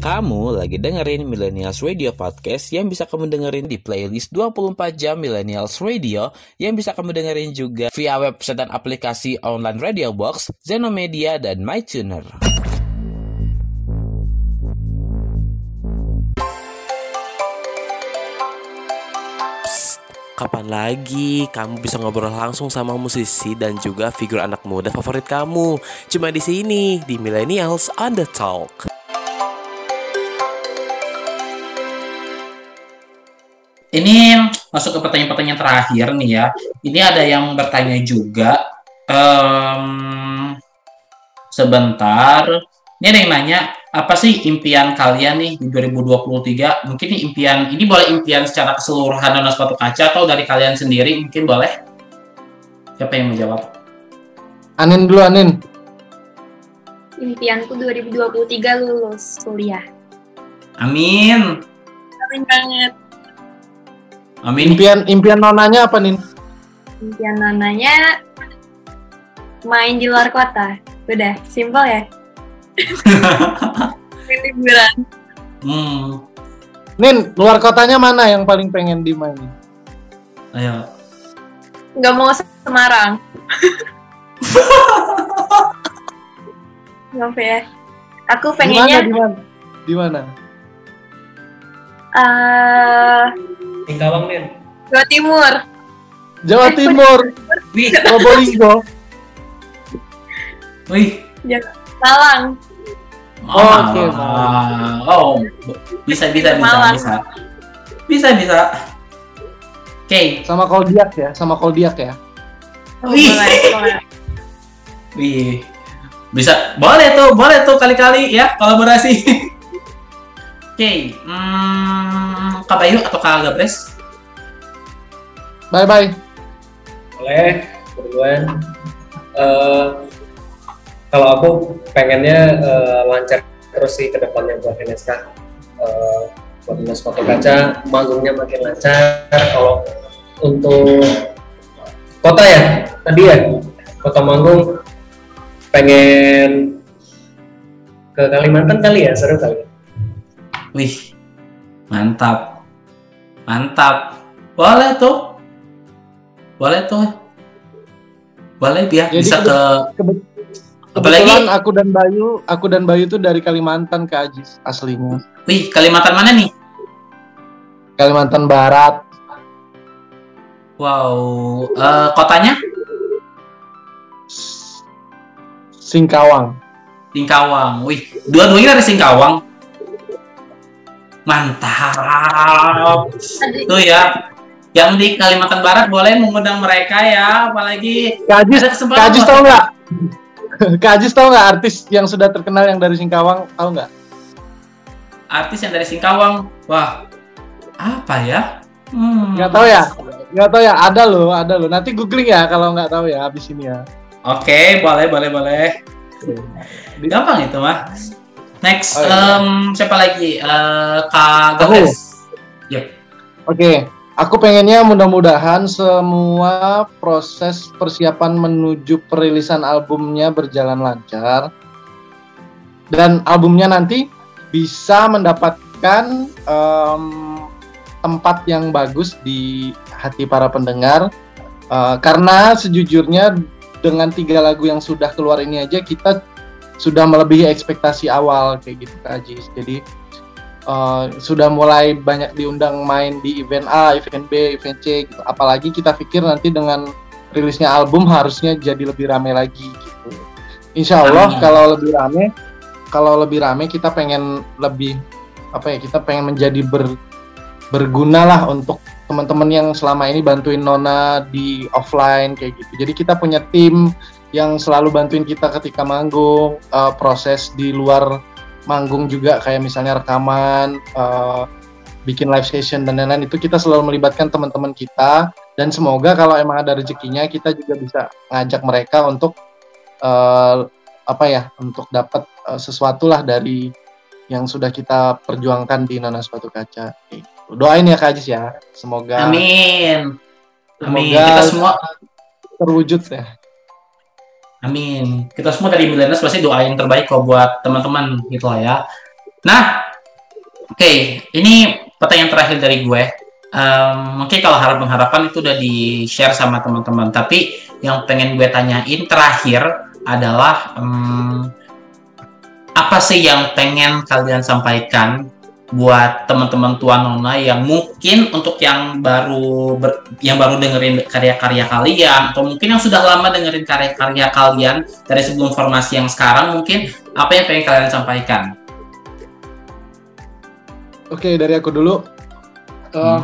Kamu lagi dengerin Millennials Radio Podcast yang bisa kamu dengerin di playlist dua puluh empat jam Millennials Radio, yang bisa kamu dengerin juga via website dan aplikasi online Radio Box, Zenomedia, dan MyTuner. Psst, kapan lagi kamu bisa ngobrol langsung sama musisi dan juga figur anak muda favorit kamu? Cuma di sini, di Millennials on the Talk. Ini masuk ke pertanyaan-pertanyaan terakhir nih ya. Ini ada yang bertanya juga. Um, sebentar. Ini ada yang nanya, apa sih impian kalian nih di dua ribu dua puluh tiga? Mungkin nih impian, ini boleh impian secara keseluruhan Nona Sepatu Kaca atau dari kalian sendiri mungkin boleh? Siapa yang menjawab? Anin dulu, Anin. Impianku dua ribu dua puluh tiga lulus kuliah. Amin. Amin banget. Amin. Impian impian nonanya apa, Nin? Impian nonanya main di luar kota. Udah, simpel ya. Liburan. Hmm. Nin, luar kotanya mana yang paling pengen dimainin? Ayo. Enggak mau Semarang. Enggak ya. Aku pengennya di mana? Di mana? Eh Singkawang, Nin. Jawa Timur. Jawa Timur. Wih, Purbalingga. Wih. Malang. Oke, Malang. Oh, bisa bisa bisa bisa. Bisa bisa. Oke, okay. Sama Kodiak ya, sama Kodiak ya. Wih. Wih. Bisa. Boleh tuh, boleh tuh kali-kali ya kolaborasi. Oke, okay. hmm, Kak Bayu atau Kak Gabres? Bye-bye. Boleh, berdua. Uh, kalau aku pengennya uh, lancar terus sih ke depannya buat N S K. Uh, buat Nona Sepatu Kaca, manggungnya makin lancar. Kalau untuk kota ya, tadi ya, kota manggung pengen ke Kalimantan kali ya, seru kali ya. Wih, mantap, mantap, boleh tuh, boleh tuh, boleh ya. Jadi bisa ke, kebe- kebetulan aku dan Bayu, aku dan Bayu tuh dari Kalimantan ke Ajis aslinya. Wih, Kalimantan mana nih? Kalimantan Barat. Wow, uh, kotanya? Singkawang. Singkawang, wih, dua-duanya dari Singkawang. Mantap tuh ya, yang di Kalimantan Barat boleh mengundang mereka ya, apalagi Kak Ajis tau nggak? Kak Ajis tau nggak artis yang sudah terkenal yang dari Singkawang, tau nggak? Artis yang dari Singkawang, wah apa ya? Hmm. Nggak tahu ya, nggak tahu ya. Ada loh, ada loh. Nanti googling ya kalau nggak tahu ya abis ini ya. Oke, boleh, boleh, boleh. Gampang itu mah. Next, oh, iya. um, siapa lagi? Uh, Kak Gabres. Yep. Oke, okay. Aku pengennya mudah-mudahan semua proses persiapan menuju perilisan albumnya berjalan lancar. Dan albumnya nanti bisa mendapatkan um, tempat yang bagus di hati para pendengar. Uh, karena sejujurnya dengan tiga lagu yang sudah keluar ini aja kita sudah melebihi ekspektasi awal kayak gitu Kak Ajis. Jadi uh, sudah mulai banyak diundang main di event A, event B, event C gitu. Apalagi kita pikir nanti dengan rilisnya album harusnya jadi lebih rame lagi gitu. Insya Allah kalau lebih rame, kalau lebih rame kita pengen lebih apa ya? Kita pengen menjadi ber, berguna lah untuk teman-teman yang selama ini bantuin Nona di offline kayak gitu. Jadi kita punya tim yang selalu bantuin kita ketika manggung, uh, proses di luar manggung juga kayak misalnya rekaman, uh, bikin live session dan lain-lain, itu kita selalu melibatkan teman-teman kita dan semoga kalau emang ada rezekinya kita juga bisa ngajak mereka untuk uh, apa ya, untuk dapat uh, sesuatu lah dari yang sudah kita perjuangkan di Nona Sepatu Kaca. Doain ya Kak Ajis ya, semoga. Amin. Amin. Semoga kita semua terwujud ya. Amin. Kita semua dari Millennials pasti doa yang terbaik kok buat teman-teman gitu lah ya. Nah, Oke, ini pertanyaan terakhir dari gue. Um, Oke, kalau harapan-harapan itu udah di-share sama teman-teman. Tapi yang pengen gue tanyain terakhir adalah um, apa sih yang pengen kalian sampaikan buat teman-teman Tua Nona yang mungkin untuk yang baru ber, yang baru dengerin karya-karya kalian, atau mungkin yang sudah lama dengerin karya-karya kalian dari sebelum formasi yang sekarang, mungkin apa yang pengen kalian sampaikan? Oke, dari aku dulu. Uh, hmm.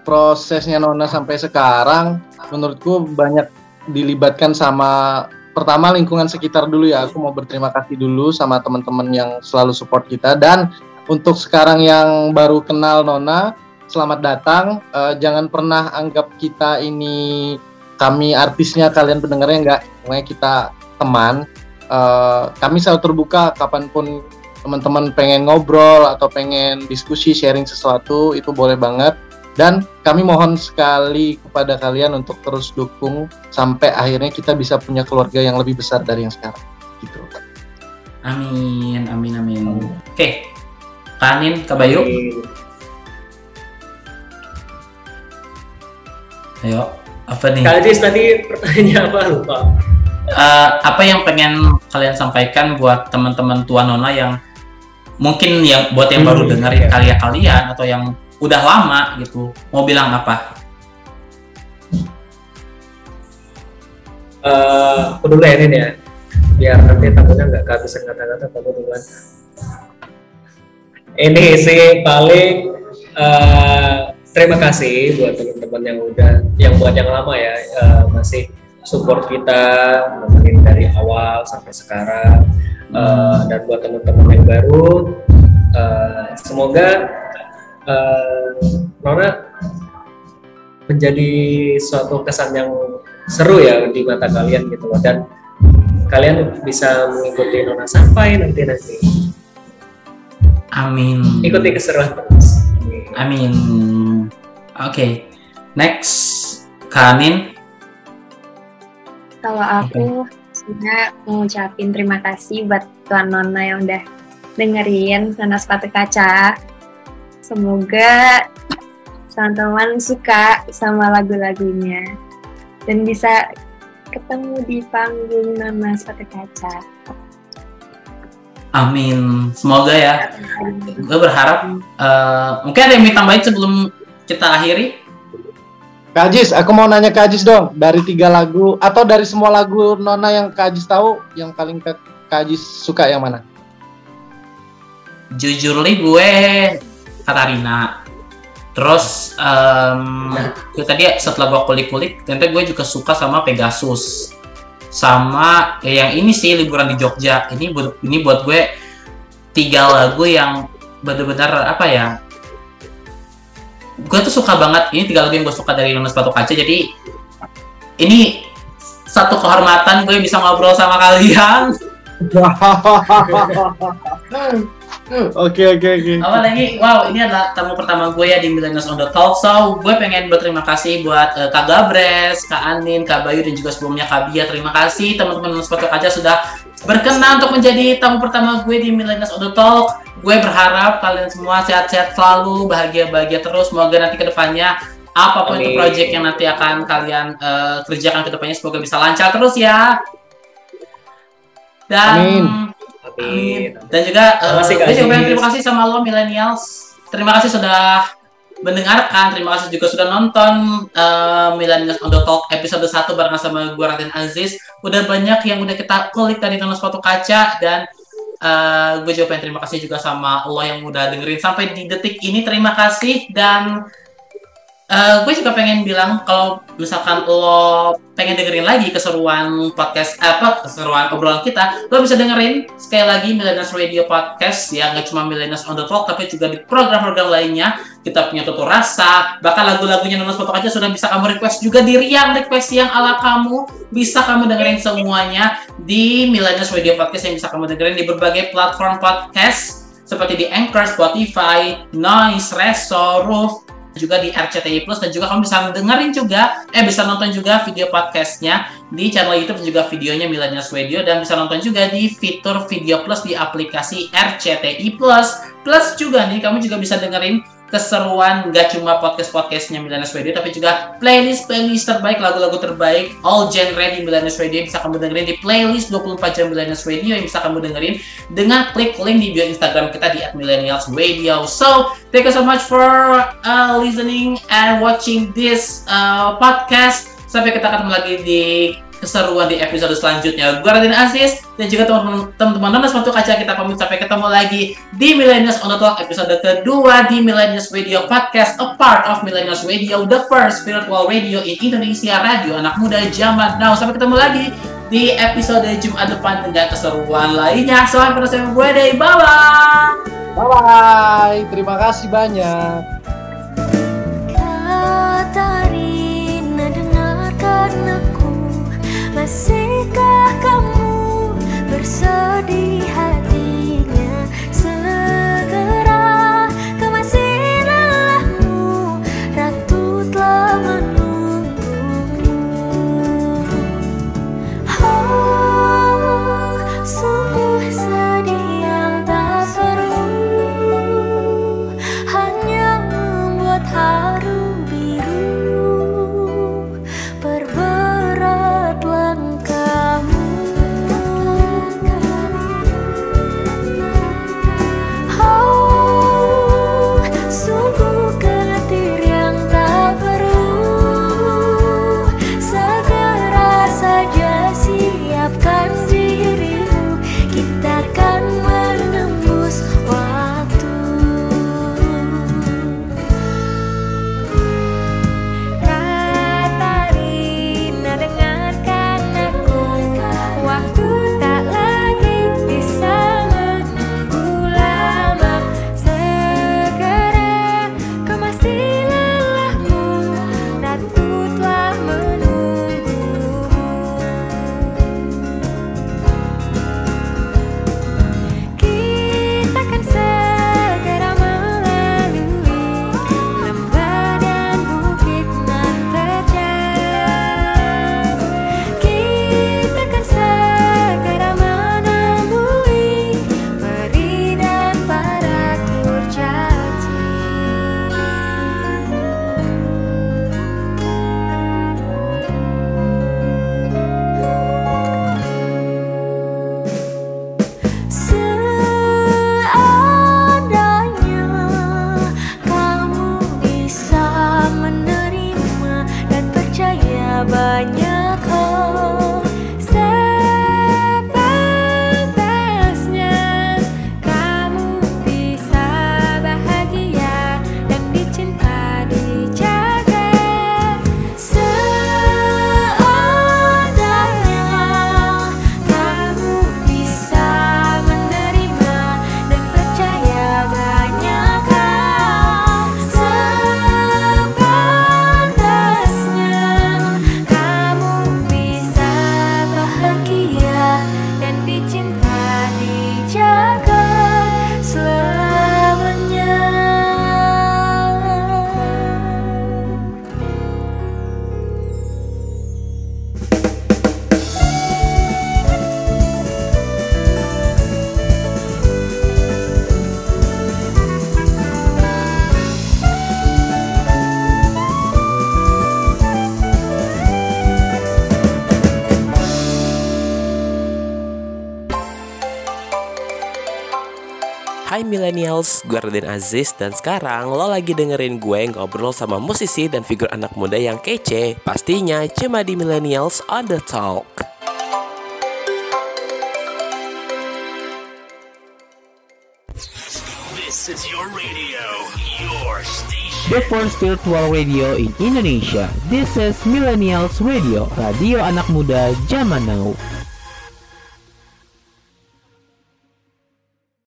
Prosesnya Nona sampai sekarang menurutku banyak dilibatkan sama, pertama lingkungan sekitar dulu ya. Aku mau berterima kasih dulu sama teman-teman yang selalu support kita. Dan untuk sekarang yang baru kenal Nona, selamat datang. uh, Jangan pernah anggap kita ini kami artisnya, kalian pendengarnya enggak. Pokoknya kita teman. uh, Kami selalu terbuka kapanpun teman-teman pengen ngobrol atau pengen diskusi, sharing sesuatu, itu boleh banget. Dan kami mohon sekali kepada kalian untuk terus dukung sampai akhirnya kita bisa punya keluarga yang lebih besar dari yang sekarang. Gitu. Amin, amin, amin. Oke, okay. Kak Anin, Kak Bayu. Ayo, apa nih? Kak Aziz tadi pertanyaannya apa? Lupa. Uh, apa yang pengen kalian sampaikan buat teman-teman Tua Nona yang mungkin yang buat yang hmm, baru dengar ya, karya kalian atau yang udah lama gitu, mau bilang apa? Uh, aku dulu ya Nin ya, biar nanti takutnya nggak kehabisan kata-kata kebetulan. Ini sih paling uh, terima kasih buat teman-teman yang udah, yang buat yang lama ya, uh, masih support kita, mungkin dari awal sampai sekarang. Uh, dan buat teman-teman yang baru, uh, semoga Uh, Nona menjadi suatu kesan yang seru ya di mata kalian gitu loh, dan kalian bisa mengikuti Nona sampai nanti-nanti. Amin. Ikuti keseruan terus. Amin. Oke, okay. Next, Kak Anin. Kalau aku sebenarnya mengucapin terima kasih buat Tuan Nona yang udah dengerin Nona Sepatu Kaca. Semoga teman-teman suka sama lagu-lagunya dan bisa ketemu di panggung Nona Sepatu Kaca. Amin, semoga ya. Gue berharap uh, mungkin ada yang ditambahin sebelum kita akhiri. Kak Ajis, aku mau nanya Kak Ajis dong, dari tiga lagu atau dari semua lagu Nona yang Kak Ajis tahu, yang paling Kak Ajis suka yang mana? Jujur li gue Katarina, terus um, itu tadi setelah gue kulik-kulik, ternyata gue juga suka sama Pegasus, sama ya, yang ini sih Liburan di Jogja. Ini buat, ini buat gue tiga lagu yang benar-benar apa ya? Gue tuh suka banget. Ini tiga lagu yang gue suka dari Nona Sepatu Kaca. Jadi ini satu kehormatan gue bisa ngobrol sama kalian. Oke oke oke. Awal lagi, wow, ini adalah tamu pertama gue ya di Millennials on the Talk. So, gue pengen berterima kasih buat uh, Kak Gabres, Kak Anin, Kak Bayu, dan juga sebelumnya Kak Bia. Terima kasih teman-teman Nona Sepatu Kaca sudah berkenan untuk menjadi tamu pertama gue di Millennials on the Talk. Gue berharap kalian semua sehat-sehat selalu, bahagia-bahagia terus. Semoga nanti kedepannya apapun Amin. Itu project yang nanti akan kalian uh, kerjakan kedepannya, semoga bisa lancar terus ya. Dan Amin. Amin. Dan juga uh, gue juga pengen terima kasih sama lo Millennials. Terima kasih sudah mendengarkan, terima kasih juga sudah nonton uh, Millennials on the Talk episode satu bareng sama gue Raden Aziz. Udah banyak yang udah kita kulik dari Nona Sepatu Kaca, dan uh, gue juga pengen terima kasih juga sama lo yang udah dengerin sampai di detik ini. Terima kasih. Dan Uh, gue juga pengen bilang kalau misalkan lo pengen dengerin lagi keseruan podcast apa keseruan obrolan kita, lo bisa dengerin sekali lagi Millennials Radio Podcast ya, nggak cuma Millennials on the Talk tapi juga di program-program lainnya. Kita punya Tutur Rasa, bahkan lagu-lagunya Nona Sepatu Kaca sudah bisa kamu request juga di Rian, request yang ala kamu, bisa kamu dengerin semuanya di Millennials Radio Podcast yang bisa kamu dengerin di berbagai platform podcast seperti di Anchor, Spotify, Noise, Reso, Roof, juga di R C T I plus, dan juga kamu bisa dengerin juga, eh bisa nonton juga video podcastnya di channel YouTube, dan juga videonya Millennials Radio, dan bisa nonton juga di fitur Video Plus di aplikasi R C T I plus. Plus juga nih, kamu juga bisa dengerin keseruan gak cuma podcast-podcastnya Millennials Radio, tapi juga playlist-playlist terbaik, lagu-lagu terbaik all genre di Millennials Radio bisa kamu dengerin di playlist dua puluh empat jam Millennials Radio yang bisa kamu dengerin dengan klik link di bio Instagram kita di at millennials radio. So, thank you so much for uh, listening and watching this uh, podcast. Sampai kita ketemu lagi di keseruan di episode selanjutnya. Gue Raden Aziz dan juga teman-teman Nona Sepatu Kaca, kita pamit sampai ketemu lagi di Millennials on the Talk episode kedua di Millennials Radio Podcast, a part of Millennials Radio, the first spiritual radio in Indonesia, radio anak muda zaman now. Sampai ketemu lagi di episode Jumat depan dengan keseruan lainnya. Selamat bersama gue deh. Bye bye. Bye bye. Terima kasih banyak. Katarina, dengarkan aku. Masihkah kamu bersedih hatinya? Segera kemasi lelahmu, ratu telah menunggumu. Oh, sungguh sedih yang tak perlu, hanya membuat haru biru. Millennials, gue Raden Aziz, dan sekarang lo lagi dengerin gue ngobrol sama musisi dan figur anak muda yang kece, pastinya cuma di Millennials on the Talk. This is your radio, your station. The first virtual radio in Indonesia. This is Millennials Radio, radio anak muda zaman now.